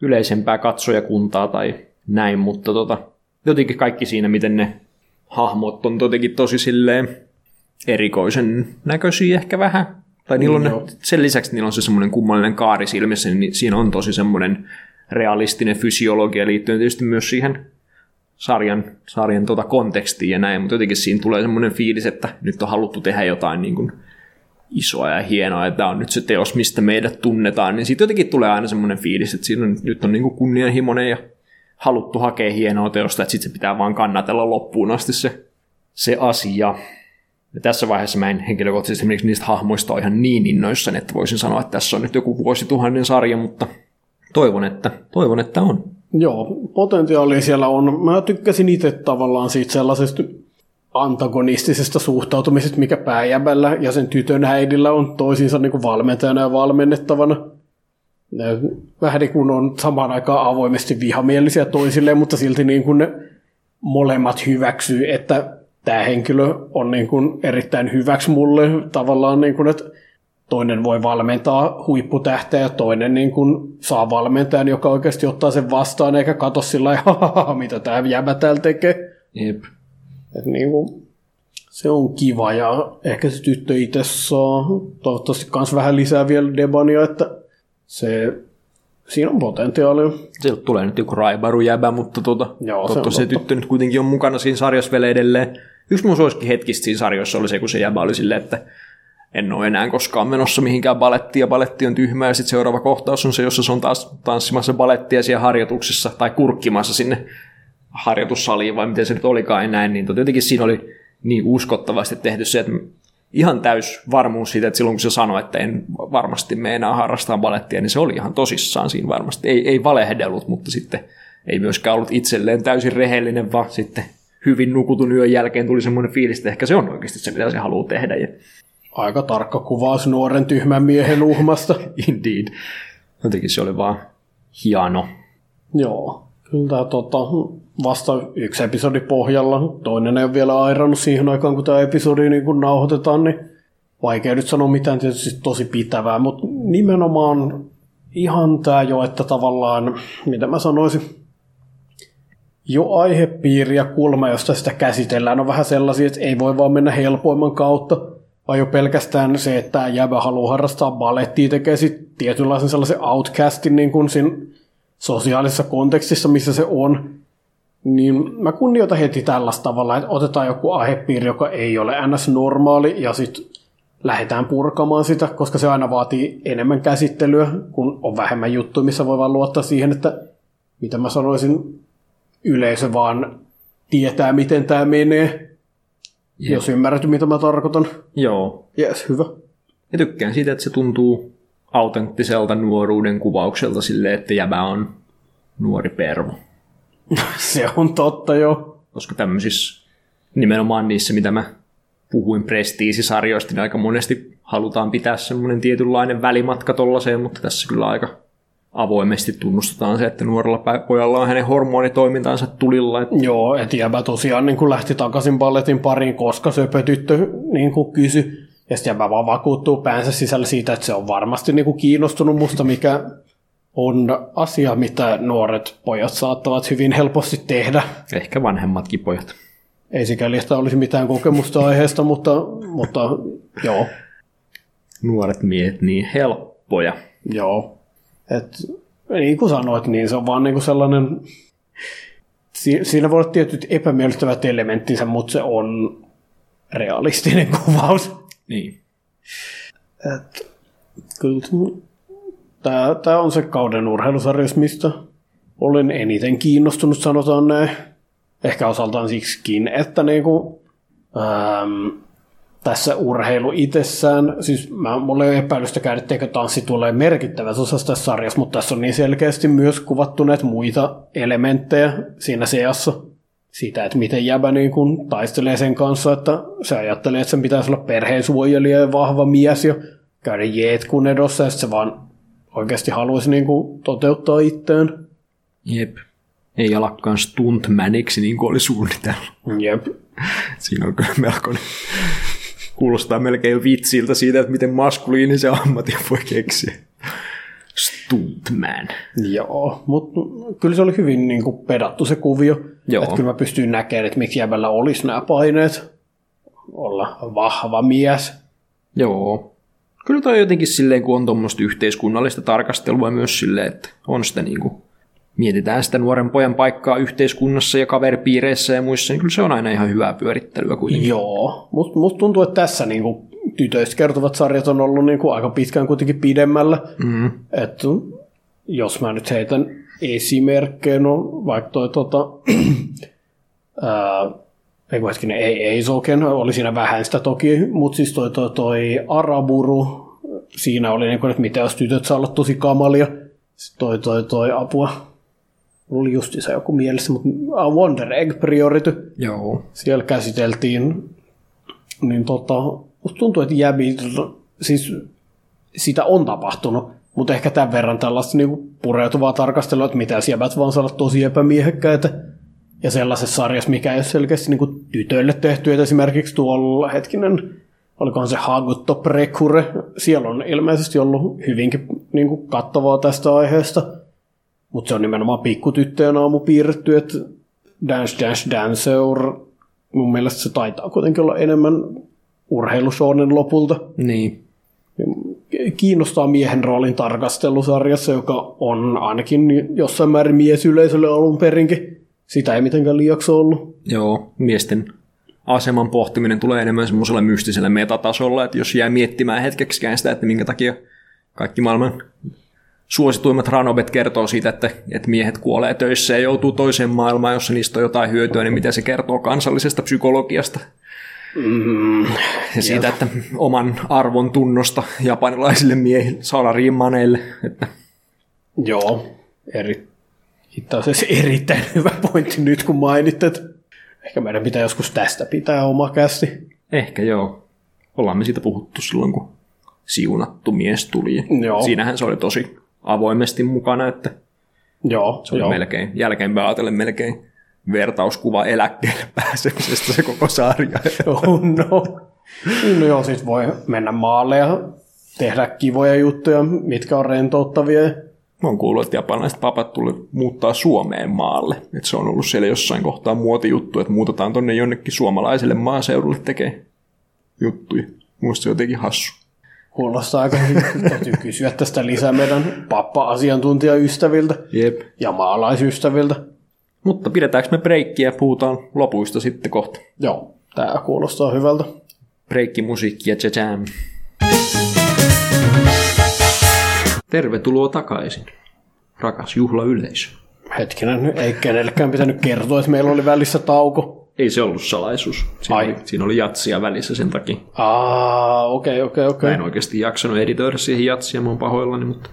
yleisempää katsojakuntaa tai näin, mutta tota, jotenkin kaikki siinä, miten ne hahmot on jotenkin tosi silleen erikoisen näköisiä ehkä vähän. Tai niillä on ne, sen lisäksi niillä on se semmoinen kummallinen kaari silmissä, niin siinä on tosi semmoinen realistinen fysiologia liittyen tietysti myös siihen sarjan, sarjan tota kontekstiin ja näin, mutta jotenkin siinä tulee semmoinen fiilis, että nyt on haluttu tehdä jotain niin kuin isoa ja hienoa, ja tämä on nyt se teos, mistä meidät tunnetaan, niin siitä jotenkin tulee aina semmoinen fiilis, että siinä on, nyt on niin kunnianhimoinen ja haluttu hakea hienoa teosta, että sitten se pitää vaan kannatella loppuun asti se, se asia. Ja tässä vaiheessa mä en henkilökohtaisesti esimerkiksi niistä hahmoista ole ihan niin innoissani, että voisin sanoa, että tässä on nyt joku vuosituhannen sarja, mutta toivon, että, toivon, että on. Joo, potentiaalia siellä on. Mä tykkäsin itse tavallaan siitä sellaisesta antagonistisesta suhtautumisesta, mikä Pääjämällä ja sen tytön äidillä on toisiinsa niin kuin valmentajana ja valmennettavana. Vähän niin kuin on samaan aikaan avoimesti vihamielisiä toisilleen, mutta silti niin kuin ne molemmat hyväksyy, että tämä henkilö on niin kuin erittäin hyväksi mulle tavallaan, niin kuin, että toinen voi valmentaa huipputähteä ja toinen niin kuin saa valmentajan, joka oikeasti ottaa sen vastaan eikä katso sillä tavalla, mitä tämä jäbä täällä tekee. Jep. Et niin kuin, se on kiva ja ehkä se tyttö itse saa toivottavasti myös vähän lisää vielä debania, että se, siinä on potentiaalia. Se tulee nyt joku raibarujäbä, mutta tuota, joo, totta, se, se tyttö nyt kuitenkin on mukana siinä sarjassa vielä edelleen. Yksi mun suosikin hetkistä siinä sarjassa oli se, kun se jäbä oli silleen, että en ole enää koskaan menossa mihinkään balettiin, ja baletti on tyhmää, ja sitten seuraava kohtaus on se, jossa se on taas tanssimassa balettia siellä harjoituksessa, tai kurkkimassa sinne harjoitussaliin, vai miten se nyt olikaan enää, niin jotenkin siinä oli niin uskottavasti tehty se, että ihan täys varmuus siitä, että silloin kun se sanoi, että en varmasti me enää harrastamaan balettia, niin se oli ihan tosissaan siinä varmasti. Ei, ei valehdellut, mutta sitten ei myöskään ollut itselleen täysin rehellinen, vaan sitten hyvin nukutun yön jälkeen tuli semmoinen fiilis, että ehkä se on oikeasti se, mitä se haluaa tehdä. Aika tarkka kuvaus nuoren tyhmän miehen uhmasta. Indeed. Jotenkin se oli vaan hieno. Joo. Kyllä tota, vasta yksi episodi pohjalla, toinen ei ole vielä airannut siihen aikaan, kun tämä episodi niin kun nauhoitetaan, niin vaikea nyt sanoa mitään tietysti tosi pitävää, mutta nimenomaan ihan tämä jo, että tavallaan, mitä mä sanoisin, jo aihepiiri ja kulma, josta sitä käsitellään, on vähän sellaisia, että ei voi vaan mennä helpoimman kautta, vaan jo pelkästään se, että tämä jäbä haluaa harrastaa balettia, tekee sitten tietynlaisen sellaisen outcastin, niin kuin siinä sosiaalisessa kontekstissa, missä se on, niin mä kunnioitan heti tällaista tavalla, että otetaan joku aihepiiri, joka ei ole ns-normaali, ja sitten lähdetään purkamaan sitä, koska se aina vaatii enemmän käsittelyä, kun on vähemmän juttuja, missä voi vaan luottaa siihen, että mitä mä sanoisin, yleisö vaan tietää, miten tämä menee, yeah. Jos ymmärrät, mitä mä tarkoitan. Joo. Jees, hyvä. Ja tykkään siitä, että se tuntuu autenttiselta nuoruuden kuvaukselta sille, että jäbä on nuori pervo. Se on totta, joo. Koska tämmöisissä, nimenomaan niissä, mitä mä puhuin prestiisisarjoista, niin aika monesti halutaan pitää semmoinen tietynlainen välimatka tollaiseen, mutta tässä kyllä aika avoimesti tunnustetaan se, että nuorella pojalla on hänen hormonitoimintansa tulilla. Että joo, et jäbä tosiaan niin kun lähti takaisin balletin pariin, koska söpötyttö niin kun kysyi. Ja sitten mä vaan vakuuttuu päänsä sisällä siitä, että se on varmasti niinku kiinnostunut musta, mikä on asia, mitä nuoret pojat saattavat hyvin helposti tehdä. Ehkä vanhemmatkin pojat. Ei sikäli, että olisi mitään kokemusta aiheesta, mutta, mutta joo. Nuoret miehet niin helppoja. Joo. Et, niin kuin sanoit, niin se on vaan niinku sellainen. Si- siinä voi olla tietyt epämiellyttävät elementtinsä, mutta se on realistinen kuvaus. Niin. Et, kyllä, tää, tää on se kauden urheilusarja, mistä olen eniten kiinnostunut, sanotaan näin. Ehkä osaltaan siksikin, että niinku, äm, tässä urheilu itsessään, siis mä, mulla ei ole epäilystäkään, etteikö tanssi tulee merkittävässä osassa tässä sarjassa, mutta tässä on niin selkeästi myös kuvattu näitä muita elementtejä siinä seassa. Sitä, että miten jäbä niin kun taistelee sen kanssa, että se ajattelee, että sen pitäisi olla perheensuojelija ja vahva mies ja käydä jeetkun edossa, ja se vaan oikeasti haluaisi niin kun toteuttaa itseään. Jep. Ei alakkaan stuntmaniksi, niin kuin oli suunnitellut. Jep. Siinä on kyllä melkoinen. Kuulostaa melkein vitsiltä siitä, että miten maskuliinisen ammatin voi keksiä. Stuntman. Joo, mutta kyllä se oli hyvin niin kuin pedattu se kuvio. Joo. Että kyllä mä pystyin näkemään, että miksi jäbällä olisi nämä paineet. Olla vahva mies. Joo. Kyllä toi jotenkin silleen, kun on tuommoista yhteiskunnallista tarkastelua myös silleen, että on sitä niin kuin, mietitään sitä nuoren pojan paikkaa yhteiskunnassa ja kaveripiireissä ja muissa, niin kyllä se on aina ihan hyvää pyörittelyä kuitenkin. Joo, mutta musta tuntuu, että tässä niin kuin tytöistä kertovat sarjat on ollut niin kuin aika pitkään kuitenkin pidemmällä. Mm. Että jos mä nyt heitän esimerkkejä, no vaikka toi tota... ää, ei kuitenkin, ei, ei Soken, oli siinä vähän sitä toki, mutta siis toi, toi, toi Araburu, siinä oli niin kuin, että mitä jos tytöt saa olla tosi kamalia. Sitten toi, toi, toi apua. Oli justiinsa joku mielessä, mutta I Wonder Egg Priority. Joo. Siellä käsiteltiin. Niin tota, musta tuntuu, että jäbi, siis sitä on tapahtunut, mutta ehkä tämän verran tällaista niin pureutuvaa tarkastelua, että mitä jäbät vaan saa olla tosi epämiehekkäitä. Ja sellaisessa sarjassa, mikä ei ole selkeästi niin kuin tytöille tehty, että esimerkiksi tuolla hetkinen, olikohan se Hagutto Prekure, siellä on ilmeisesti ollut hyvinkin niin kuin kattavaa tästä aiheesta, mutta se on nimenomaan pikkutyttöjen aamu piirretty, että Dance Dance Danceur, mun mielestä se taitaa kuitenkin olla enemmän urheilushonen lopulta. Niin. Kiinnostaa miehen roolin tarkastelusarjassa, joka on ainakin jossain määrin miesyleisölle alun perinkin. Sitä ei mitenkään liiaksi ollut. Joo, miesten aseman pohtiminen tulee enemmän semmoisella mystisellä metatasolla, että jos jää miettimään hetkeksikään sitä, että minkä takia kaikki maailman suosituimmat ranobet kertoo siitä, että, että miehet kuolee töissä ja joutuu toiseen maailmaan, jossa niistä on jotain hyötyä, niin mitä se kertoo kansallisesta psykologiasta. Mm, ja siitä, jältä. Että oman arvon tunnosta japanilaisille miehille, salariimaneille. Että... Joo, erittäin. Tämä on erittäin hyvä pointti nyt, kun mainittet. Ehkä meidän pitää joskus tästä pitää oma kästi. Ehkä joo. Ollaan me siitä puhuttu silloin, kun siunattu mies tuli. Joo. Siinähän se oli tosi avoimesti mukana, että joo, se oli joo. melkein, jälkeenpäin ajatellen melkein vertauskuva eläkkeelle pääsemisestä se koko sarja. Oh no. No joo, siis voi mennä maalle ja tehdä kivoja juttuja, mitkä on rentouttavia. Mä oon kuullut, että japanilaiset papat tulee muuttaa Suomeen maalle. Et se on ollut siellä jossain kohtaa muotijuttu, että muutetaan tonne jonnekin suomalaiselle maaseudulle tekee juttuja. Musta se jotenkin hassu. Kuulostaa aika hyvin. Täytyy kysyä tästä lisää meidän pappa-asiantuntijaystäviltä Jep. ja maalaisystäviltä. Mutta pidetäänkö me breikkiä ja puhutaan lopuista sitten kohta? Joo, tää kuulostaa hyvältä. Breikkimusiikki ja tja-tjam. Tervetuloa takaisin, rakas juhlayleisö. Hetkinen, ei kenellekään pitänyt kertoa, että meillä oli välissä tauko. Ei se ollut salaisuus. Siinä, oli, siinä oli jatsia välissä sen takia. Aa, okei, okei, okei. Mä en oikeasti jaksanut editoida siihen jatsia, mä oon pahoillani, mutta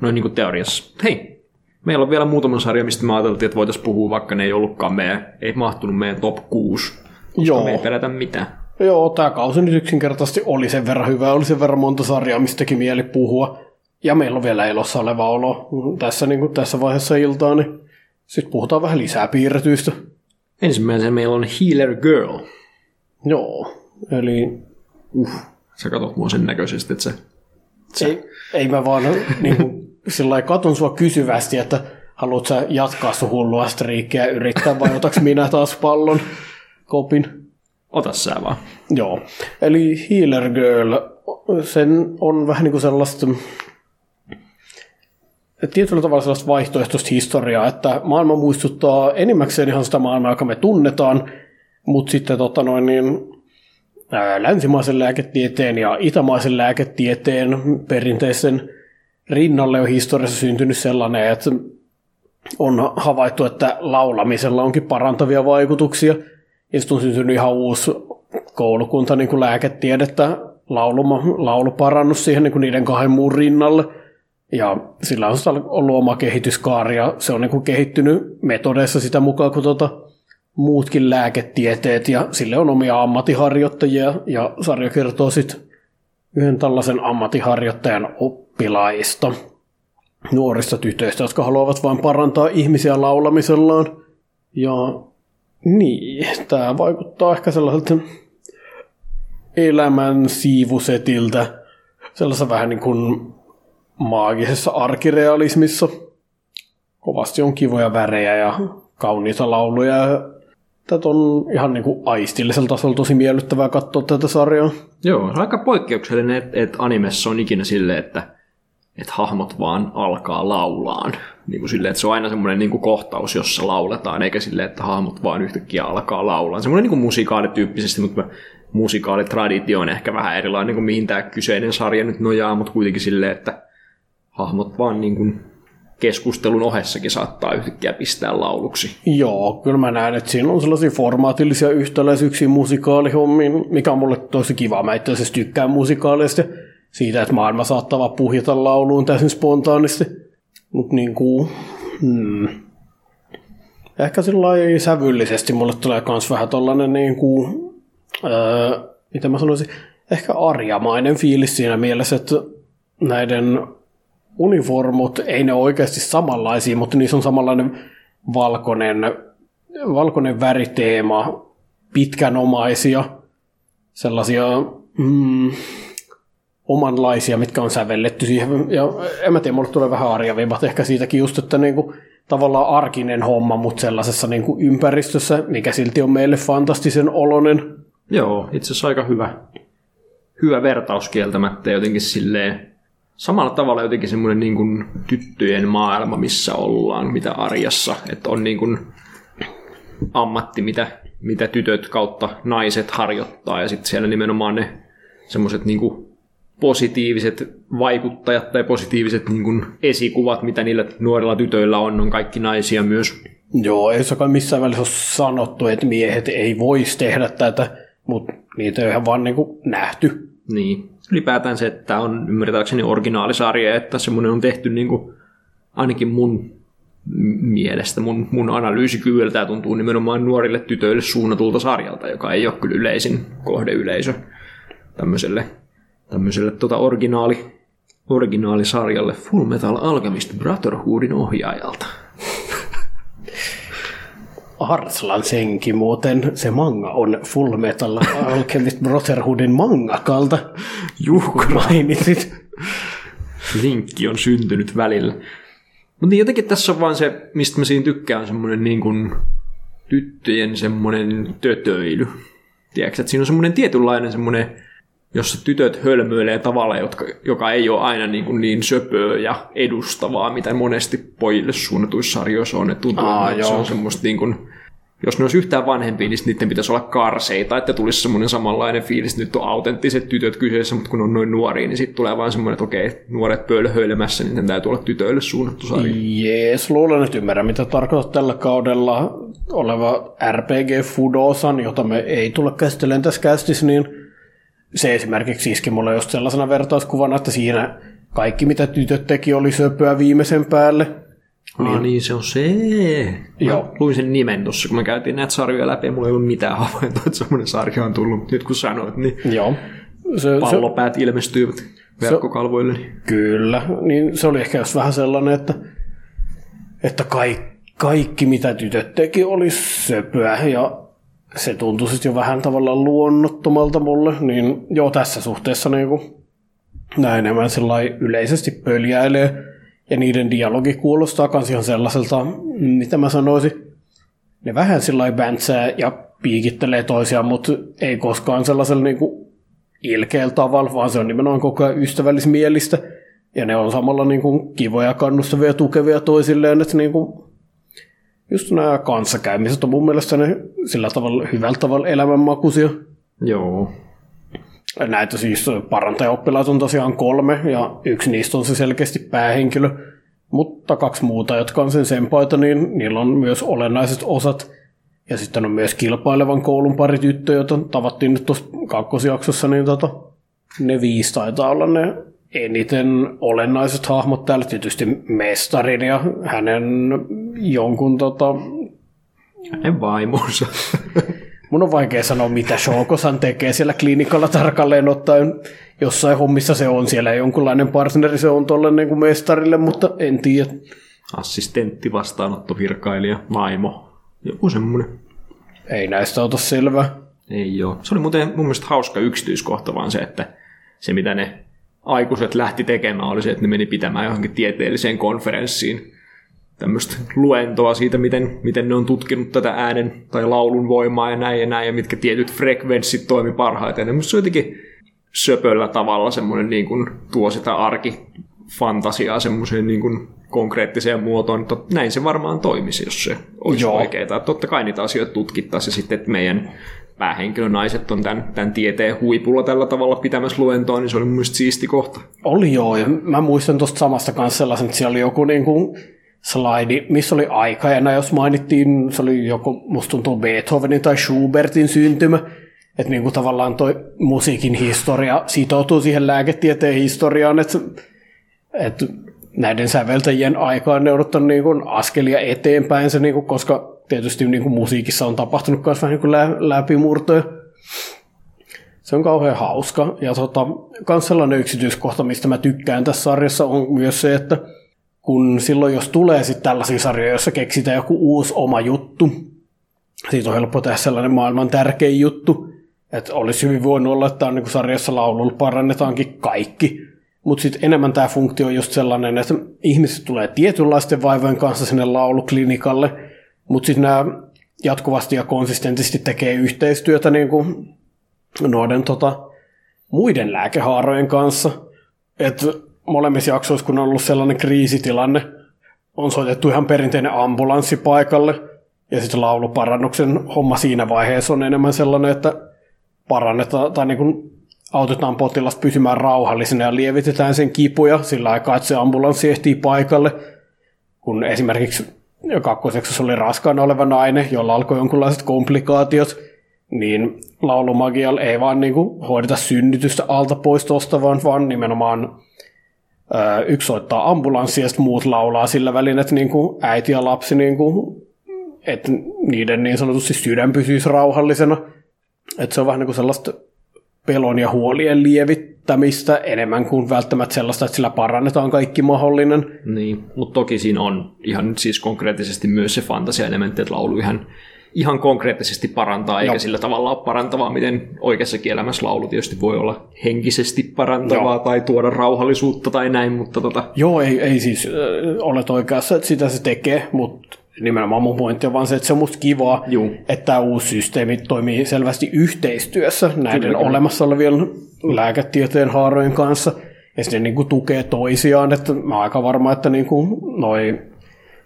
noin niin kuin teoriassa. Hei, meillä on vielä muutama sarja, mistä me ajateltiin, että voitaisiin puhua, vaikka ne ei ollutkaan meidän, ei mahtunut meidän top kuusi, koska Joo. me ei pelätä mitään. Joo, tää kausi nyt yksinkertaisesti oli sen verran hyvä, oli sen verran monta sarjaa, mistä teki mieli puhua. Ja meillä on vielä elossa oleva olo tässä, niin kuin tässä vaiheessa iltaa, niin sitten puhutaan vähän lisää piirretyistä. Ensimmäisenä meillä on Healer Girl. Joo, eli... Uh, sä katot mua sen näköisesti, että sä... sä... Ei, ei mä vaan niin kuin, sillai, katon sua kysyvästi, että haluat sä jatkaa sun hullua striikkiä ja yrittää, vai otaks minä taas pallon kopin? Ota sä vaan. Joo, eli Healer Girl, sen on vähän niin kuin sellaista... Tietyllä tavalla sellaista vaihtoehtoista historiaa, että maailma muistuttaa enimmäkseen ihan sitä maailmaa, joka me tunnetaan, mutta sitten tota noin, niin, ää, länsimaisen lääketieteen ja itämaisen lääketieteen perinteisen rinnalle on historiassa syntynyt sellainen, että on havaittu, että laulamisella onkin parantavia vaikutuksia, ja sitten on syntynyt ihan uusi koulukunta niin kuin lääketiedettä, lauluma, lauluparannus siihen niin kuin niiden kahden muun rinnalle. Ja sillä on ollut oma kehityskaari ja se on niin kuin kehittynyt metodeissa sitä mukaan kuin tuota, muutkin lääketieteet ja sille on omia ammattiharjoittajia ja sarja kertoo sitten yhden tällaisen ammattiharjoittajan oppilaista, nuorista tytöistä, jotka haluavat vain parantaa ihmisiä laulamisellaan. Ja niin, tämä vaikuttaa ehkä sellaiselta elämän siivusetiltä, sellaisen vähän niin kuin maagisessa arkirealismissa. Kovasti on kivoja värejä ja kauniita lauluja. Tätä on ihan niin kuin aistillisella tasolla tosi miellyttävää katsoa tätä sarjaa. Joo, aika poikkeuksellinen, että et animessa on ikinä silleen, että että hahmot vaan alkaa laulaan. Niin kuin silleen, että se on aina semmoinen niin kuin kohtaus, jossa lauletaan, eikä silleen, että hahmot vaan yhtäkkiä alkaa laulaan. Semmoinen niin kuin musikaalityyppisesti, mutta musikaalitraditio on ehkä vähän erilainen, niin kuin mihin tämä kyseinen sarja nyt nojaa, mutta kuitenkin silleen, että hahmot vaan niin kuin keskustelun ohessakin saattaa yhtäkkiä pistää lauluksi. Joo, kyllä mä näen, että siinä on sellaisia formaatillisia yhtäläisyyksiä musikaalihommiin, mikä on mulle tosi kiva. Mä itse asiassa tykkään musikaaleista siitä, että maailma saattaa vaan puhjata lauluun täysin spontaanisti. Mutta niin kuin, hmm. ehkä sellainen sävyllisesti mulle tulee myös vähän tollainen, niin kuin, öö, mitä mä sanoisin, ehkä arjamainen fiilis siinä mielessä, että näiden uniformut, ei ne oikeasti samanlaisia, mutta niissä on samanlainen valkoinen, valkoinen väriteema, pitkänomaisia, sellaisia mm, omanlaisia, mitkä on sävelletty siihen. Ja en mä tiedä, mulle tulee vähän arjaviimat ehkä siitäkin just, että niinku, tavallaan arkinen homma, mutta sellaisessa niinku, ympäristössä, mikä silti on meille fantastisen oloinen. Joo, itse asiassa aika hyvä. Hyvä vertaus kieltämättä jotenkin silleen. Samalla tavalla jotenkin semmoinen niin kuin tyttöjen maailma, missä ollaan, mitä arjessa, että on niin kuin ammatti, mitä, mitä tytöt kautta naiset harjoittaa, ja sitten siellä nimenomaan ne semmoiset niin kuin positiiviset vaikuttajat tai positiiviset niin kuin esikuvat, mitä niillä nuorilla tytöillä on, on kaikki naisia myös. Joo, ei se missään välissä ole sanottu, että miehet ei voisi tehdä tätä, mutta niitä on ihan vaan niin kuin nähty. Niin. Ylipäätään se, että on ymmärtääkseni originaalisarja, että semmoinen on tehty niin kuin, ainakin mun mielestä, mun, mun analyysikyvyllä tämä tuntuu nimenomaan nuorille tytöille suunnatulta sarjalta, joka ei ole kyllä yleisin kohdeyleisö tämmöiselle, tämmöiselle tota originaali, originaalisarjalle Full Metal Alchemist Brotherhoodin ohjaajalta. Arslan Senki muuten, se manga on Full Metal Alchemist Brotherhoodin mangakalta. Juhka mainitsit. Linkki on syntynyt välillä. Mutta jotenkin tässä on vaan se, mistä mä siinä tykkään, semmoinen niin kuin tyttöjen semmoinen tötöily. Tiedätkö, että siinä on semmoinen tietynlainen semmoinen, jossa tytöt hölmöilee tavalla, jotka, joka ei ole aina niin, kuin niin söpöä ja edustavaa, mitä monesti pojille suunnatuissa sarjoissa on. Ne tuntuu, Aa, että se on semmoista niin kuin, jos ne olisi yhtään vanhempia, niin niiden pitäisi olla karseita, että tulisi semmoinen samanlainen fiilis, nyt on autenttiset tytöt kyseessä, mutta kun on noin nuoria, niin sitten tulee vaan semmoinen, että okei, nuoret pölhöilemässä, niin tämä täytyy olla tytöille suunnattu sarja. Jees, luulen, että ymmärrän, mitä tarkoittaa tällä kaudella oleva R P G Fudosan, jota me ei tule käsittelemään tässä kästissä, niin se esimerkiksi iski mulle just sellaisena vertauskuvana, että siinä kaikki, mitä tytöt teki, oli söpöä viimeisen päälle. Niin. Ah niin, se on se. Joo. Luin sen nimen tuossa, kun me käytiin näitä sarjoja läpi, ja mulla ei ollut mitään havaintoa, että semmoinen sarja on tullut. Nyt kun sanoit, niin Joo. Se, pallopäät se, ilmestyivät verkkokalvoille. Se, kyllä, niin se oli ehkä jos vähän sellainen, että, että kaikki, kaikki, mitä tytöt teki, oli söpöä ja se tuntui sitten jo vähän tavallaan luonnottomalta mulle, niin joo, tässä suhteessa niin näin enemmän yleisesti pöljäilee, ja niiden dialogi kuulostaa kans ihan sellaiselta, mitä mä sanoisin, ne vähän sillä bäntsää ja piikittelee toisiaan, mutta ei koskaan sellaisella niin kuin ilkeällä tavalla, vaan se on nimenomaan koko ajan ystävällismielistä, ja ne on samalla niin kuin kivoja, kannustavia ja tukevia toisilleen, että niin kuin just nämä kanssakäymiset on mun mielestä ne sillä tavalla, hyvällä tavalla elämänmakuisia. Joo. Näitä siis parantajaoppilaat on tosiaan kolme, ja yksi niistä on se selkeästi päähenkilö, mutta kaksi muuta, jotka on sen senpaita, niin niillä on myös olennaiset osat. Ja sitten on myös kilpailevan koulun pari tyttöä, joita tavattiin nyt tuossa kakkosjaksossa, niin tota, ne viisi taitaa olla ne eniten olennaiset hahmot täällä, tietysti mestarin ja hänen jonkun tota hänen vaimonsa. Mun on vaikea sanoa, mitä Shoukosan tekee siellä klinikalla tarkalleen ottaen. Jossain hommissa se on siellä jonkunlainen partneri, se on tuolle niin kuin mestarille, mutta en tiedä. Assistentti, vastaanottovirkailija, vaimo, joku semmoinen. Ei näistä ota selvää. Ei joo. Se oli muuten mun mielestä hauska yksityiskohta vaan se, että se mitä ne aikuiset lähti tekemään oli se, että ne meni pitämään johonkin tieteelliseen konferenssiin tämmöistä luentoa siitä, miten, miten ne on tutkinut tätä äänen tai laulun voimaa ja näin ja näin, ja mitkä tietyt frekvenssit toimi parhaiten. Ja musta se on jotenkin söpöllä tavalla semmoinen niin kuin tuo sitä arki fantasiaa semmoiseen niin kuin konkreettiseen muotoon, että näin se varmaan toimisi, jos se olisi Joo. oikeaa. Totta kai niitä asioita tutkittaisiin ja sitten, että meidän päähenkilönaiset on tämän, tämän tieteen huipulla tällä tavalla pitämässä luentoa, niin se oli mun mielestä siisti kohta. Oli joo, ja mä muistan tuosta samasta kanssa sellaisen, että siellä oli joku niin kuin slaidi, missä oli aikajana, jos mainittiin, se oli joku, musta tuntuu Beethovenin tai Schubertin syntymä, että niin kuin tavallaan toi musiikin historia sitoutuu siihen lääketieteen historiaan, että, että näiden säveltäjien aikaan ne odottaa niin kuin askelia eteenpäin, se niin kuin, koska tietysti niin kuin musiikissa on tapahtunut myös vähän niin kuin lä- läpimurtoja. Se on kauhean hauska. Ja tota, kans sellainen yksityiskohta, mistä mä tykkään tässä sarjassa, on myös se, että kun silloin jos tulee sitten tällaisia sarjoja, jossa keksitään joku uusi oma juttu, siitä on helppo tehdä sellainen maailman tärkein juttu, että olisi hyvin voinut olla, että on niin kuin sarjassa laululla parannetaankin kaikki. Mutta sitten enemmän tämä funktio on just sellainen, että ihmiset tulee tietynlaisten vaivojen kanssa sinne lauluklinikalle, mutta sitten nämä jatkuvasti ja konsistentisti tekee yhteistyötä niin kuin noiden tota, muiden lääkehaarojen kanssa. Et molemmissa jaksoissa, kun on ollut sellainen kriisitilanne, on soitettu ihan perinteinen ambulanssi paikalle, ja sitten lauluparannuksen homma siinä vaiheessa on enemmän sellainen, että parannetaan tai niin kuin autetaan potilasta pysymään rauhallisena ja lievitetään sen kipuja sillä aikaa, että se ambulanssi ehtii paikalle, kun esimerkiksi kakkoseksessa oli raskaana oleva nainen, jolla alkoi jonkinlaiset komplikaatiot, niin laulumagialla ei vaan niin kuin hoideta synnytystä alta pois tuosta, vaan, vaan nimenomaan ö, yksi soittaa ambulanssia ja muut laulaa sillä välin, että niin kuin äiti ja lapsi, niin kuin, että niiden niin sanotusti sydän pysyisi rauhallisena. Että se on vähän niin kuin sellaista pelon ja huolien lievittämistä enemmän kuin välttämättä sellaista, että sillä parannetaan kaikki mahdollinen. Niin, mutta toki siinä on ihan nyt siis konkreettisesti myös se fantasia-elementti, että laulu ihan, ihan konkreettisesti parantaa, eikä Joo. sillä tavalla ole parantavaa, miten oikeassakin elämässä laulu tietysti voi olla henkisesti parantavaa Joo. tai tuoda rauhallisuutta tai näin, mutta tota... Joo, ei, ei siis äh, olet oikeassa, että sitä se tekee, mutta nimenomaan mun pointti on vaan se, että se on musta kivaa, Juu. että tämä uusi systeemi toimii selvästi yhteistyössä näiden Kyllä. olemassa olevien lääketieteen haarojen kanssa, ja sitten niin kuin tukee toisiaan, että mä oon aika varma, että niin kuin noi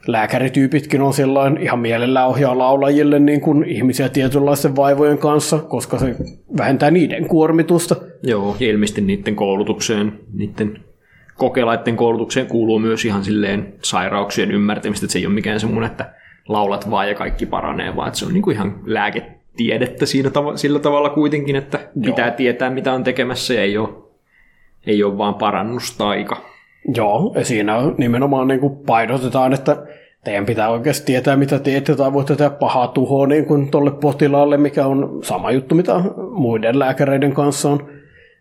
lääkärityypitkin on sellainen ihan mielellään ohjaa laulajille niin kuin ihmisiä tietynlaisten vaivojen kanssa, koska se vähentää niiden kuormitusta. Joo, ja ilmeisesti niiden koulutukseen, niiden kokelaiden koulutukseen kuuluu myös ihan silleen sairauksien ymmärtämistä, että se ei ole mikään semmoinen, että laulat vaan ja kaikki paranee, vaan että se on niin kuin ihan lääketiedettä siinä tav- sillä tavalla kuitenkin, että pitää Joo. tietää, mitä on tekemässä, ja ei ole, ei ole vaan parannustaika. Joo, ja siinä nimenomaan niin kuin painotetaan, että teidän pitää oikeasti tietää, mitä teette, tai voitte tehdä pahaa tuhoa niin kuin tolle potilaalle, mikä on sama juttu, mitä muiden lääkäreiden kanssa on.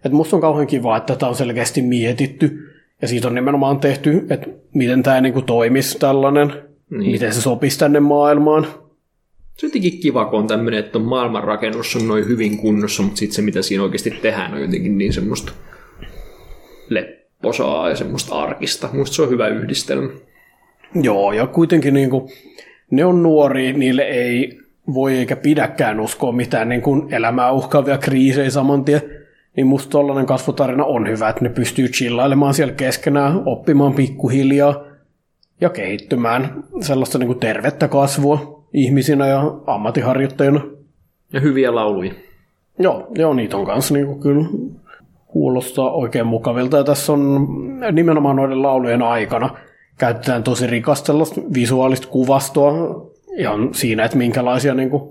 Et musta on kauhean kivaa, että tätä on selkeästi mietitty. Ja siitä on nimenomaan tehty, että miten tämä niinku toimisi tällainen, niin. miten se sopisi tänne maailmaan. Se on jotenkin kiva, kun on tämmöinen, että on maailmanrakennus on noin hyvin kunnossa, mutta sitten se, mitä siinä oikeasti tehdään, on jotenkin niin semmoista lepposaa ja semmoista arkista. Musta se on hyvä yhdistelmä. Joo, ja kuitenkin niinku, ne on nuoria, niille ei voi eikä pidäkään uskoa mitään niinku elämää uhkaavia kriisejä saman tien. Niin musta tollainen kasvutarina on hyvä, että ne pystyy chillailemaan siellä keskenään, oppimaan pikkuhiljaa ja kehittymään sellaista niin kuin tervettä kasvua ihmisinä ja ammattiharjoittajina. Ja hyviä lauluja. Joo, joo niitä on kanssa niin kuin kyllä kuulostaa oikein mukavilta. Ja tässä on nimenomaan noiden laulujen aikana käytetään tosi rikasta visuaalista kuvastoa ihan siinä, että minkälaisia niin kuin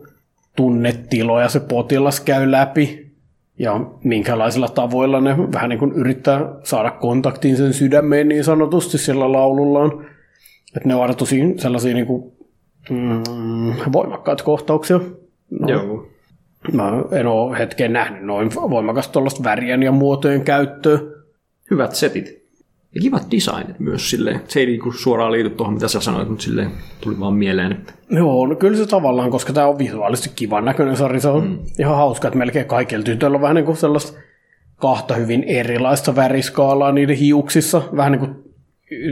tunnetiloja se potilas käy läpi. Ja minkälaisilla tavoilla ne vähän niin kuin yrittää saada kontaktiin sen sydämeen niin sanotusti sillä laulullaan. Että ne ovat tosi sellaisia niin kuin, mm, voimakkaita kohtauksia. No, Joo. Mä en ole hetkeen nähnyt noin voimakasta tuollaista värien ja muotojen käyttöä. Hyvät setit. Ja kivat designit myös silleen. Se ei niinku suoraan liity tuohon, mitä sä sanoit, mutta silleen tuli vaan mieleen. Että... Joo, no kyllä se tavallaan, koska tämä on visuaalisesti kivan näköinen sarja. Se on mm. ihan hauska, että melkein kaikilla tytöillä on vähän niin kuin sellaista kahta hyvin erilaista väriskaalaa niiden hiuksissa. Vähän niin kuin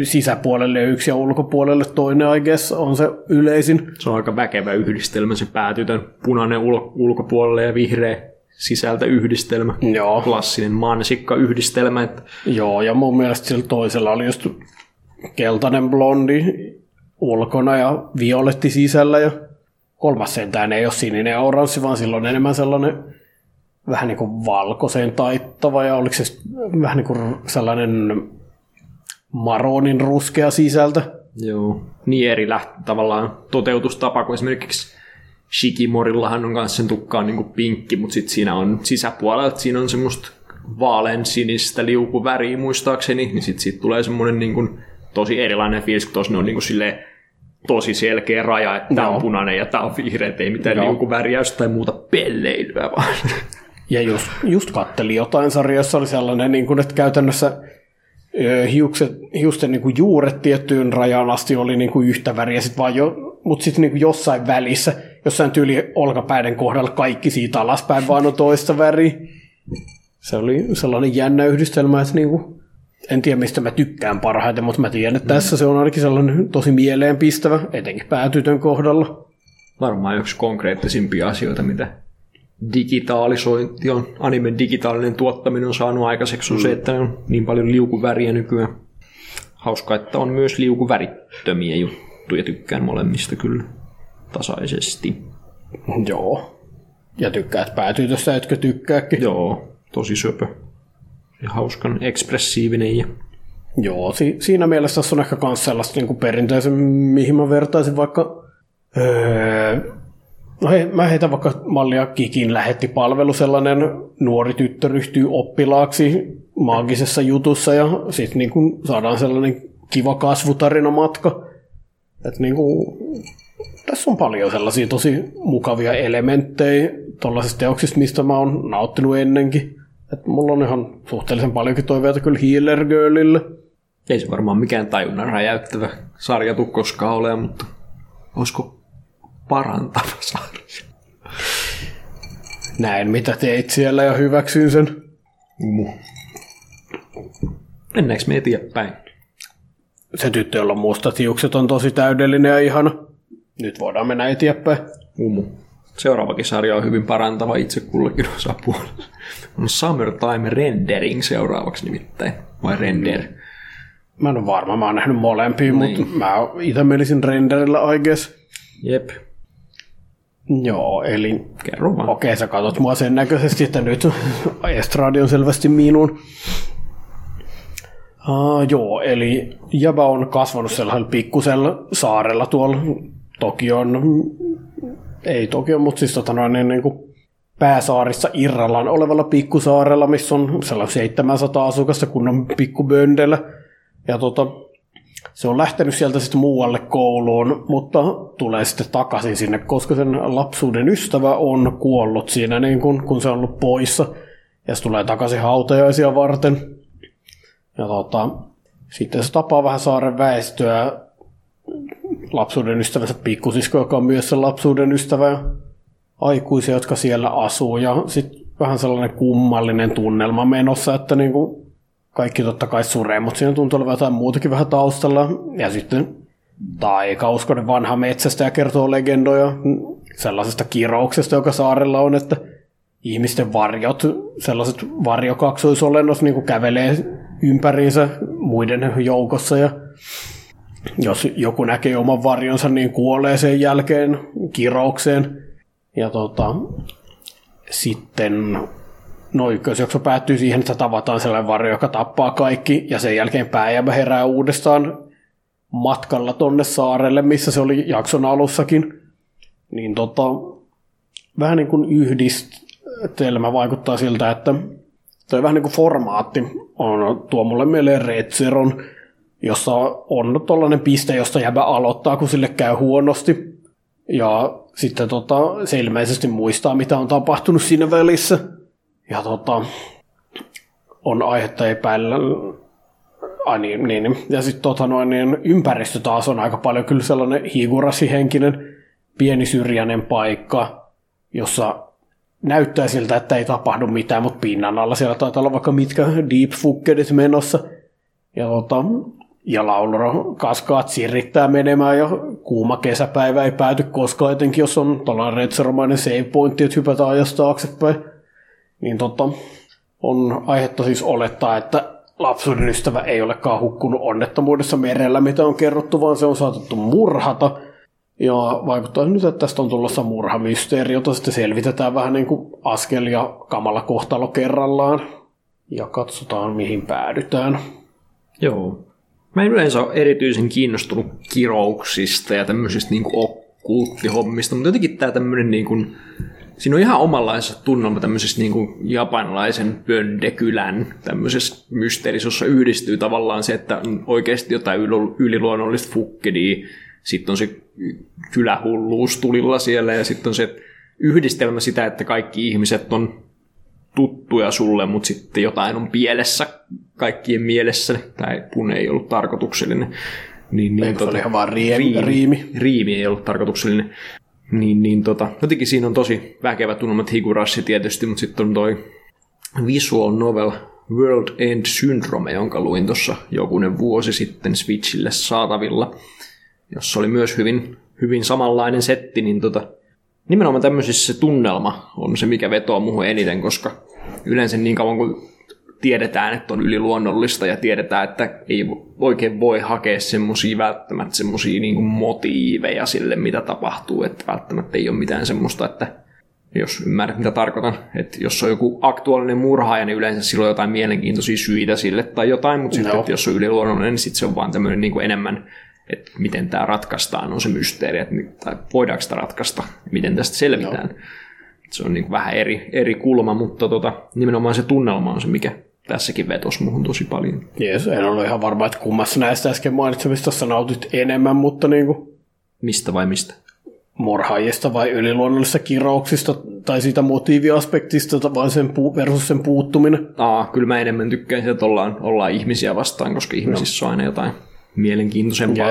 sisäpuolelle yksi ja ulkopuolelle toinen, I guess, on se yleisin. Se on aika väkevä yhdistelmä, se päätytön punainen ulko- ulkopuolelle ja vihreä sisältöyhdistelmä. Joo. Klassinen mansikka-yhdistelmä. Että... Joo, ja mun mielestä sillä toisella oli just keltainen blondi ulkona ja violetti sisällä. Ja kolmas sentään ei ole sininen ja oranssi, vaan silloin enemmän sellainen vähän niin kuin valkoiseen taittava. Ja oliko se vähän niin kuin sellainen maronin ruskea sisältä. Joo, niin eri läht- tavallaan toteutustapa kuin esimerkiksi Shikimorillahan on myös sen tukkaan niin kuin pinkki, mutta sitten siinä on sisäpuolella, että siinä on semmoista vaalean sinistä liukuväriä muistaakseni, niin sitten siitä tulee semmoinen niin kuin tosi erilainen fiilis, kun tuossa ne on niin kuin silleen tosi selkeä raja, että tämä on punainen ja tämä on vihreä, ei mitään Joo. liukuvärjäystä tai muuta pelleilyä vaan. Ja just, just kattelin jotain sarjaa, jossa oli sellainen, niin kuin, että käytännössä hiukset, hiusten niin kuin juuret tiettyyn rajaan asti oli niin kuin yhtä väriä, sit vaan jo, mutta sitten niin kuin jossain välissä, jossain tyyli olkapäiden kohdalla kaikki siitä alaspäin vaan on toista väriä. Se oli sellainen jännä yhdistelmä, että niin kuin, en tiedä mistä mä tykkään parhaiten, mutta mä tiedän, että tässä se on ainakin sellainen tosi mieleenpistävä, etenkin päätytön kohdalla. Varmaan yksi konkreettisimpia asioita, mitä digitaalisointi on, animen digitaalinen tuottaminen on saanut aikaiseksi mm. se, että on niin paljon liukuväriä nykyään. Hauskaa, että on myös liukuvärittömiä juttuja, tykkään molemmista kyllä tasaisesti. Joo. Ja tykkäät päätytöstä, etkö tykkääkin? Joo, tosi söpö. Ja hauskan ekspressiivinen. Ja... Joo, si- siinä mielessä tässä on ehkä myös sellaista niin perinteisen, mihin mä vertaisin vaikka... Öö... No hei, mä heitän vaikka mallia Kikin lähettipalvelu, sellainen nuori tyttö ryhtyy oppilaaksi maagisessa jutussa ja sitten niin kun saadaan sellainen kiva kasvutarina-matka. Et niin kun, tässä on paljon sellaisia tosi mukavia elementtejä tuollaisista teoksista, mistä mä oon nauttinut ennenkin. Et mulla on ihan suhteellisen paljonkin toiveita kyllä Healer Girlille. Ei se varmaan mikään tajunnan räjäyttävä sarja tule koskaan olemaan, mutta olisiko parantava sarja. Näin, mitä teit siellä ja hyväksyin sen. Umu. Mennäänkö me eteenpäin? Se tyttö, jolla mustat hiukset, on tosi täydellinen ja ihana. Nyt voidaan mennä eteenpäin. Umu. Seuraavakin sarja on hyvin parantava itse kullakin osapuolella. On Summertime Rendering seuraavaksi nimittäin. Vai Render? Mä en ole varma, mä oon nähnyt molempia, niin. Mutta mä itse menisin Renderillä oikeassa. Jep. Joo, eli... Kerro vaan. Okei, sä katot mua sen näköisesti, että nyt estradi on selvästi minun. Uh, joo, eli jäbä on kasvanut sellaisella pikkusella saarella tuolla Tokion... Ei Tokion, mutta siis tota noin, niin kuin pääsaarissa irrallaan olevalla pikkusaarella, missä on sellainen seitsemänsataa asukasta kunnon pikkuböndelä. Ja tota... Se on lähtenyt sieltä sitten muualle kouluun, mutta tulee sitten takaisin sinne, koska sen lapsuuden ystävä on kuollut siinä, niin kun, kun se on ollut poissa. Ja se tulee takaisin hautajaisia varten. Ja tota, sitten se tapaa vähän saaren väestöä, lapsuuden ystävänsä pikkusisko, joka on myös sen lapsuuden ystävä ja aikuisia, jotka siellä asuu. Ja sitten vähän sellainen kummallinen tunnelma menossa, että niin kuin kaikki totta kai suree, mutta siinä tuntuu olevan jotain muutakin vähän taustalla. Ja sitten taikauskoinen vanha metsästäjä kertoo legendoja sellaisesta kirouksesta, joka saarella on, että ihmisten varjot, sellaiset varjokaksoisolennot niin kuin kävelee ympäriinsä muiden joukossa. Ja jos joku näkee oman varjonsa, niin kuolee sen jälkeen kiroukseen. Ja tota, sitten... No ykkösjakso päättyy siihen, että tavataan sellainen varjo, joka tappaa kaikki, ja sen jälkeen pääjäämä herää uudestaan matkalla tonne saarelle, missä se oli jakson alussakin. Niin tota, vähän niin kuin yhdistelmä vaikuttaa siltä, että toi vähän niin kuin formaatti on, tuo mulle mieleen Red Zeron, jossa on tollainen piste, josta jäbä aloittaa, kun sille käy huonosti. Ja sitten tota, se ilmeisesti muistaa, mitä on tapahtunut siinä välissä. Ja tota, on aihetta epäillä, ai niin, niin. Ja sitten tota noin, niin ympäristö taas on aika paljon kyllä sellainen Higurashi-henkinen, pieni syrjäinen paikka, jossa näyttää siltä, että ei tapahdu mitään, mutta pinnan alla siellä taitaa olla vaikka mitkä deepfuckedit menossa. Ja, tota, ja lauluro kaskaat sirittää menemään ja kuuma kesäpäivä ei pääty koskaan, etenkin jos on tuollainen retseromainen save pointti, että hypätään ajasta taaksepäin. Niin totta, on aihetta siis olettaa, että lapsuuden ystävä ei olekaan hukkunut onnettomuudessa merellä, mitä on kerrottu, vaan se on saatettu murhata. Ja vaikuttaa nyt, että tästä on tulossa murhamysteeri, jota sitten selvitetään vähän niin kuin askel ja kamala kohtalo kerrallaan. Ja katsotaan, mihin päädytään. Joo. Mä en yleensä ole erityisen kiinnostunut kirouksista ja tämmöisistä niin kuin okkulttihommista, mutta jotenkin tää tämmöinen niin kuin... Siinä on ihan omanlaisessa tunnelma tämmöisessä niin kuin japanlaisen pöndekylän tämmöisessä mysteerissä, jossa yhdistyy tavallaan se, että on oikeasti jotain yliluonnollista fukkidia, sitten on se kylähulluus tulilla siellä ja sitten on se yhdistelmä sitä, että kaikki ihmiset on tuttuja sulle, mutta sitten jotain on pielessä kaikkien mielessä, tai pun ei ollut tarkoituksellinen. Niin, niin, eikö se tota, oli vaan riimi? Riimi. Riimi ei ollut tarkoituksellinen. Niin, niin tota, jotenkin siinä on tosi väkevä tunnelmat Higurashi tietysti, mutta sitten on toi visual novel World End Syndrome, jonka luin tuossa jokunen vuosi sitten Switchille saatavilla, jossa oli myös hyvin, hyvin samanlainen setti, niin tota, nimenomaan tämmöisissä se tunnelma on se, mikä vetoaa muuhun eniten, koska yleensä niin kauan kuin tiedetään, että on yliluonnollista ja tiedetään, että ei oikein voi hakea semmosia välttämättä semmosia niin kuin motiiveja sille, mitä tapahtuu, että välttämättä ei ole mitään semmoista, että jos ymmärrät, mitä tarkoitan, että jos on joku aktuaalinen murhaaja, niin yleensä sillä on jotain mielenkiintoisia syitä sille tai jotain, mutta sitten, no. että jos on yliluonnollinen, niin sitten se on vaan tämmöinen niin kuin enemmän, että miten tämä ratkaistaan, on se mysteeri, että voidaanko sitä ratkaista, miten tästä selvitään. No. Se on niin kuin vähän eri, eri kulma, mutta tota, nimenomaan se tunnelma on se, mikä tässäkin vetosi muuhun tosi paljon. Jees, en ole ihan varma, että kummassa näistä äsken mainitsemista sä nautit enemmän, mutta niin kuin... Mistä vai mistä? Murhaajista vai yliluonnollisista kirouksista tai siitä motiiviaspektista vai sen puu- versus sen puuttuminen? Aa, kyllä mä enemmän tykkään siitä, että ollaan, ollaan ihmisiä vastaan, koska ihmisissä no. on aina jotain mielenkiintoisempaa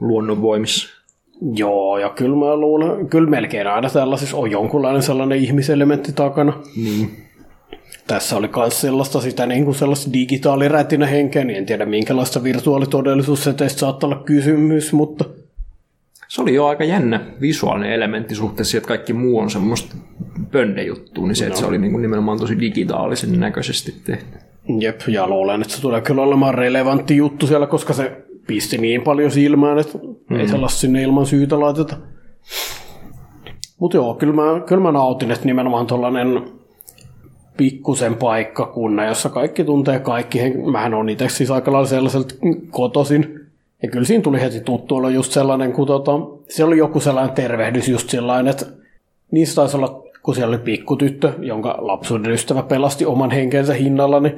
luonnonvoimissa. Joo, ja kyllä mä luulen, kyllä melkein aina tällaisissa on jonkunlainen sellainen ihmiselementti takana. Niin. Tässä oli myös sellaista, sitä niin kuin sellaista digitaalirätinä henkeä, niin en tiedä minkälaista virtuaalitodellisuusseteistä saattaa olla kysymys, mutta... Se oli jo aika jännä visuaalinen elementti suhteessa, että kaikki muu on semmoista pöndejuttua, niin se, no. että se oli niin kuin nimenomaan tosi digitaalisen näköisesti tehty. Jep, ja luulen, että se tulee kyllä olemaan relevantti juttu siellä, koska se... Pisti niin paljon silmään, että mm. ei sellaista sinne ilman syytä laiteta. Mutta joo, kyllä mä, kyllä mä nautin, että nimenomaan tuollainen pikkusen paikkakunnan, jossa kaikki tuntee kaikki. Mähän on itse siis aika lailla sellaiselta kotoisin. Ja kyllä siinä tuli heti tuttu, oli just sellainen, kun tota, siellä oli joku sellainen tervehdys just sellainen, että niissä taisi olla, kun siellä oli pikkutyttö, jonka lapsuuden ystävä pelasti oman henkensä hinnalla, niin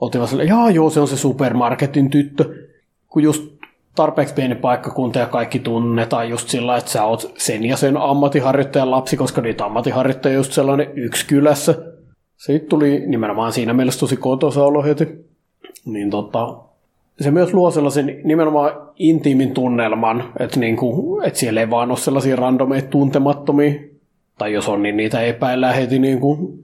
oltiin vaan sellainen, jaa joo, se on se supermarketin tyttö. Kun just tarpeeksi pieni paikkakunta ja kaikki tunnetaan just sillä, että sä oot sen ja sen ammattiharjoittajan lapsi, koska niitä ammattiharjoittajia just sellainen yksi kylässä. Sitten tuli nimenomaan siinä mielessä tosi kotoisa olo heti. Niin tota, se myös luo sellaisen nimenomaan intiimin tunnelman, että, niinku, että siellä ei vaan ole sellaisia randomeita tuntemattomia. Tai jos on, niin niitä epäillään heti. Niinku.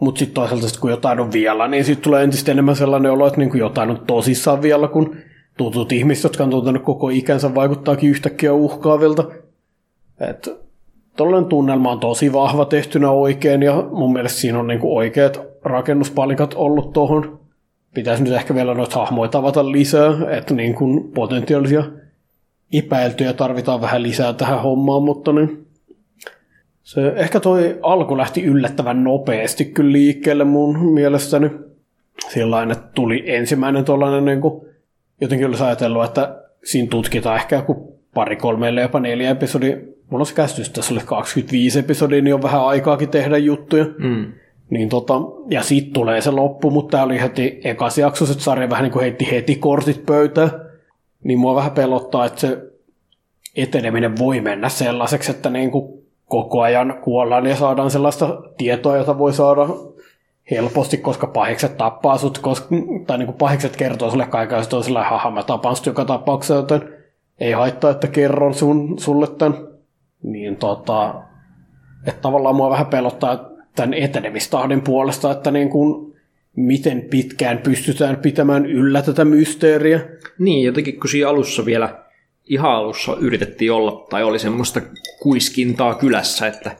Mutta sitten toisaalta, sit kun jotain on vielä, niin sitten tulee entistä enemmän sellainen olo, että niinku jotain on tosissaan vielä, kun tutut ihmiset, jotka on tuntenut koko ikänsä, vaikuttaakin yhtäkkiä uhkaavilta. Että tollainen tunnelma on tosi vahva tehtynä oikein, ja mun mielestä siinä on niinku oikeat rakennuspalikat ollut tuohon. Pitäisi nyt ehkä vielä noita hahmoja tavata lisää, että niinku potentiaalisia epäiltyjä tarvitaan vähän lisää tähän hommaan, mutta niin... Se, ehkä toi alku lähti yllättävän nopeasti kyllä liikkeelle mun mielestäni. Sillain, että tuli ensimmäinen tuollainen, niin kuin, jotenkin olisi ajatellut, että siinä tutkitaan ehkä joku pari, kolme, jopa neljä episodia. Mulla on se käsitys, että tässä oli kaksikymmentäviisi episodia, niin on vähän aikaakin tehdä juttuja. Mm. Niin tota, ja sit tulee se loppu, mutta tää oli heti ekas jaksos, että sarja vähän niin kuin heitti heti kortit pöytään. Niin mua vähän pelottaa, että se eteneminen voi mennä sellaiseksi, että niin kuin koko ajan kuollaan ja saadaan sellaista tietoa, jota voi saada helposti, koska pahikset tappaa sut, koska, tai niin kuin pahikset kertoo sulle kaiken, ja on sellainen, haha, mä tapaan sut joka tapauksessa, joten ei haittaa, että kerron sun, sulle tämän. Niin tota, että tavallaan mua vähän pelottaa tämän etenemistahdin puolesta, että niin kuin, miten pitkään pystytään pitämään yllä tätä mysteeriä. Niin, jotenkin kun siinä alussa vielä ihan alussa yritettiin olla, tai oli semmoista kuiskintaa kylässä, että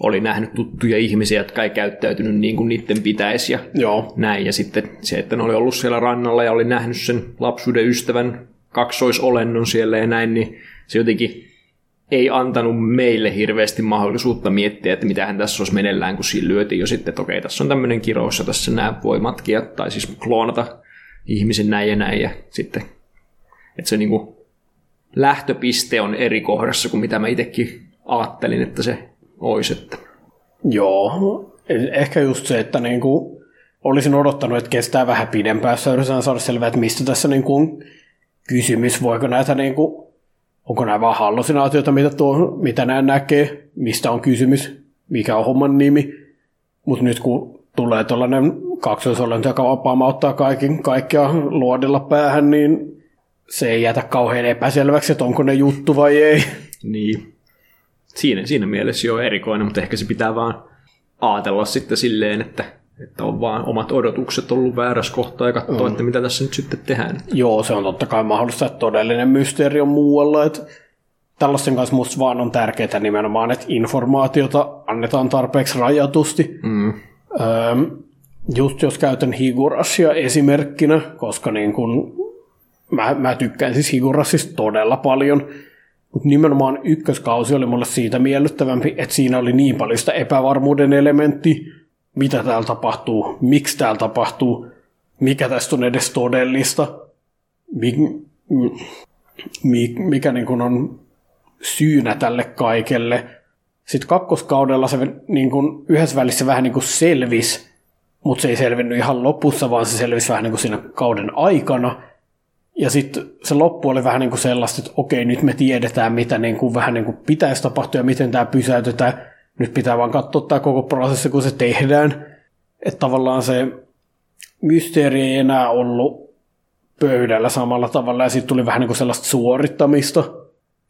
oli nähnyt tuttuja ihmisiä, jotka ei käyttäytynyt niin kuin niiden pitäisi ja joo. näin. Ja sitten se, että ne oli ollut siellä rannalla ja oli nähnyt sen lapsuuden ystävän kaksoisolennon siellä ja näin, niin se jotenkin ei antanut meille hirveästi mahdollisuutta miettiä, että mitähän tässä olisi meneillään, kun siinä lyötiin jo sitten, että okei, tässä on tämmöinen kirous ja tässä nämä voi matkia, tai siis kloonata ihmisen näin ja näin. Ja sitten, että se niin kuin lähtöpiste on eri kohdassa kuin mitä mä itsekin ajattelin, että se olisi. Että. Joo, ehkä just se, että niin kuin olisin odottanut, että kestää vähän pidempään, jos yritetään saada selvää, että mistä tässä niin kuin kysymys, voiko näitä niin kuin onko nämä vaan hallusinaatioita, mitä, tuo, mitä nämä näkee, mistä on kysymys, mikä on homman nimi. Mutta nyt kun tulee tuollainen kaksoisolento, joka vapaamauttaa kaiken, kaikkea luodilla päähän, niin se ei jätä kauhean epäselväksi, että onko ne juttu vai ei. Niin. Siinä, siinä mielessä jo erikoinen, mutta ehkä se pitää vaan ajatella sitten silleen, että, että on vaan omat odotukset ollut väärässä kohtaa ja katsoa, mm. että mitä tässä nyt sitten tehdään. Joo, se on totta kai mahdollista, että todellinen mysteeri on muualla. Että tällaisen kanssa musta vaan on tärkeää nimenomaan, että informaatiota annetaan tarpeeksi rajatusti. Mm. Öm, just jos käytän Higurashia esimerkkinä, koska niin kun mä, mä tykkään siis Higurashista todella paljon, mutta nimenomaan ykköskausi oli mulle siitä miellyttävämpi, että siinä oli niin paljon sitä epävarmuuden elementtiä, mitä täällä tapahtuu, miksi täällä tapahtuu, mikä tästä on edes todellista, mikä, mikä niin kuin on syynä tälle kaikelle. Sitten kakkoskaudella se niin kuin yhdessä välissä vähän niin kuin selvisi, mutta se ei selvinnyt ihan lopussa, vaan se selvisi vähän niin kuin siinä kauden aikana. Ja sitten se loppu oli vähän niin kuin sellaista, että okei, nyt me tiedetään, mitä niin kuin vähän niin kuin pitäisi tapahtua ja miten tämä pysäytetään. Nyt pitää vaan katsoa tämä koko prosessi, kun se tehdään. Että tavallaan se mysteeri ei enää ollut pöydällä samalla tavalla, ja sitten tuli vähän niin kuin sellaista suorittamista,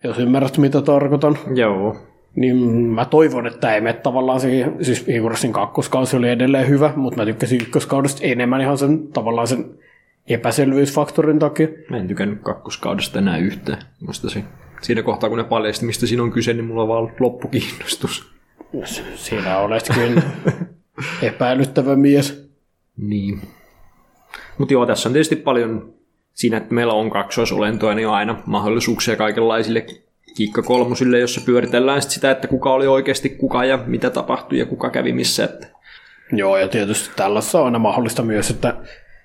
jos ymmärrät, mitä tarkoitan. Joo. Niin mä toivon, että tämä ei mene tavallaan siihen, siis Higurashin kakkoskausi oli edelleen hyvä, mutta mä tykkäsin ykköskaudesta enemmän ihan sen tavallaan sen epäselvyysfaktorin takia. Mä en tykännyt kakkoskaudesta enää yhtään, musta se. Siinä kohtaa, kun ne paljasti, mistä siinä on kyse, niin mulla on vaan loppukiinnostus. Sinä olet kyllä epäilyttävä mies. Niin. Mutta joo, tässä on tietysti paljon siinä, että meillä on kaksoisolentoja, niin on aina mahdollisuuksia kaikenlaisille kikkakolmosille, jossa pyöritellään sit sitä, että kuka oli oikeasti kuka ja mitä tapahtui ja kuka kävi missä. Että. Joo, ja tietysti tällaisessa on aina mahdollista myös, että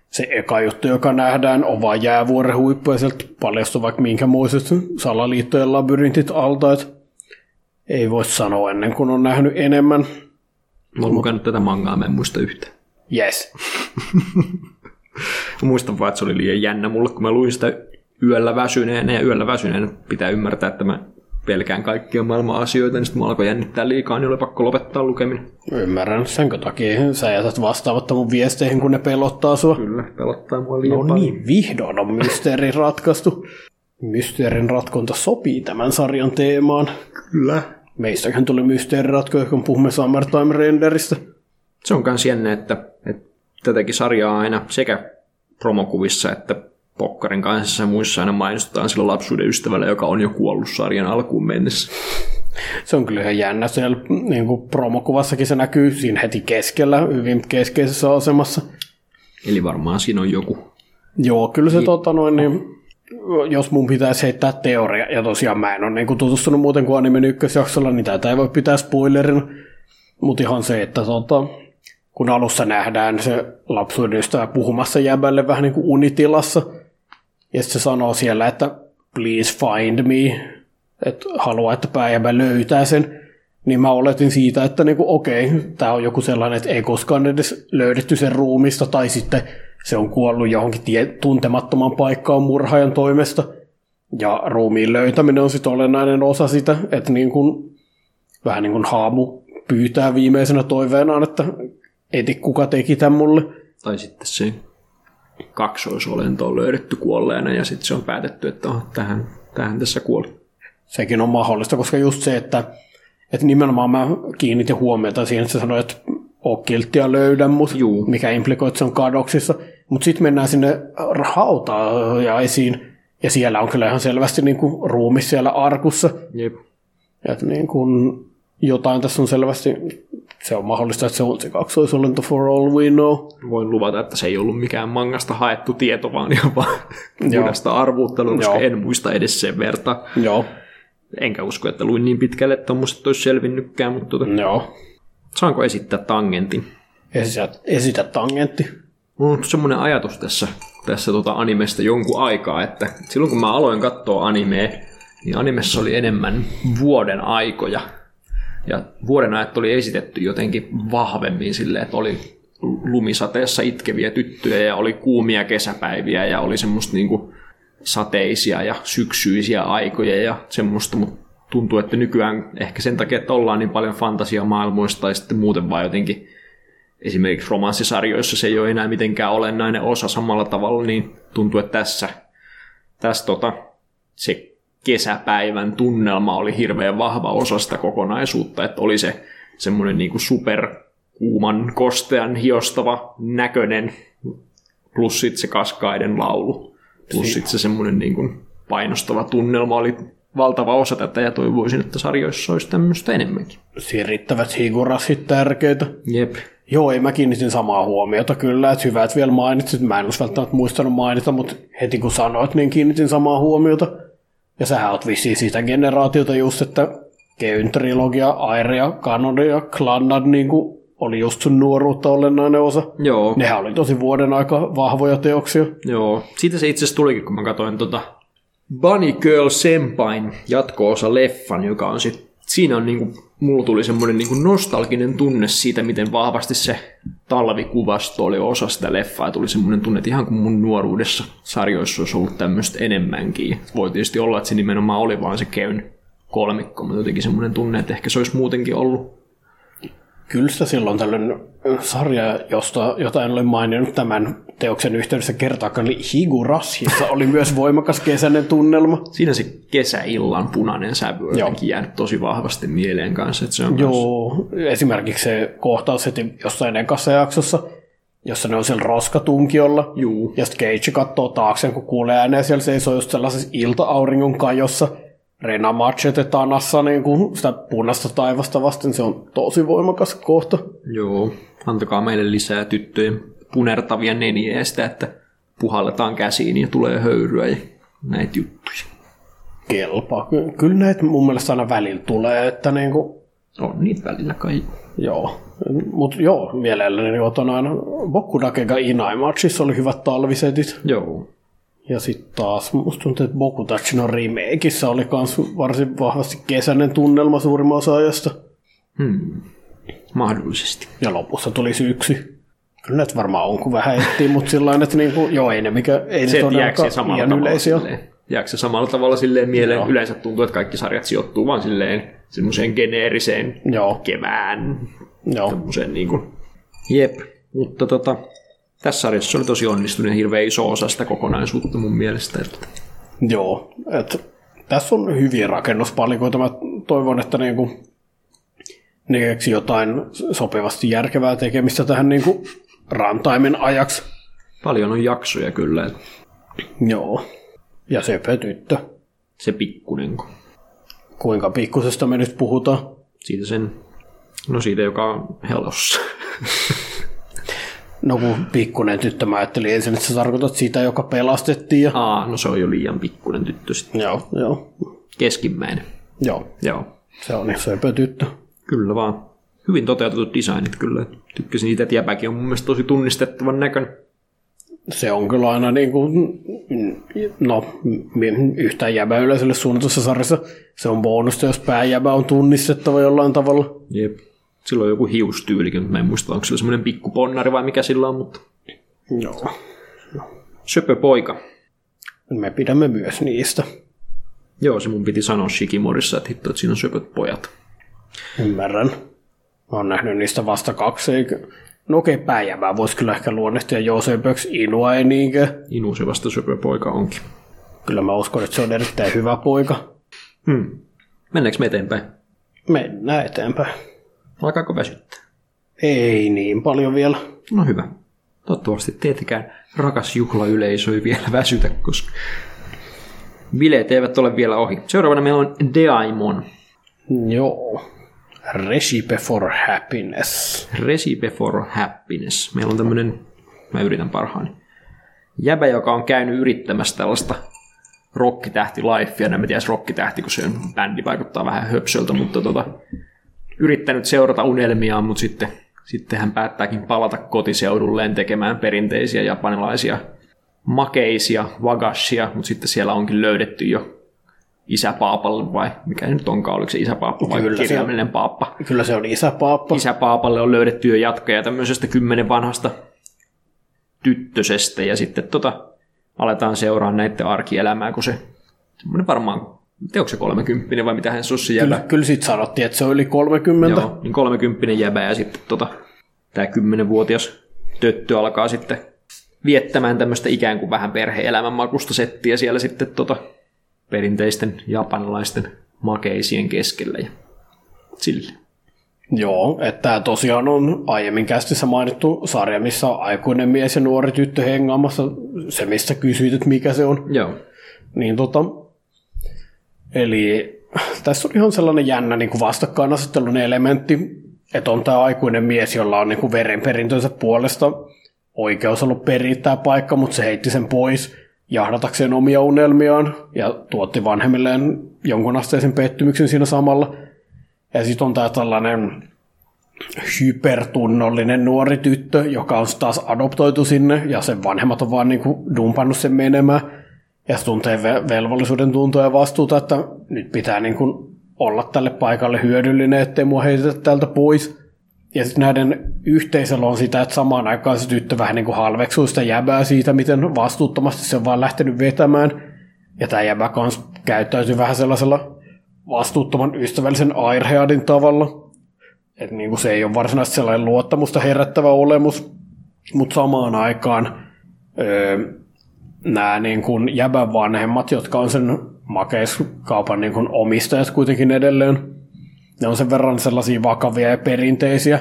se eka juttu, joka nähdään, on vaan jäävuoren huippu ja sieltä paljastui vaikka minkämoiset salaliittojen labyrintit altaat. Ei voi sanoa ennen kuin on nähnyt enemmän. Mä oon lukenut tätä mangaa, mä en muista yhtään. Yes. Muistan vaan, että se oli liian jännä mulle, kun mä luin sitä yöllä väsyneenä, ja yöllä väsyneenä pitää ymmärtää, että mä pelkään kaikkia maailman asioita, niin sitten mä alkoi jännittää liikaa, niin oli pakko lopettaa lukeminen. Ymmärrän, senkö takia sä jätät vastaavatta mun viesteihin, kun ne pelottaa sua? Kyllä, pelottaa mua liian no paljon. No niin, vihdoin on mysteeri ratkaistu. Mysteerin ratkonta sopii tämän sarjan teemaan. Kyllä. Meistäköhän tuli mysteerin ratkoja, kun puhumme Summertime Renderistä. Se on myös jännä, että, että tätäkin sarjaa aina sekä promokuvissa että pokkarin kanssa ja muissa aina mainostetaan sillä lapsuuden ystävällä, joka on jo kuollut sarjan alkuun mennessä. Se on kyllä ihan jännä. Siellä niin kuin promokuvassakin se näkyy siinä heti keskellä, hyvin keskeisessä asemassa. Eli varmaan siinä on joku. Joo, kyllä se niin. tota noin... Niin, jos mun pitäisi heittää teoria, ja tosiaan mä en ole niin tutustunut muuten kuin animen ykkösjaksolla, niin tätä ei voi pitää spoilerina, mutta ihan se, että tota, kun alussa nähdään se lapsuuden ystävä puhumassa jäbälle vähän niin kuin unitilassa, ja se sanoo siellä, että please find me, että haluaa, että pääjäbä löytää sen, niin mä oletin siitä, että niin kuin, okei, tää on joku sellainen, että ei koskaan edes löydetty sen ruumista, tai sitten se on kuollut johonkin tie- tuntemattoman paikkaan murhaajan toimesta, ja ruumiin löytäminen on sitten olennainen osa sitä, että niin kun, vähän niin kuin haamu pyytää viimeisenä toiveenaan, että eti kuka teki tämän mulle. Tai sitten se kaksoisolento on löydetty kuolleena, ja sitten se on päätetty, että oh, tähän, tähän tässä kuoli. Sekin on mahdollista, koska just se, että, että nimenomaan mä kiinnitin huomiota siihen, että sä sanoit, että ole kiltti ja löydä mut, juu, mikä implikoi, että se on kadoksissa. Mutta sitten mennään sinne hautaajaisiin, ja siellä on kyllä ihan selvästi niinku ruumi siellä arkussa. Jep. Et niinku, jotain tässä on selvästi, se on mahdollista, että se on se kaksoisolento for all we know. Voin luvata, että se ei ollut mikään mangasta haettu tieto, vaan jopa munasta arvuuttelua, koska en muista edes sen verta. Joo. Enkä usko, että luin niin pitkälle, että tommoset olisi selvinnytkään, mutta tuota, joo. Saanko esittää tangentin? Esitä, esitä tangentti. Mulla on semmoinen ajatus tässä, tässä tuota animesta jonkun aikaa, että silloin kun mä aloin katsoa animea, niin animessa oli enemmän vuoden aikoja. Ja vuoden ajat oli esitetty jotenkin vahvemmin silleen, että oli lumisateessa itkeviä tyttöjä ja oli kuumia kesäpäiviä ja oli semmoista niinku sateisia ja syksyisiä aikoja ja semmoista, mutta tuntuu, että nykyään ehkä sen takia, että ollaan niin paljon fantasiamaailmoista ja sitten muuten vaan jotenkin esimerkiksi romanssisarjoissa se ei ole enää mitenkään olennainen osa samalla tavalla, niin tuntuu, että tässä, tässä tota, se kesäpäivän tunnelma oli hirveän vahva osa sitä kokonaisuutta, että oli se semmoinen niin kuin superkuuman, kostean, hiostava, näköinen, plus sitten se kaskaiden laulu, plus sitten se semmoinen niin kuin painostava tunnelma oli valtava osa tätä, ja toivoisin, että sarjoissa olisi tämmöistä enemmänkin. Siinä riittävät higurasit tärkeitä. Jep. Joo, ei mä kiinnitin samaa huomiota kyllä, että hyvä, että vielä mainitsit, mä en olisi välttämättä muistanut mainita, mutta heti kun sanoit, niin kiinnitin samaa huomiota. Ja sähän oot vissiin sitä generaatiota just, että Keyn-trilogia, Airea, Kanonia, Clannad niin oli just sun nuoruutta olennainen osa. Joo. Nehän oli tosi vuoden aika vahvoja teoksia. Joo. Siitä se itse asiassa tulikin, kun mä katsoin tota Bunny Girl Senpain jatko-osa leffan, joka on sit, siinä on niinku, mulla tuli semmoinen niinku nostalginen tunne siitä, miten vahvasti se talvikuvasto oli osa sitä leffaa. Tuli semmoinen tunne, että ihan kuin mun nuoruudessa sarjoissa olisi ollut tämmöistä enemmänkin. Voi tietysti olla, että se nimenomaan oli vaan se Keyn kolmikko, mutta jotenkin semmoinen tunne, että ehkä se olisi muutenkin ollut. Kyllä sitä silloin tällöin sarja, josta jotain olen maininnut tämän teoksen yhteydessä kertaakaan, niin Higurashissa oli myös voimakas kesäinen tunnelma. Siinä se kesäillan punainen sävy on jotenkin jäänyt tosi vahvasti mieleen kanssa. Että se on joo, myös esimerkiksi se kohtaus heti jossain ekassa jaksossa, jossa ne on siellä roskatunkiolla. Juu. Ja sitten Keiji katsoo taakseen, kun kuulee ääneen, siellä seisoo just sellaisessa ilta-auringon kajossa. Rena machetetaan assa niin kuin sitä punaista taivasta vasten, se on tosi voimakas kohta. Joo, antakaa meille lisää tyttöjen punertavia neniä ja sitä, että puhalletaan käsiin ja tulee höyryä ja näitä juttuja. Kelpaa. Kyllä näitä mun mielestä aina välillä tulee, että niin kuin on niitä välillä kai. Joo, mutta joo, mielelläni otan aina Boku dake ga Inai Machissa oli hyvät talvisetit. Joo. Ja sitten taas musta tuntuu, että Bokutachin on remakeissä oli myös varsin vahvasti kesäinen tunnelma suurimman osa ajasta. Hmm. Mahdollisesti. Ja lopussa tuli syksy. Kyllä näitä varmaan on, kun vähän ettiin, mutta sillain, että niinku, joo, ei ne mikä ei se, ne todellakaan ihan yleisiä. Jääkö se samalla tavalla silleen mieleen? Joo. Yleensä tuntuu, että kaikki sarjat sijoittuu vaan silleen semmoiseen geneeriseen joo. kevään. Joo. Tämmöiseen niin kuin. Jep, mutta tota tässä sarjassa oli tosi onnistunut ja hirveän iso osa sitä kokonaisuutta mun mielestä. Joo, että tässä on hyviä rakennuspalikoita. Mä toivon, että niinku ne keksi jotain sopivasti järkevää tekemistä tähän niinku runtimen ajaksi. Paljon on jaksoja kyllä. Joo, ja sepä tyttö. Se pikkunen. Kuinka pikkusesta me nyt puhutaan? Siitä sen, no siitä joka on helossa. No kun pikkunen tyttö, mä ajattelin ensin, että sä tarkoitat sitä, joka pelastettiin. Ja aa, no se on jo liian pikkunen tyttö sitten. Joo, joo. Keskimmäinen. Joo. Joo. Se on söpö tyttö. Kyllä vaan. Hyvin toteutetut designit kyllä. Tykkäsin niitä, että jäpäkin on mun mielestä tosi tunnistettavan näköinen. Se on kyllä aina niin kuin, no, yhtään jäbä yleisölle suunnatussa sarjassa. Se on bonusta, jos pääjäbä on tunnistettava jollain tavalla. Jep. Silloin joku hiustyylikin, mutta mä en muista, onko sillä semmoinen pikku ponnari vai mikä sillä on, mutta joo. Söpö poika. Me pidämme myös niistä. Joo, se mun piti sanoa Shikimorissa, että hitto, että siinä on söpöt pojat. Ymmärrän. Mä oon nähnyt niistä vasta kaksi, eikä no okei, päijävää voisi kyllä ehkä luonnehtia joo söpöksi, Inua ei niinkään. Inu se vasta söpö poika onkin. Kyllä mä uskon, että se on erittäin hyvä poika. Hmm. Mennäänkö me eteenpäin? Mennään eteenpäin. Alkaako väsyttää? Ei niin paljon vielä. No hyvä. Toivottavasti teetekään rakas juhlayleisö ei vielä väsytä, koska bileet eivät ole vielä ohi. Seuraavana meillä on Daimon. Joo. Recipe for Happiness. Recipe for Happiness. Meillä on tämmöinen, mä yritän parhaani, jäbä, joka on käynyt yrittämässä tällaista rokkitähti-lifea. En mä tiedä rokkitähti, kun se on, bändi vaikuttaa vähän höpsöltä, mutta tota, yrittänyt seurata unelmiaan, mutta sitten, sitten hän päättääkin palata kotiseudulleen tekemään perinteisiä japanilaisia makeisia wagashia, mutta sitten siellä onkin löydetty jo isäpaapalle, vai mikä nyt onkaan, oliko se isäpaappa vai kyllä kirjaimellinen on, paappa? Kyllä se on isäpaappa. Isäpaapalle on löydetty jo jatkaja tämmöisestä kymmenen vanhasta tyttösestä, ja sitten tota, aletaan seuraa näiden arkielämää, kun se semmoinen varmaan, onko se kolmekymppinen vai mitä hän sussi jäbä? Kyllä, kyllä sitten sanottiin, että se on yli kolmekymmentä. Joo, niin kolmekymppinen jäbä, ja sitten tota, tämä kymmenvuotias töttö alkaa sitten viettämään tämmöistä ikään kuin vähän perhe-elämän makusta settiä siellä sitten tota, perinteisten japanilaisten makeisien keskellä ja sille. Joo, että tämä tosiaan on aiemmin kästissä mainittu sarja, missä on aikuinen mies ja nuori tyttö hengaamassa, se mistä kysyit, että mikä se on. Joo. Niin tota, eli tässä on ihan sellainen jännä niin kuin vastakkainasettelun elementti, että on tämä aikuinen mies, jolla on niin kuin verenperintönsä puolesta oikeus ollut perittää paikka, mutta se heitti sen pois jahdatakseen omia unelmiaan ja tuotti vanhemmilleen jonkun asteisen pettymyksen siinä samalla. Ja sitten on tämä tällainen hypertunnollinen nuori tyttö, joka on taas adoptoitu sinne ja sen vanhemmat on vaan niinku dumpannut sen menemään. Ja se tuntee velvollisuuden tuntoa ja vastuuta, että nyt pitää niinku olla tälle paikalle hyödyllinen, ettei mua heitetä täältä pois. Ja sitten näiden yhteisöllä on sitä, että samaan aikaan se tyttö vähän niin kuin halveksuu sitä jäbää siitä, miten vastuuttomasti se on vaan lähtenyt vetämään. Ja tämä jäbä kanssa käyttäytyy vähän sellaisella vastuuttoman ystävällisen airheadin tavalla. Että niin kuin se ei ole varsinaisesti sellainen luottamusta herättävä olemus. Mutta samaan aikaan öö, nämä niin kuin jäbän vanhemmat, jotka on sen makeiskaupan niin kuin omistajat kuitenkin edelleen, ne on sen verran sellaisia vakavia ja perinteisiä.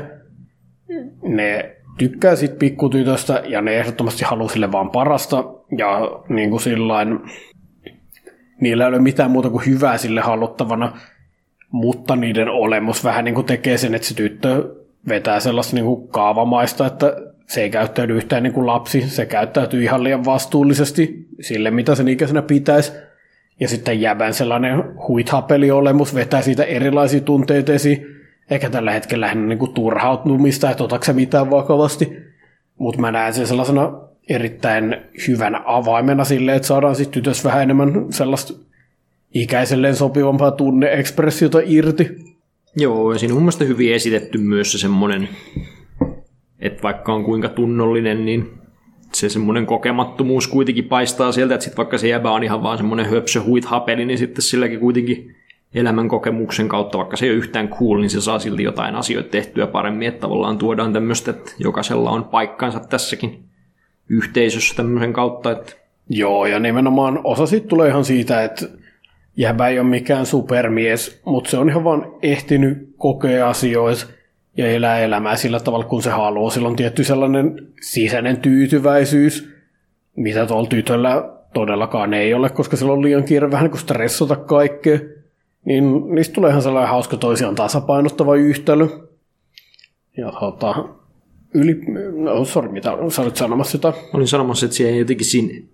Ne tykkää siitä pikkutytöstä ja ne ehdottomasti haluaa sille vaan parasta. Ja niin kuin sillain, niillä ei ole mitään muuta kuin hyvää sille haluttavana, mutta niiden olemus vähän niin kuin tekee sen, että se tyttö vetää sellaista niin kuin kaavamaista, että se ei käyttäydy yhtään niin kuin lapsi. Se käyttäytyy ihan liian vastuullisesti sille, mitä sen ikäisenä pitäisi. Ja sitten jäbän sellainen huithapeliolemus vetää siitä erilaisia tunteita esiin. Eikä tällä hetkellä hän niinku turhautumista, että otatko sä mitään vakavasti. Mutta mä näen sen sellaisena erittäin hyvänä avaimena silleen, että saadaan sitten tytössä vähän enemmän sellaista ikäiselleen sopivampaa tunne-ekspressiota irti. Joo, ja siinä on mun mielestä hyvin esitetty myös se semmoinen, että vaikka on kuinka tunnollinen, niin se semmoinen kokemattomuus kuitenkin paistaa sieltä, että sit vaikka se jäbä on ihan vaan semmoinen höpsö huithapeli, niin sitten silläkin kuitenkin elämän kokemuksen kautta, vaikka se ei ole yhtään cool, niin se saa silti jotain asioita tehtyä paremmin, että tavallaan tuodaan tämmöistä, että jokaisella on paikkansa tässäkin yhteisössä tämmöisen kautta. Että joo, ja nimenomaan osa siitä tulee ihan siitä, että jäbä ei ole mikään supermies, mutta se on ihan vaan ehtinyt kokea asioita ja elää elämää sillä tavalla, kun se haluaa. Sillä on tietty sellainen sisäinen tyytyväisyys, mitä tuolla tytöllä todellakaan ei ole, koska sillä on liian kiire vähän niin kuin stressata kaikkea. Niin niistä tulee ihan sellainen hauska toisiaan tasapainottava yhtälö. Ja tota, yli... No, sori, mitä sä olit sanomassa jotain? Olin sanomassa, että siellä jotenkin siinä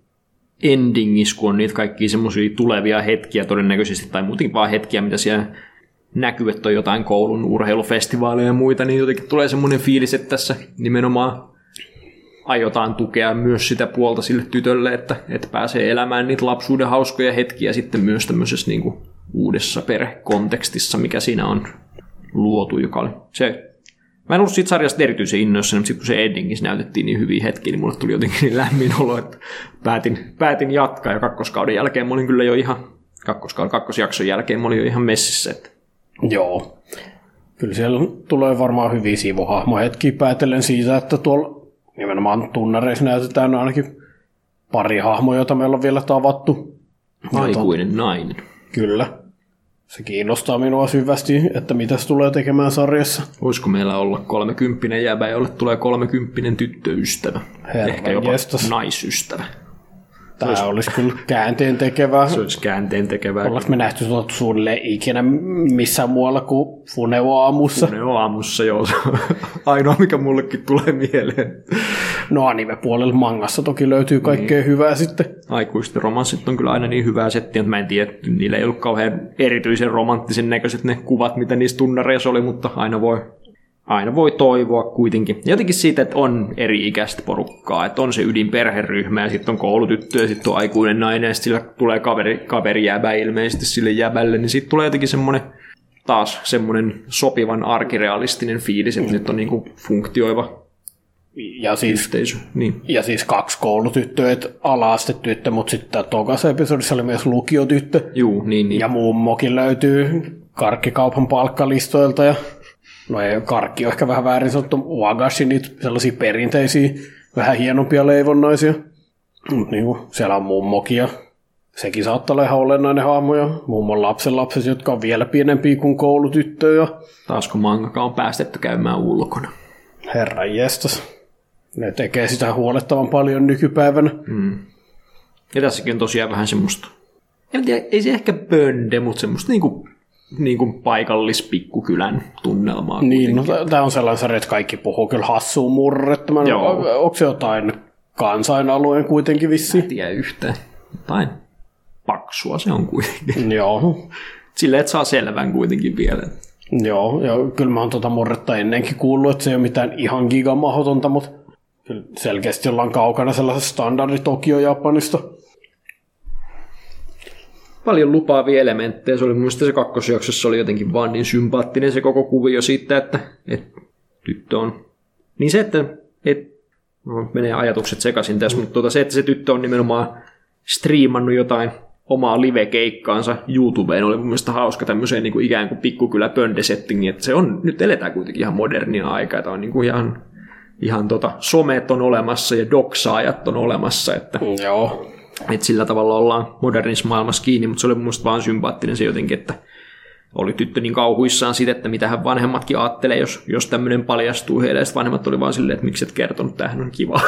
endingissä, kun on niitä kaikkia semmoisia tulevia hetkiä todennäköisesti, tai muutenkin vaan hetkiä, mitä siellä näkyy, että on jotain koulun urheilufestivaaleja ja muita, niin jotenkin tulee semmoinen fiilis, että tässä nimenomaan aiotaan tukea myös sitä puolta sille tytölle, että, että pääsee elämään niitä lapsuuden hauskoja hetkiä sitten myös tämmöisessä niin kuin uudessa perhekontekstissa, mikä siinä on luotu, joka oli se. Mä en ollut siitä sarjasta erityisen innoissa, mutta sitten kun se endingissä näytettiin niin hyviä hetkiä, niin mulle tuli jotenkin niin lämmin olo, että päätin, päätin jatkaa, ja kakkoskauden jälkeen mä olin kyllä jo ihan, kakkoskauden, kakkosjakson jälkeen mä olin jo ihan messissä, että joo. Kyllä siellä tulee varmaan hyviä sivuhahmohetkiä päätellen siitä, että tuolla nimenomaan tunnareissa näytetään ainakin pari hahmoa, joita meillä on vielä tavattu. Aikuinen nainen. Kyllä. Se kiinnostaa minua syvästi, että mitä se tulee tekemään sarjassa. Voisiko meillä olla kolmekymppinen jäbä, jolle tulee kolmekymppinen tyttöystävä? Herran, ehkä jopa jestas. Naisystävä. Tämä olisi, olisi kyllä käänteen tekevää. Se olisi käänteen tekevää. Ollaanko me nähty tuota suunnilleen ikinä missään muualla kuin Funeo-aamussa? Funeo-aamussa, joo. Ainoa, mikä mullekin tulee mieleen. No anime-puolella mangassa toki löytyy kaikkea niin hyvää sitten. Aikuisten romanssit on kyllä aina niin hyvää settiä, että mä en tiedä, niillä ei ollut kauhean erityisen romanttisen näköiset ne kuvat, mitä niissä tunnareissa oli, mutta aina voi, aina voi toivoa kuitenkin. Jotenkin siitä, että on eri-ikäistä porukkaa, että on se ydinperheryhmä ja sitten on koulutyttö ja sitten on aikuinen nainen ja sillä tulee kaveri, kaveri jäbä ilmeisesti sille jäbälle, niin sitten tulee jotenkin semmoinen taas semmoinen sopivan arkirealistinen fiilis, että mm. nyt on niinku funktioiva. Ja siis, niin. ja siis kaksi koulutyttöä, ala-astetyttö, mutta sitten tokassa episodissa oli myös lukiotyttö. Juu, niin, niin. Ja mummokin löytyy karkkikaupan palkkalistoilta. Ja, no ei, karkki on ehkä vähän väärin sanottu. Wagashi, niitä sellaisia perinteisiä, vähän hienompia leivonnaisia. Mutta niin, siellä on mummokin ja sekin saattaa olla ihan olennainen hahmo. Ja mummon lapsenlapset, jotka on vielä pienempiä kuin koulutyttöjä. Taasko mangaka on päästetty käymään ulkona? Herranjestas. Ne tekee sitä huolettavan paljon nykypäivänä. Mm. Ja tässäkin on tosiaan vähän semmoista, en tiedä, ei se ehkä pönde, mutta semmoista niinku, niinku paikallispikkukylän tunnelmaa. Niin, no, tämä on sellainen sarja, että kaikki puhuu kyllä hassua murretta. Mä en, onko se jotain kansainalueen kuitenkin vissiin? En tiedä yhtään. Jotain paksua se on kuitenkin. Joo. Silleen, että saa selvän kuitenkin vielä. Joo, ja kyllä mä oon tuota murretta ennenkin kuullut, että se ei ole mitään ihan gigamahotonta, mutta selkeästi ollaan kaukana sellaisesta standardi Tokio-Japanista. Paljon lupaavia elementtejä. Se oli mun mielestä se kakkosjaksossa oli jotenkin vaan niin sympaattinen se koko kuvio siitä, että, että tyttö on... Niin se, että... että no, menee ajatukset sekaisin tässä, mutta tuota, se, että se tyttö on nimenomaan striimannut jotain omaa live-keikkaansa YouTubeen, oli mun mielestä hauska tämmöiseen niin kuin ikään kuin pikkukylä pöndesettingiin, että se on... Nyt eletään kuitenkin ihan modernia aikaa. Tämä on niin kuin ihan... Ihan tota, somet on olemassa ja doksaajat on olemassa, että, joo. Että sillä tavalla ollaan modernissa maailmassa kiinni, mutta se oli mun mielestä vaan sympaattinen se jotenkin, että oli tyttö niin kauhuissaan siitä, että mitähän vanhemmatkin ajattelee, jos, jos tämmöinen paljastuu heille, ja sitten vanhemmat oli vaan silleen, että miksi et kertonut, tämähän on kiva.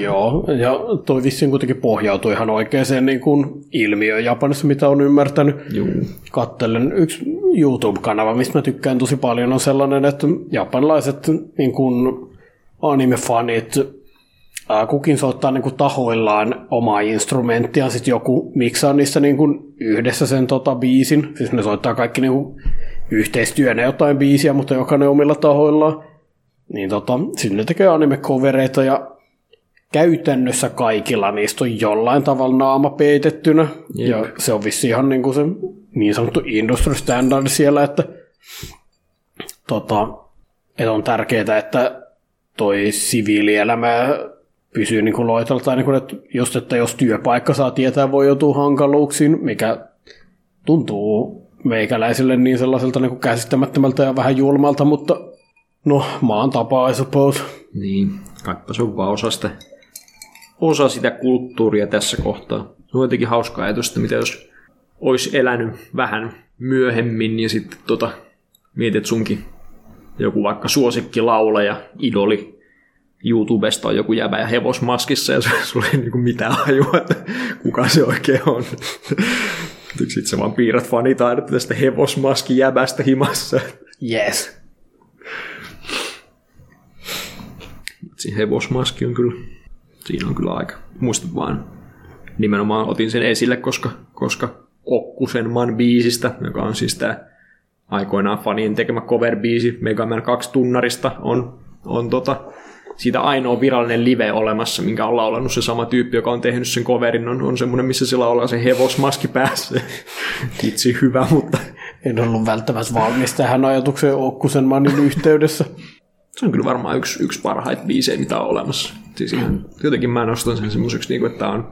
Joo, ja toi vissiin kuitenkin pohjautui ihan oikeaan niin kuin ilmiöön Japanissa, mitä on ymmärtänyt. Juu. Katselen yksi YouTube-kanava, mistä mä tykkään tosi paljon, on sellainen, että japanilaiset niin kuin anime-fanit kukin soittaa niin kuin tahoillaan omaa instrumenttia, sitten joku miksaa niistä niin kuin yhdessä sen tota biisin, siis ne soittaa kaikki niin kuin yhteistyönä jotain biisiä, mutta jokainen omilla tahoillaan, niin tota, sitten ne tekee anime-covereita ja käytännössä kaikilla niistä on jollain tavalla naama peitettynä, jep. Ja se on vissiin ihan niin kuin se niin sanottu industry standard siellä, että, tota, että on tärkeää, että toi siviilielämä pysyy niin kuin loitolla, tai niin kuin, että, just, että jos työpaikka saa tietää, voi joutua hankaluuksiin, mikä tuntuu meikäläisille niin sellaiselta niin kuin käsittämättömältä ja vähän julmalta, mutta no, maan tapa, I suppose. Niin, kaipa se on vaan osa sitä, osa sitä kulttuuria tässä kohtaa. Se on jotenkin hauska ajatus, että mitä jos olisi elänyt vähän myöhemmin, ja sitten tota, mietit sunkin joku vaikka suosikkilaulaja, idoli, YouTubesta on joku jäbä ja hevosmaskissa ja sulla ei niinku mitään hajua, että kuka se oikein on. Sitten sä vaan piirrät fanitaidetta tästä hevosmaskijäbästä himassa. Yes. Se hevosmaski on kyllä, siinä on kyllä aika. Muistat vaan, nimenomaan otin sen esille, koska, koska Kokkusen man biisistä, joka on siis tää aikoinaan fanien tekemä cover-biisi Mega Man kaksi tunnarista, on, on tota... Siitä ainoa virallinen live olemassa, minkä on laulanut se sama tyyppi, joka on tehnyt sen coverin, on, on semmoinen, missä se laulaa se hevosmaski päässä. Itse hyvä, mutta... En ollut välttämättä valmis tähän ajatukseen Okkusen manin yhteydessä. Se on kyllä varmaan yksi, yksi parhaita biisejä, mitä on olemassa. Siis ihan, jotenkin mä nostan sen semmoiseksi, että tämä on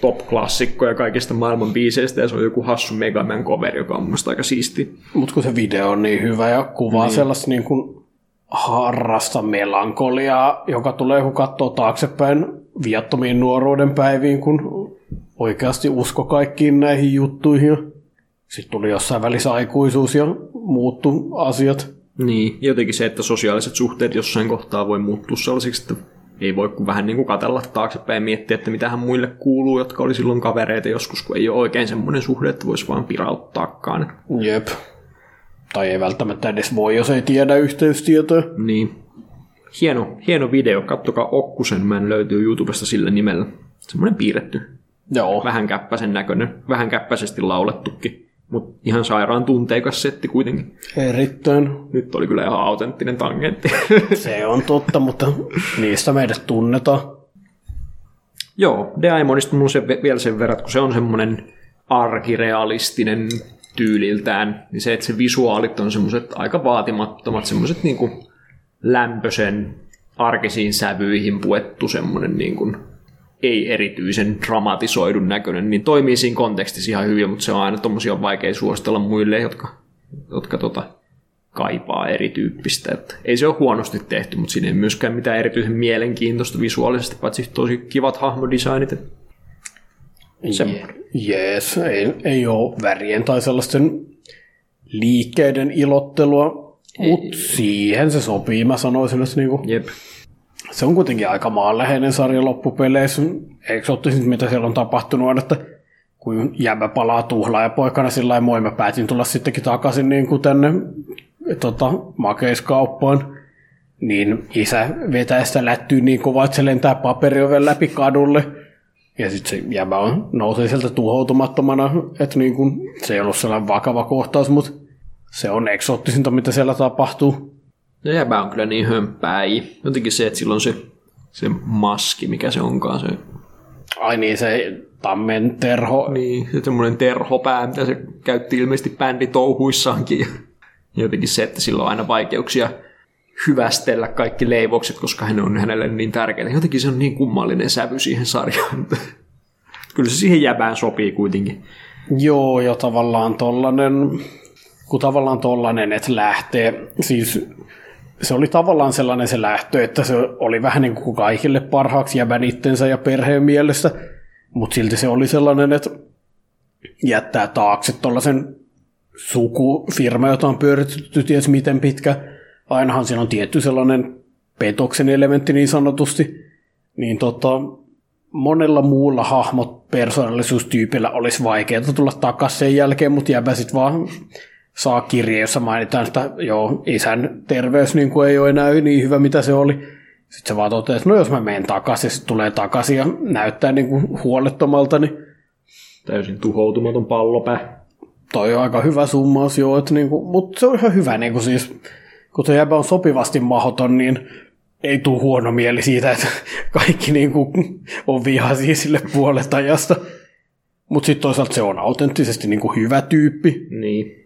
top-klassikko ja kaikista maailman biiseistä, ja se on joku hassu Mega Man -coveri, joka on mun mielestä aika siisti. Mutta kun se video on niin hyvä ja kuvaa niin sellaista... Niin kuin harrasta melankoliaa, joka tulee, kun katsoo taaksepäin viattomiin nuoruuden päiviin, kun oikeasti usko kaikkiin näihin juttuihin. Sitten tuli jossain välissä aikuisuus ja muuttu asiat. Niin, jotenkin se, että sosiaaliset suhteet jossain kohtaa voi muuttua sellaisiksi, että ei voi kuin vähän niin kuin katella taaksepäin ja miettiä, että mitähän muille kuuluu, jotka oli silloin kavereita joskus, kun ei ole oikein semmoinen suhde, että voisi vaan pirauttaakaan. Jep. Tai ei välttämättä edes voi, jos ei tiedä yhteystietoja. Niin. Hieno, hieno video, kattokaa Okkusen, mä en löytyy YouTubesta sillä nimellä. Semmoinen piirretty. Joo. Vähän käppäsen näköinen, vähän käppäisesti laulettukin, mutta ihan sairaan tunteikas setti kuitenkin. Erittäin. Nyt oli kyllä ihan autenttinen tangentti. Se on totta, mutta niistä meidät tunnetaan. Joo, Daemonista mun se vielä sen verran, kun se on semmoinen arkirealistinen tyyliltään, niin se, että se visuaalit on semmoiset aika vaatimattomat, semmoiset niin kuin lämpöisen arkisiin sävyihin puettu semmoinen niin kuin ei erityisen dramatisoidun näköinen, niin toimii siinä kontekstissa ihan hyvin, mutta se on aina tommosia vaikea suostella muille, jotka, jotka tota, kaipaa erityyppistä. Että ei se ole huonosti tehty, mutta siinä ei myöskään mitään erityisen mielenkiintoista visuaalisesti, paitsi tosi kivat hahmodesignit. Jees, ei, ei ole värien tai sellaisten liikkeiden ilottelua, mutta siihen se sopii, mä sanoisin, että niinku... Jep. Se on kuitenkin aika maanläheinen sarja loppupeleissä. Eikö ottaisi, mitä siellä on tapahtunut, että kun jämä palaa tuhlaajapoikana, sillä moi mä päätin tulla sittenkin takaisin niin kuin tänne tota, makeiskauppaan, niin isä vetää sitä lättyä niin kovaa, että se lentää paperioven läpi kadulle. Ja sitten se jämä on, nousee sieltä tuhoutumattomana, että niin kuin, se ei ollut sellainen vakava kohtaus, mutta se on eksoottisinta, mitä siellä tapahtuu. Ja jäbä on kyllä niin hömppäi. Jotenkin se, että sillä on se, se maski, mikä se onkaan se... Ai niin, se tammen terho. Niin, se semmoinen terhopää, mitä se käytti ilmeisesti bänditouhuissaankin. Jotenkin se, että sillä on aina vaikeuksia hyvästellä kaikki leivokset, koska hän on hänelle niin tärkeää. Jotenkin se on niin kummallinen sävy siihen sarjaan. Kyllä se siihen jäbään sopii kuitenkin. Joo, ja tavallaan tollanen... Kun tavallaan tollanen, että lähtee... Siis... Se oli tavallaan sellainen se lähtö, että se oli vähän niin kuin kaikille parhaaksi jäbän itsensä ja perheen mielestä, mutta silti se oli sellainen, että jättää taakse tuollaisen sukufirma, jota on pyöritetty ties miten pitkä. Ainahan siinä on tietty sellainen petoksen elementti niin sanotusti. Niin tota, monella muulla hahmot persoonallisuustyypillä olisi vaikeaa tulla takaisin sen jälkeen, mutta jäbä sit vaan... saa kirje, jossa mainitaan, että joo, isän terveys niin kuin ei ole enää niin hyvä, mitä se oli. Sitten se vaan toteaa, että no jos mä menen takaisin, se tulee takaisin ja näyttää niin kuin huolettomalta. Niin... Täysin tuhoutumaton pallopää. Toi on aika hyvä summaus, joo, että niin kuin, mutta se on ihan hyvä, niin kuin siis, kun se jäbä on sopivasti mahdoton, niin ei tule huono mieli siitä, että kaikki niin kuin on vihaisia sille puolet ajasta. Mutta sitten toisaalta se on autenttisesti niin kuin hyvä tyyppi. Niin.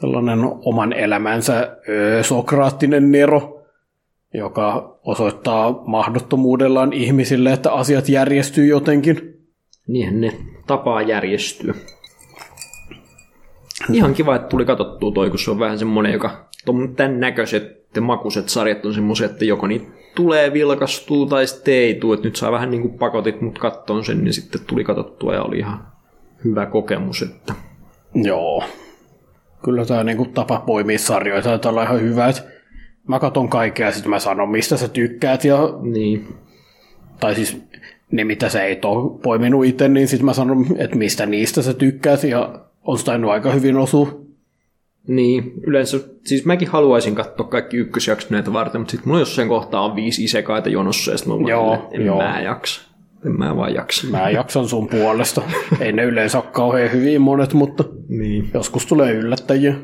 Sellainen oman elämänsä öö, sokraattinen nero, joka osoittaa mahdottomuudellaan ihmisille, että asiat järjestyy jotenkin. Niinhän ne tapaa järjestyä. Ihan kiva, että tuli katsottua toi, kun se on vähän semmoinen, joka tämän näköiset ja makuiset sarjat on semmoisia, että joko niitä tulee vilkastuu tai sitten ei tule. Nyt saa vähän niin kuin pakotit mut kattoon sen, niin sitten tuli katsottua ja oli ihan hyvä kokemus. Että... Joo. Kyllä tämä niinku tapa poimia sarjoja taitaa olla ihan hyvä, että mä katson kaikkea ja sitten mä sanon, mistä sä tykkäät. Ja... Niin. Tai siis ne, mitä sä ei ole poiminut itse, niin sitten mä sanon, että mistä niistä sä tykkäät ja on se tainnut aika hyvin osua. Niin, yleensä, siis mäkin haluaisin katsoa kaikki ykkösjaksot näitä varten, mutta sitten mulla jossain kohtaa on viisi isekaita jonossa ja sitten mä vaan, en joo. mä jaksa. En mä vaan jaksa. Mä jaksan sun puolesta. Ei ne yleensä ole kauhean hyvin monet, mutta niin. Joskus tulee yllättäjiä.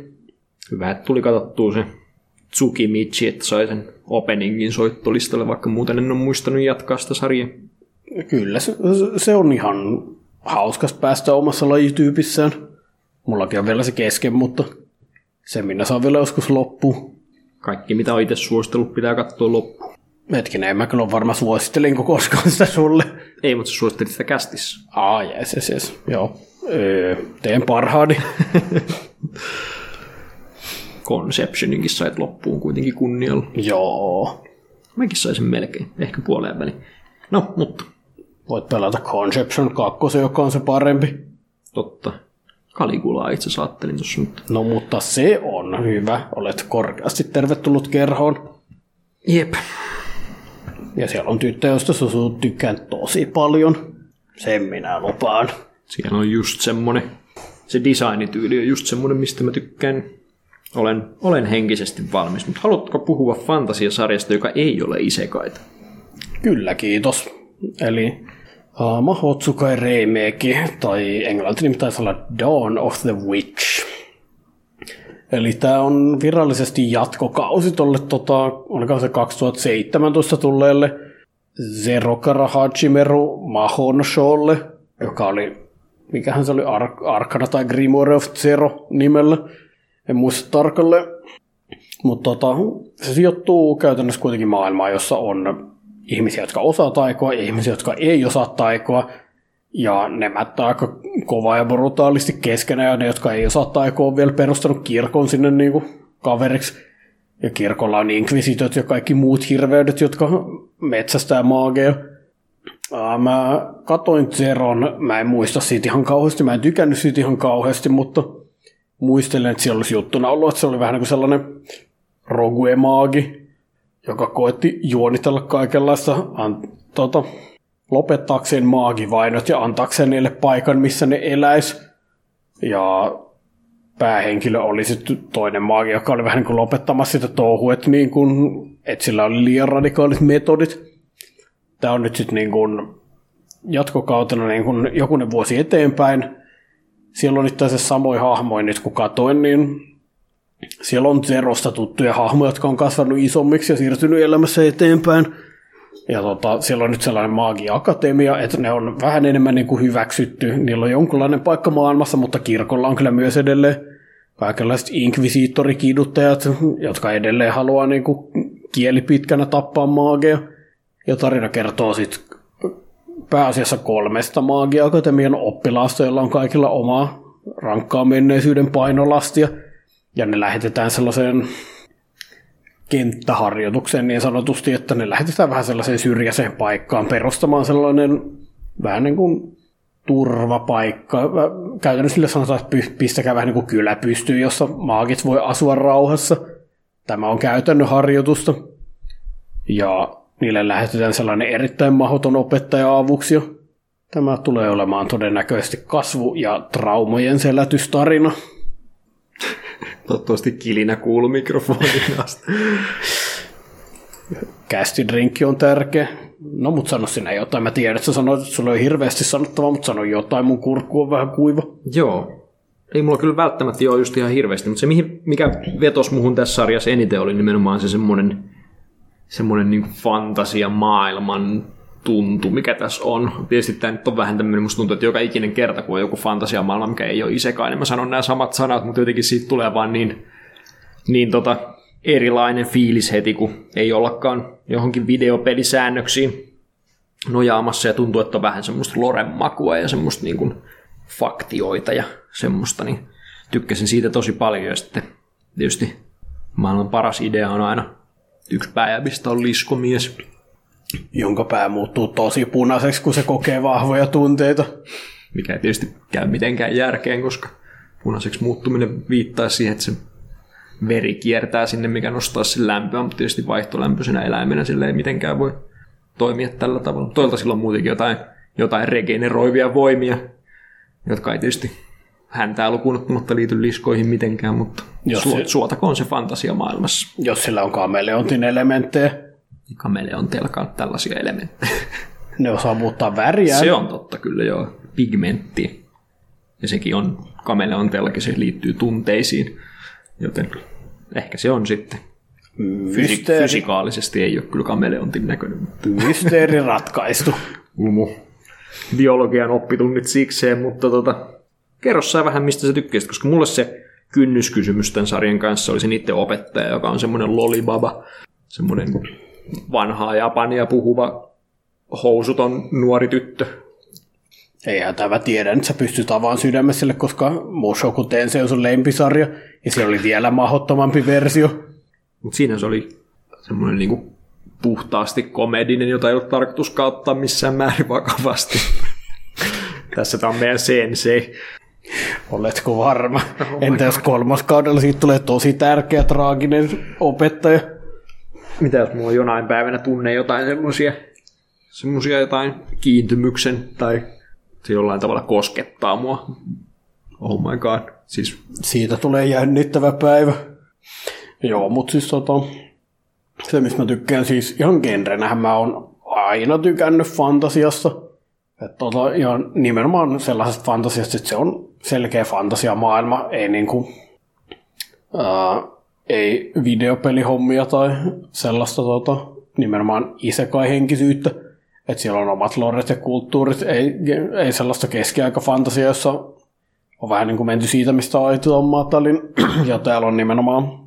Hyvä, että tuli katsottua se Tsukimichi, että sai sen openingin soittolistalle, vaikka muuten en ole muistanut jatkaa sitä sarjaa. Kyllä, se, se on ihan hauskas päästä omassa lajityypissään. Mullakin on vielä se kesken, mutta se minä saan vielä joskus loppuun. Kaikki mitä on itse suostellut pitää katsoa loppuun. Hetkinen, en mä kyllä ole varma suosittelinko koskaan sitä sulle. Ei, mutta sä suosittelit sitä kästissä. Aa, jees, jees, jees. Joo. Öö, teen parhaani. Conceptioninkin sait loppuun kuitenkin kunnialla. Joo. Mäkin sain sen melkein, ehkä puoleen väliin. No, mutta. Voit pelata Conception kaksi, joka on se parempi. Totta. Caligulaa itse asiassa ajattelin tuossa nyt. No, mutta se on hyvä. Olet korkeasti tervetullut kerhoon. Jep. Ja siellä on tyttö, josta Susu tykkään tosi paljon. Sen minä lupaan. Siellä on just semmonen. Se designityyli on just semmonen, mistä mä tykkään. Olen, olen henkisesti valmis. Mutta haluatko puhua fantasiasarjasta, joka ei ole isekaita? Kyllä, kiitos. Eli uh, Mahotsukai Reimeki, tai englanti taisi olla Dawn of the Witch. Eli tämä on virallisesti jatkokausi tuolle, tota, oliko se kaksituhattaseitsemäntoista tulleelle Zerokara Hachimeru Mahonshoulle, joka oli, mikähän se oli, Ar- Arkana tai Grimoire of Zero nimellä. En muista tarkalleen, mutta tota, se sijoittuu käytännössä kuitenkin maailmaan, jossa on ihmisiä, jotka osaa taikoa ja ihmisiä, jotka ei osaa taikoa. Ja ne mättää aika kovaa ja brutaalisti keskenään, ja ne, jotka ei osaa taikoa, on vielä perustanut kirkon sinne niinku kaveriksi. Ja kirkolla on inkvisitot ja kaikki muut hirveydet, jotka metsästää maageja. Ää, mä katoin Zeron, mä en muista siitä ihan kauheasti, mä en tykännyt siitä ihan kauheasti, mutta muistelen, että siellä olisi juttuna ollut, että se oli vähän niin kuin sellainen rogue-maagi, joka koetti juonitella kaikenlaista an, tota, lopettaakseen maagivainot ja antaakseen niille paikan, missä ne eläisi. Ja päähenkilö oli sitten toinen maagi, joka oli vähän niin kuin lopettamassa sitä touhua, että, niin kuin, että sillä oli liian radikaalit metodit. Tämä on nyt sitten niin kuin jatkokautena niin kuin jokunen vuosi eteenpäin. Siellä on itse asiassa samoja hahmoja nyt kun katoin, niin siellä on Zerosta tuttuja hahmoja, jotka on kasvanut isommiksi ja siirtynyt elämässä eteenpäin. Ja tota, siellä on nyt sellainen maagia-akatemia, että ne on vähän enemmän niin kuin hyväksytty. Niillä on jonkunlainen paikka maailmassa, mutta kirkolla on kyllä myös edelleen kaikenlaiset inkvisiittorikiduttajat, jotka edelleen haluaa niin kuin kielipitkänä tappaa maageja. Ja tarina kertoo sitten pääasiassa kolmesta maagia-akatemian oppilaasta, joilla on kaikilla omaa rankkaa menneisyyden painolastia. Ja ne lähetetään sellaiseen kenttäharjoitukseen niin sanotusti, että ne lähetetään vähän sellaiseen syrjäiseen paikkaan perustamaan sellainen vähän niin kuin turvapaikka. Käytännössä sille sanotaan, että pistäkää vähän niin kuin kylä pystyy, jossa maagit voi asua rauhassa. Tämä on käytännön harjoitusta. Ja niille lähetetään sellainen erittäin mahdoton opettaja-avuksi. Tämä tulee olemaan todennäköisesti kasvu- ja traumojen selätystarina. Toivottavasti kilinä kuuluu mikrofonin asti. Kästidrinkki on tärkeä. No mut sano sinä jotain. Mä tiedän, että sä sanoit, että sulla ei ole hirveästi sanottavaa, mutta sano jotain. Mun kurkku on vähän kuiva. Joo. Ei mulla kyllä välttämättä ole just ihan hirveästi, mutta se mikä vetosi muhun tässä sarjassa eniten oli nimenomaan se semmoinen semmoinen niin fantasiamaailman tuntu, mikä tässä on. Tietysti tämä nyt on vähän tämmöinen, musta tuntuu, että joka ikinen kerta, kun on joku fantasiamaailma, mikä ei ole isekai, niin mä sanon nämä samat sanat, mutta jotenkin siitä tulee vaan niin, niin tota, erilainen fiilis heti, kun ei ollakaan johonkin videopelisäännöksiin nojaamassa, ja tuntuu, että on vähän semmoista loren makua ja semmoista niin kuin faktioita ja semmoista, niin tykkäsin siitä tosi paljon, ja sitten tietysti maailman paras idea on aina yksi pääjävistä on liskomies, jonka pää muuttuu tosi punaiseksi, kun se kokee vahvoja tunteita. Mikä ei tietysti käy mitenkään järkeen, koska punaiseksi muuttuminen viittaa siihen, että se veri kiertää sinne, mikä nostaa sen lämpöä, mutta tietysti vaihtolämpöisenä eläimenä sillä ei mitenkään voi toimia tällä tavalla. Toilta sillä on muutenkin jotain, jotain regeneroivia voimia, jotka ei tietysti häntää lukuun ottamatta liity liskoihin mitenkään, mutta su- se, suotakoon se fantasia maailmassa. Jos sillä on kameleontin elementtejä. Kameleonteilla on tällaisia elementtejä. Ne osaa muuttaa väriä. Se on totta kyllä joo, pigmentti. Ja sekin on kameleonteellakin, se liittyy tunteisiin, joten ehkä se on sitten. Fysi- fysikaalisesti ei ole kyllä kameleontin näköinen. Mysteeri ratkaistu. Umu. Biologian oppitunnit sikseen, mutta tota, kerro sä vähän, mistä sä tykkäsit, koska mulle se kynnyskysymys tämän sarjan kanssa oli se niiden opettaja, joka on semmoinen lolibaba, semmoinen vanhaa japania puhuva housuton nuori tyttö. Eihän tämä tiedä, että sä pystyt avaan sydämessä, koska Mushoku Tensei on sun lempisarja, ja se oli vielä mahdottomampi versio. Mutta siinä se oli semmoinen niinku puhtaasti komedinen, jota ei ole tarkoitus ottaa missään määrin vakavasti. Tässä tämä on meidän sensei. Oletko varma? Entä jos kolmas kaudella siitä tulee tosi tärkeä, traaginen opettaja? Mitä jos mulla jonain päivänä tunne jotain semmoisia, semmoisia jotain kiintymyksen tai jollain tavalla koskettaa mua. Oh my god. Siis. Siitä tulee jännittävä päivä. Joo, mutta siis tota, se, mistä mä tykkään, siis ihan genrenähän mä oon aina tykännyt fantasiassa. Et tota, ja nimenomaan sellaisesta fantasiasta, että se on selkeä fantasiamaailma, ei niinku, ää, ei videopelihommia tai sellaista tota, nimenomaan isekai-henkisyyttä. Että siellä on omat loret ja kulttuurit, ei, ei sellaista keskiaikafantasiaa, jossa on vähän niin kuin menty siitä, mistä aitot on matalin. Ja täällä on nimenomaan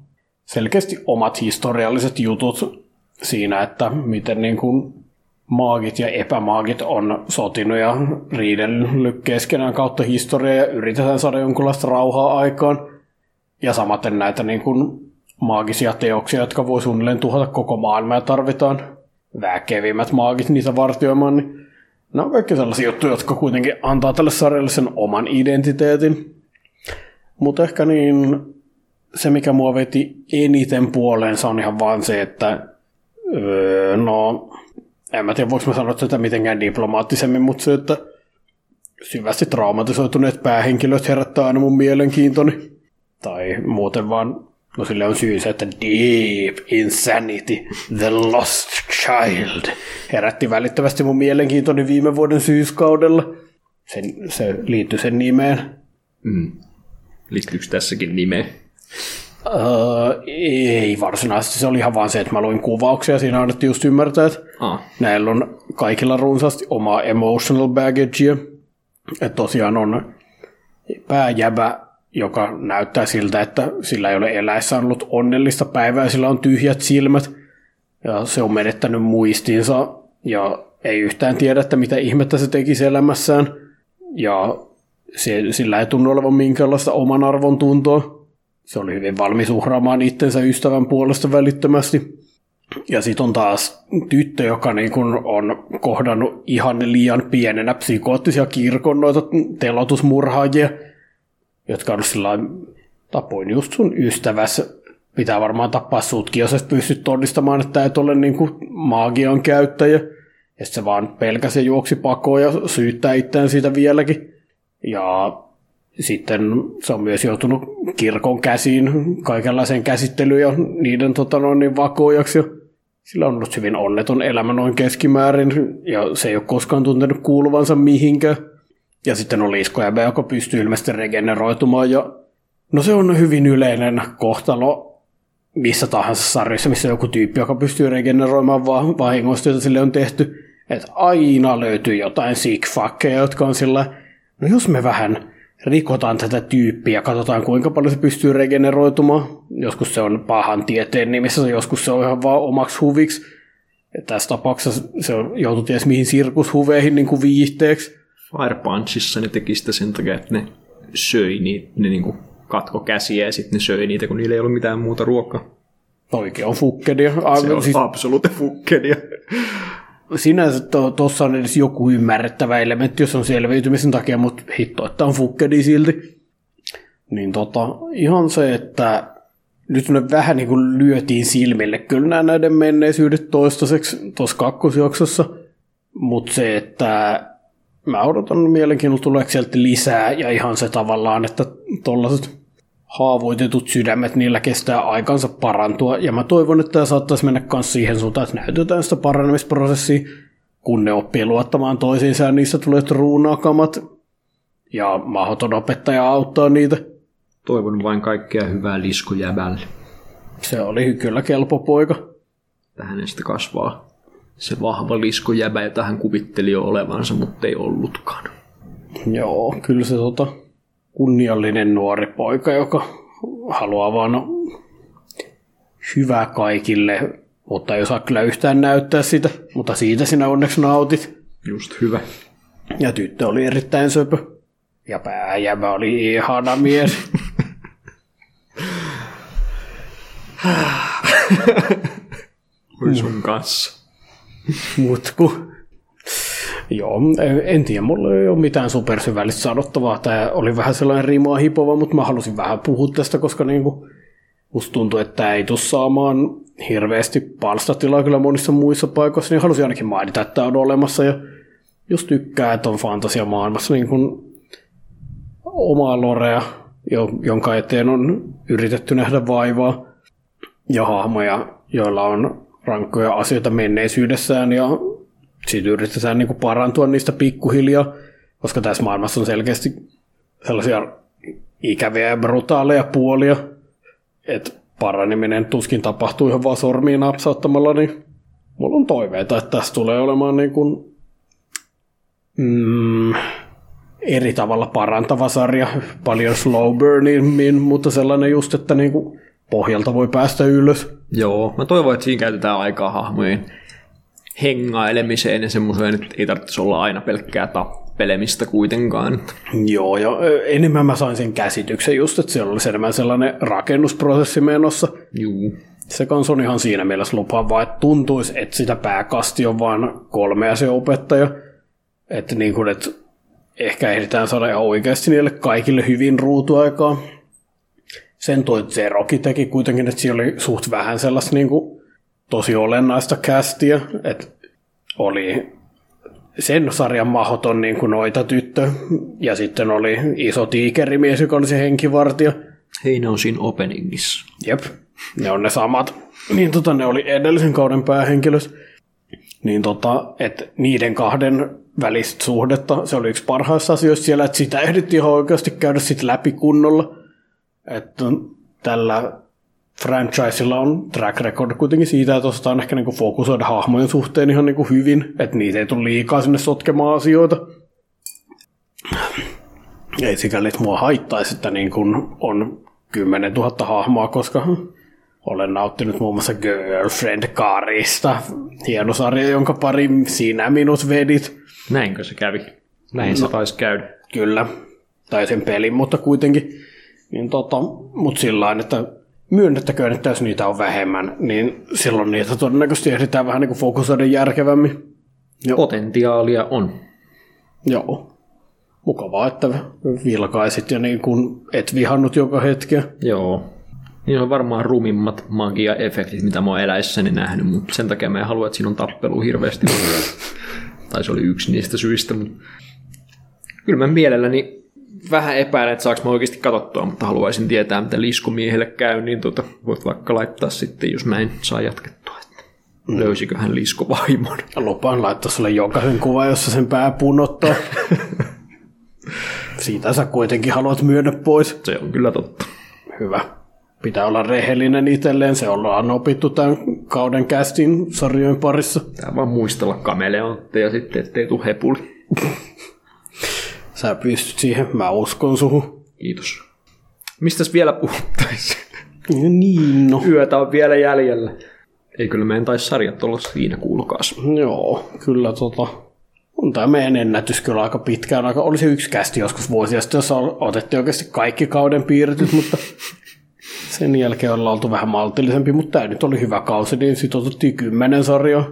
selkeästi omat historialliset jutut siinä, että miten niin kuin maagit ja epämaagit on sotinut ja riidellyt keskenään kautta historiaa ja yritetään saada jonkunlaista rauhaa aikaan. Ja samaten näitä niin kuin maagisia teoksia, jotka voi suunnilleen tuhota koko maailmaa ja tarvitaan väkevimmät maagit niitä vartioimaan. Niin nämä on kaikki sellaisia juttuja, jotka kuitenkin antaa tälle sarjalle sen oman identiteetin. Mutta ehkä niin se, mikä mua veti eniten puoleensa, on ihan vaan se, että öö, no, en mä tiedä, voiko mä sanoa tätä mitenkään diplomaattisemmin, mutta se, että syvästi traumatisoituneet päähenkilöt herättää aina mun mielenkiintoni. Tai muuten vaan, no sille on syy se, että deep insanity, the lost child, herätti välittävästi mun mielenkiintoni viime vuoden syyskaudella. Se, se liittyy sen nimeen. Mm. Liittyykö tässäkin nimeen? Öö, ei varsinaisesti, se oli ihan vaan se, että mä luin kuvauksia, siinä annettiin just ymmärtää, että ah. näillä on kaikilla runsaasti omaa emotional baggagea, että tosiaan on pääjäbä, joka näyttää siltä, että sillä ei ole eläessään ollut onnellista päivää, sillä on tyhjät silmät ja se on menettänyt muistinsa ja ei yhtään tiedä, että mitä ihmettä se tekisi elämässään ja se, sillä ei tunnu olevan minkäänlaista oman arvon tuntoa. Se oli hyvin valmis uhraamaan itsensä ystävän puolesta välittömästi. Ja sitten on taas tyttö, joka niin kun on kohdannut ihan liian pienenä psykoottisia kirkon noita telotusmurhaajia, jotka on sillä tapoin just sun ystävässä. Pitää varmaan tappaa sutkin, jos et pysty todistamaan, että et ole niin kun maagian käyttäjä. Ja se vaan pelkäsi ja juoksi pakoon ja syyttää itseään siitä vieläkin. Ja sitten se on myös joutunut kirkon käsiin, kaikenlaiseen käsittelyyn ja niiden tota noin, vakoajaksi. Sillä on ollut hyvin onneton elämä noin keskimäärin, ja se ei ole koskaan tuntenut kuuluvansa mihinkään. Ja sitten on liiskojäbä, joka pystyy ilmeisesti regeneroitumaan. Ja no se on hyvin yleinen kohtalo missä tahansa sarjassa, missä joku tyyppi, joka pystyy regeneroimaan vaan vahingoista, joita sille on tehty. Että aina löytyy jotain sick-fuckeja, jotka on sillä, no jos me vähän rikotaan tätä tyyppiä ja katsotaan, kuinka paljon se pystyy regeneroitumaan. Joskus se on pahan tieteen nimissä, joskus se on ihan vaan omaksi huviksi. Ja tässä tapauksessa se on joutu ties mihin sirkushuveihin niin kuin viihteeksi. Fire Punchissa ne teki sitä sen takia, että ne söi niitä, ne niin kuin katko käsiä ja sitten ne söi niitä, kun niillä ei ollut mitään muuta ruokaa. Oikein on fukkedia. Aivan, se on siis absoluutti fukkedia. Sinänsä tuossa to, on edes joku ymmärrettävä elementti, jos on selviytymisen takia, mutta hitto, että on fukkedi silti. Niin tota, ihan se, että nyt ne vähän niin kuin lyötiin silmille kyllä näiden menneisyydet toistaiseksi tuossa kakkosjaksossa, mutta se, että mä odotan mielenkiinnolla tuleeko sieltä lisää ja ihan se tavallaan, että tollaiset haavoitetut sydämet, niillä kestää aikansa parantua, ja mä toivon, että tämä saattaisi mennä myös siihen suuntaan, että näytetään sitä parannemisprosessia, kun ne oppii luottamaan toisiinsa, ja niistä tulee truunaakamat, ja mahdoton opettaja auttaa niitä. Toivon vain kaikkea hyvää liskojäbälle. Se oli kyllä kelpo poika. Tähän sitä kasvaa se vahva liskojäbä, jota hän kuvitteli jo olevansa, mutta ei ollutkaan. Joo, kyllä se tota kunniallinen nuori poika, joka haluaa vaan hyvää kaikille, mutta ei osaa kyllä yhtään näyttää sitä, mutta siitä sinä onneksi nautit. Just hyvä. Ja tyttö oli erittäin söpö. Ja pääjämä oli ihana mies. Oli sun kanssa. Mutku. Joo, en tiedä, mulla ei ole mitään supersyvällistä sanottavaa. Tämä oli vähän sellainen rimaa hipova, mutta mä halusin vähän puhua tästä, koska niinku musta tuntuu, että ei tule saamaan hirveästi palstatilaa kyllä monissa muissa paikoissa, niin halusin ainakin mainita, että on olemassa, ja jos tykkää, että on fantasiamaailmassa niin kuin omaa lorea, jonka eteen on yritetty nähdä vaivaa, ja hahmoja, joilla on rankkoja asioita menneisyydessään, ja sitten yritetään niin kuin parantua niistä pikkuhiljaa, koska tässä maailmassa on selkeästi sellaisia ikäviä ja brutaaleja puolia, että paraneminen tuskin tapahtuu ihan vaan sormiin napsauttamalla, niin mulla on toiveita, että tässä tulee olemaan niin kuin, mm, eri tavalla parantava sarja, paljon slow burnin, mutta sellainen just, että niin kuin pohjalta voi päästä ylös. Joo, mä toivon, että siinä käytetään aikaa hahmojen hengailemiseen ja semmoiseen, että ei tarvitsisi olla aina pelkkää tappelemista kuitenkaan. Joo, ja enemmän mä sain sen käsityksen just, että siellä olisi enemmän sellainen rakennusprosessi menossa. Juu. Se kanssa on ihan siinä mielessä lupaavaa, että tuntuisi, että sitä pääkasti on vaan kolmea se opettaja. Että niin kuin, että ehkä ehditään saada ihan oikeasti niille kaikille hyvin ruutuaikaa. Sen toi Zerokin teki kuitenkin, että siellä oli suht vähän sellaista niin kuin tosi olennaista kästiä, että oli sen sarjan mahdoton niin kuin noita tyttö, ja sitten oli iso tiikerimies, joka oli se henkivartija. Hei, ne on siinä openingissa. Jep, ne on ne samat. Niin tota, ne oli edellisen kauden päähenkilös. Niin tota, että niiden kahden välistä suhdetta, se oli yksi parhaista asioista siellä, että sitä ehdittiin ihan oikeasti käydä sit läpi kunnolla. Että tällä franchisella on track record kuitenkin siitä, että osataan ehkä niinku fokusoida hahmojen suhteen ihan niinku hyvin, että niitä ei tule liikaa sinne sotkemaan asioita. Ei sikäli, että mua haittaisi, että niin kun on kymmenentuhatta hahmoa, koska olen nauttinut muun muassa Girlfriend-kaarista. Hieno sarja, jonka pari sinä minut vedit. Näinkö se kävi? Näin se no, taisi käydä. Kyllä, tai sen pelin, mutta kuitenkin. Niin tota, mutta sillä tavalla, että myönnettäköön, että jos niitä on vähemmän, niin silloin niitä todennäköisesti ehditään vähän niin kuin fokusoida järkevämmin. Joo. Potentiaalia on. Joo. Mukavaa, että vilkaisit ja niin kuin et vihannut joka hetkeä. Joo. Niin on varmaan rumimmat magia-efektit, mitä mä oon eläissäni nähnyt, mutta sen takia mä en halua, että siinä on tappelu hirveästi. Tai se oli yksi niistä syistä. Mutta kyllä mä mielelläni vähän epäilen, että saanko mä oikeasti katsottua, mutta haluaisin tietää, mitä liskumiehelle käy, niin tuota, voit vaikka laittaa sitten, jos mä en saa jatkettua, että mm. löysikö hän liskovaimon. Lupaan laittaa sulle jokaisen kuva, jossa sen pää punottaa. Siitä sä kuitenkin haluat myydä pois. Se on kyllä totta. Hyvä. Pitää olla rehellinen itselleen, se ollaan opittu tämän kauden castin sarjojen parissa. Tää vaan muistella kameleontteja sitten, ettei tule hepuli. Sä pystyt siihen, mä uskon suhun. Kiitos. Mistäs vielä puhuttaisiin? No niin, no. Yötä on vielä jäljellä. Ei kyllä meidän taisi sarjat olla siinä, kuulkaas. Joo, kyllä tota. On tää meidän ennätys kyllä aika pitkään. Aika, oli se yksi kästi joskus vuosia sitten, jossa otettiin oikeasti kaikki kauden piirretyt, mutta sen jälkeen ollaan oltu vähän maltillisempi, mutta tää nyt oli hyvä kausi, niin sit otettiin kymmenen sarjaa.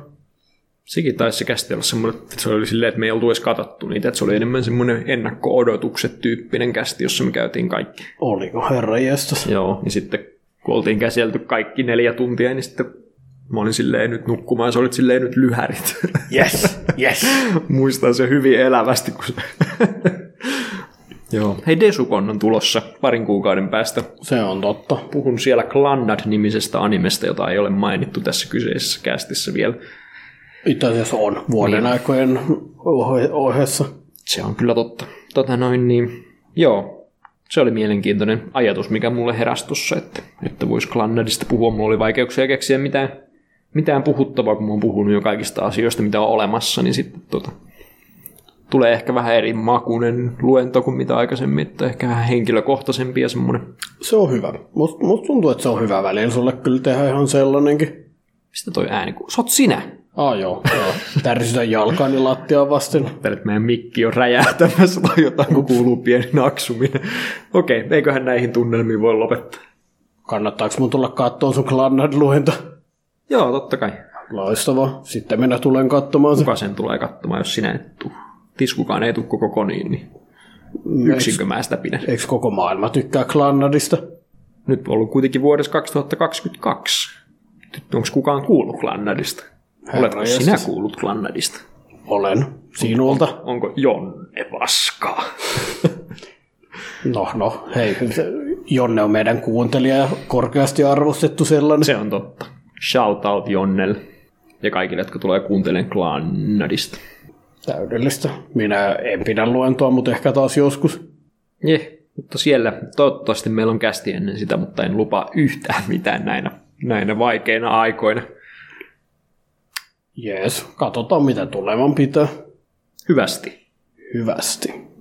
Sekin taisi se käsite olla semmoinen, että se oli silleen, että me ei oltu edes katsottu niitä, että se oli enemmän semmoinen ennakko-odotukset tyyppinen käsite, jossa me käytiin kaikki. Oliko herranjestas? Joo, ja sitten kun oltiin käsitelty kaikki neljä tuntia, niin sitten mä olin silleen nyt nukkumaan, sä olit silleen nyt lyhärit. Yes, yes. Muistan se hyvin elävästi. Kun se Joo. Hei, Desukon on tulossa parin kuukauden päästä. Se on totta. Puhun siellä Clannad-nimisestä animesta, jota ei ole mainittu tässä kyseisessä kästissä vielä. Itse asiassa on vuoden niin. aikojen ohessa. Se on kyllä totta. Tota noin, niin, joo, se oli mielenkiintoinen ajatus, mikä mulle heräsi tuossa, että, että voisi Clannadista puhua. Mulla oli vaikeuksia keksiä mitään, mitään puhuttavaa, kun mä oon puhunut jo kaikista asioista, mitä on olemassa, niin sitten tota, tulee ehkä vähän eri makuinen luento kuin mitä aikaisemmin, että ehkä vähän henkilökohtaisempi ja semmoinen. Se on hyvä. Must, musta tuntuu, että se on hyvä välillä. Sulle kyllä tehdä ihan sellainenkin. Mistä toi ääni kuuluu? Sä oot sinä! Ah joo, joo. Tärsytän jalkaani lattiaan vasten. Ajattelin, meidän mikki on räjähtämässä tai jotain, kun kuuluu pieni naksuminen. Okei, okay, eiköhän näihin tunnelmiin voi lopettaa. Kannattaako mun tulla katsomaan sun Clannad-luenta? Joo, totta kai. Loistavaa. Sitten minä tulen katsomaan sen. Kuka sen tulee katsomaan, jos sinä et tuu? Tiskukaan ei tuu koko koniin, niin yksinkö mä sitä pidän? Eikö koko maailma tykkää Clannadista? nyt on ollut kuitenkin vuodessa kaksituhattakaksikymmentäkaksi. Onko kukaan kuullut Clannadista? Oletko sinä siis kuullut Clannadista? Olen. Sinulta. On, onko Jonne paskaa? No, no, hei. Jonne on meidän kuuntelija ja korkeasti arvostettu sellainen. Se on totta. Shout out Jonnelle ja kaikille, jotka tulee kuuntelemaan Clannadista. Täydellistä. Minä en pidä luentoa, mutta ehkä taas joskus. Jeh, mutta siellä toivottavasti meillä on kästi ennen sitä, mutta en lupaa yhtään mitään näinä, näinä vaikeina aikoina. Jees, katsotaan mitä tulevan pitää. Hyvästi. Hyvästi.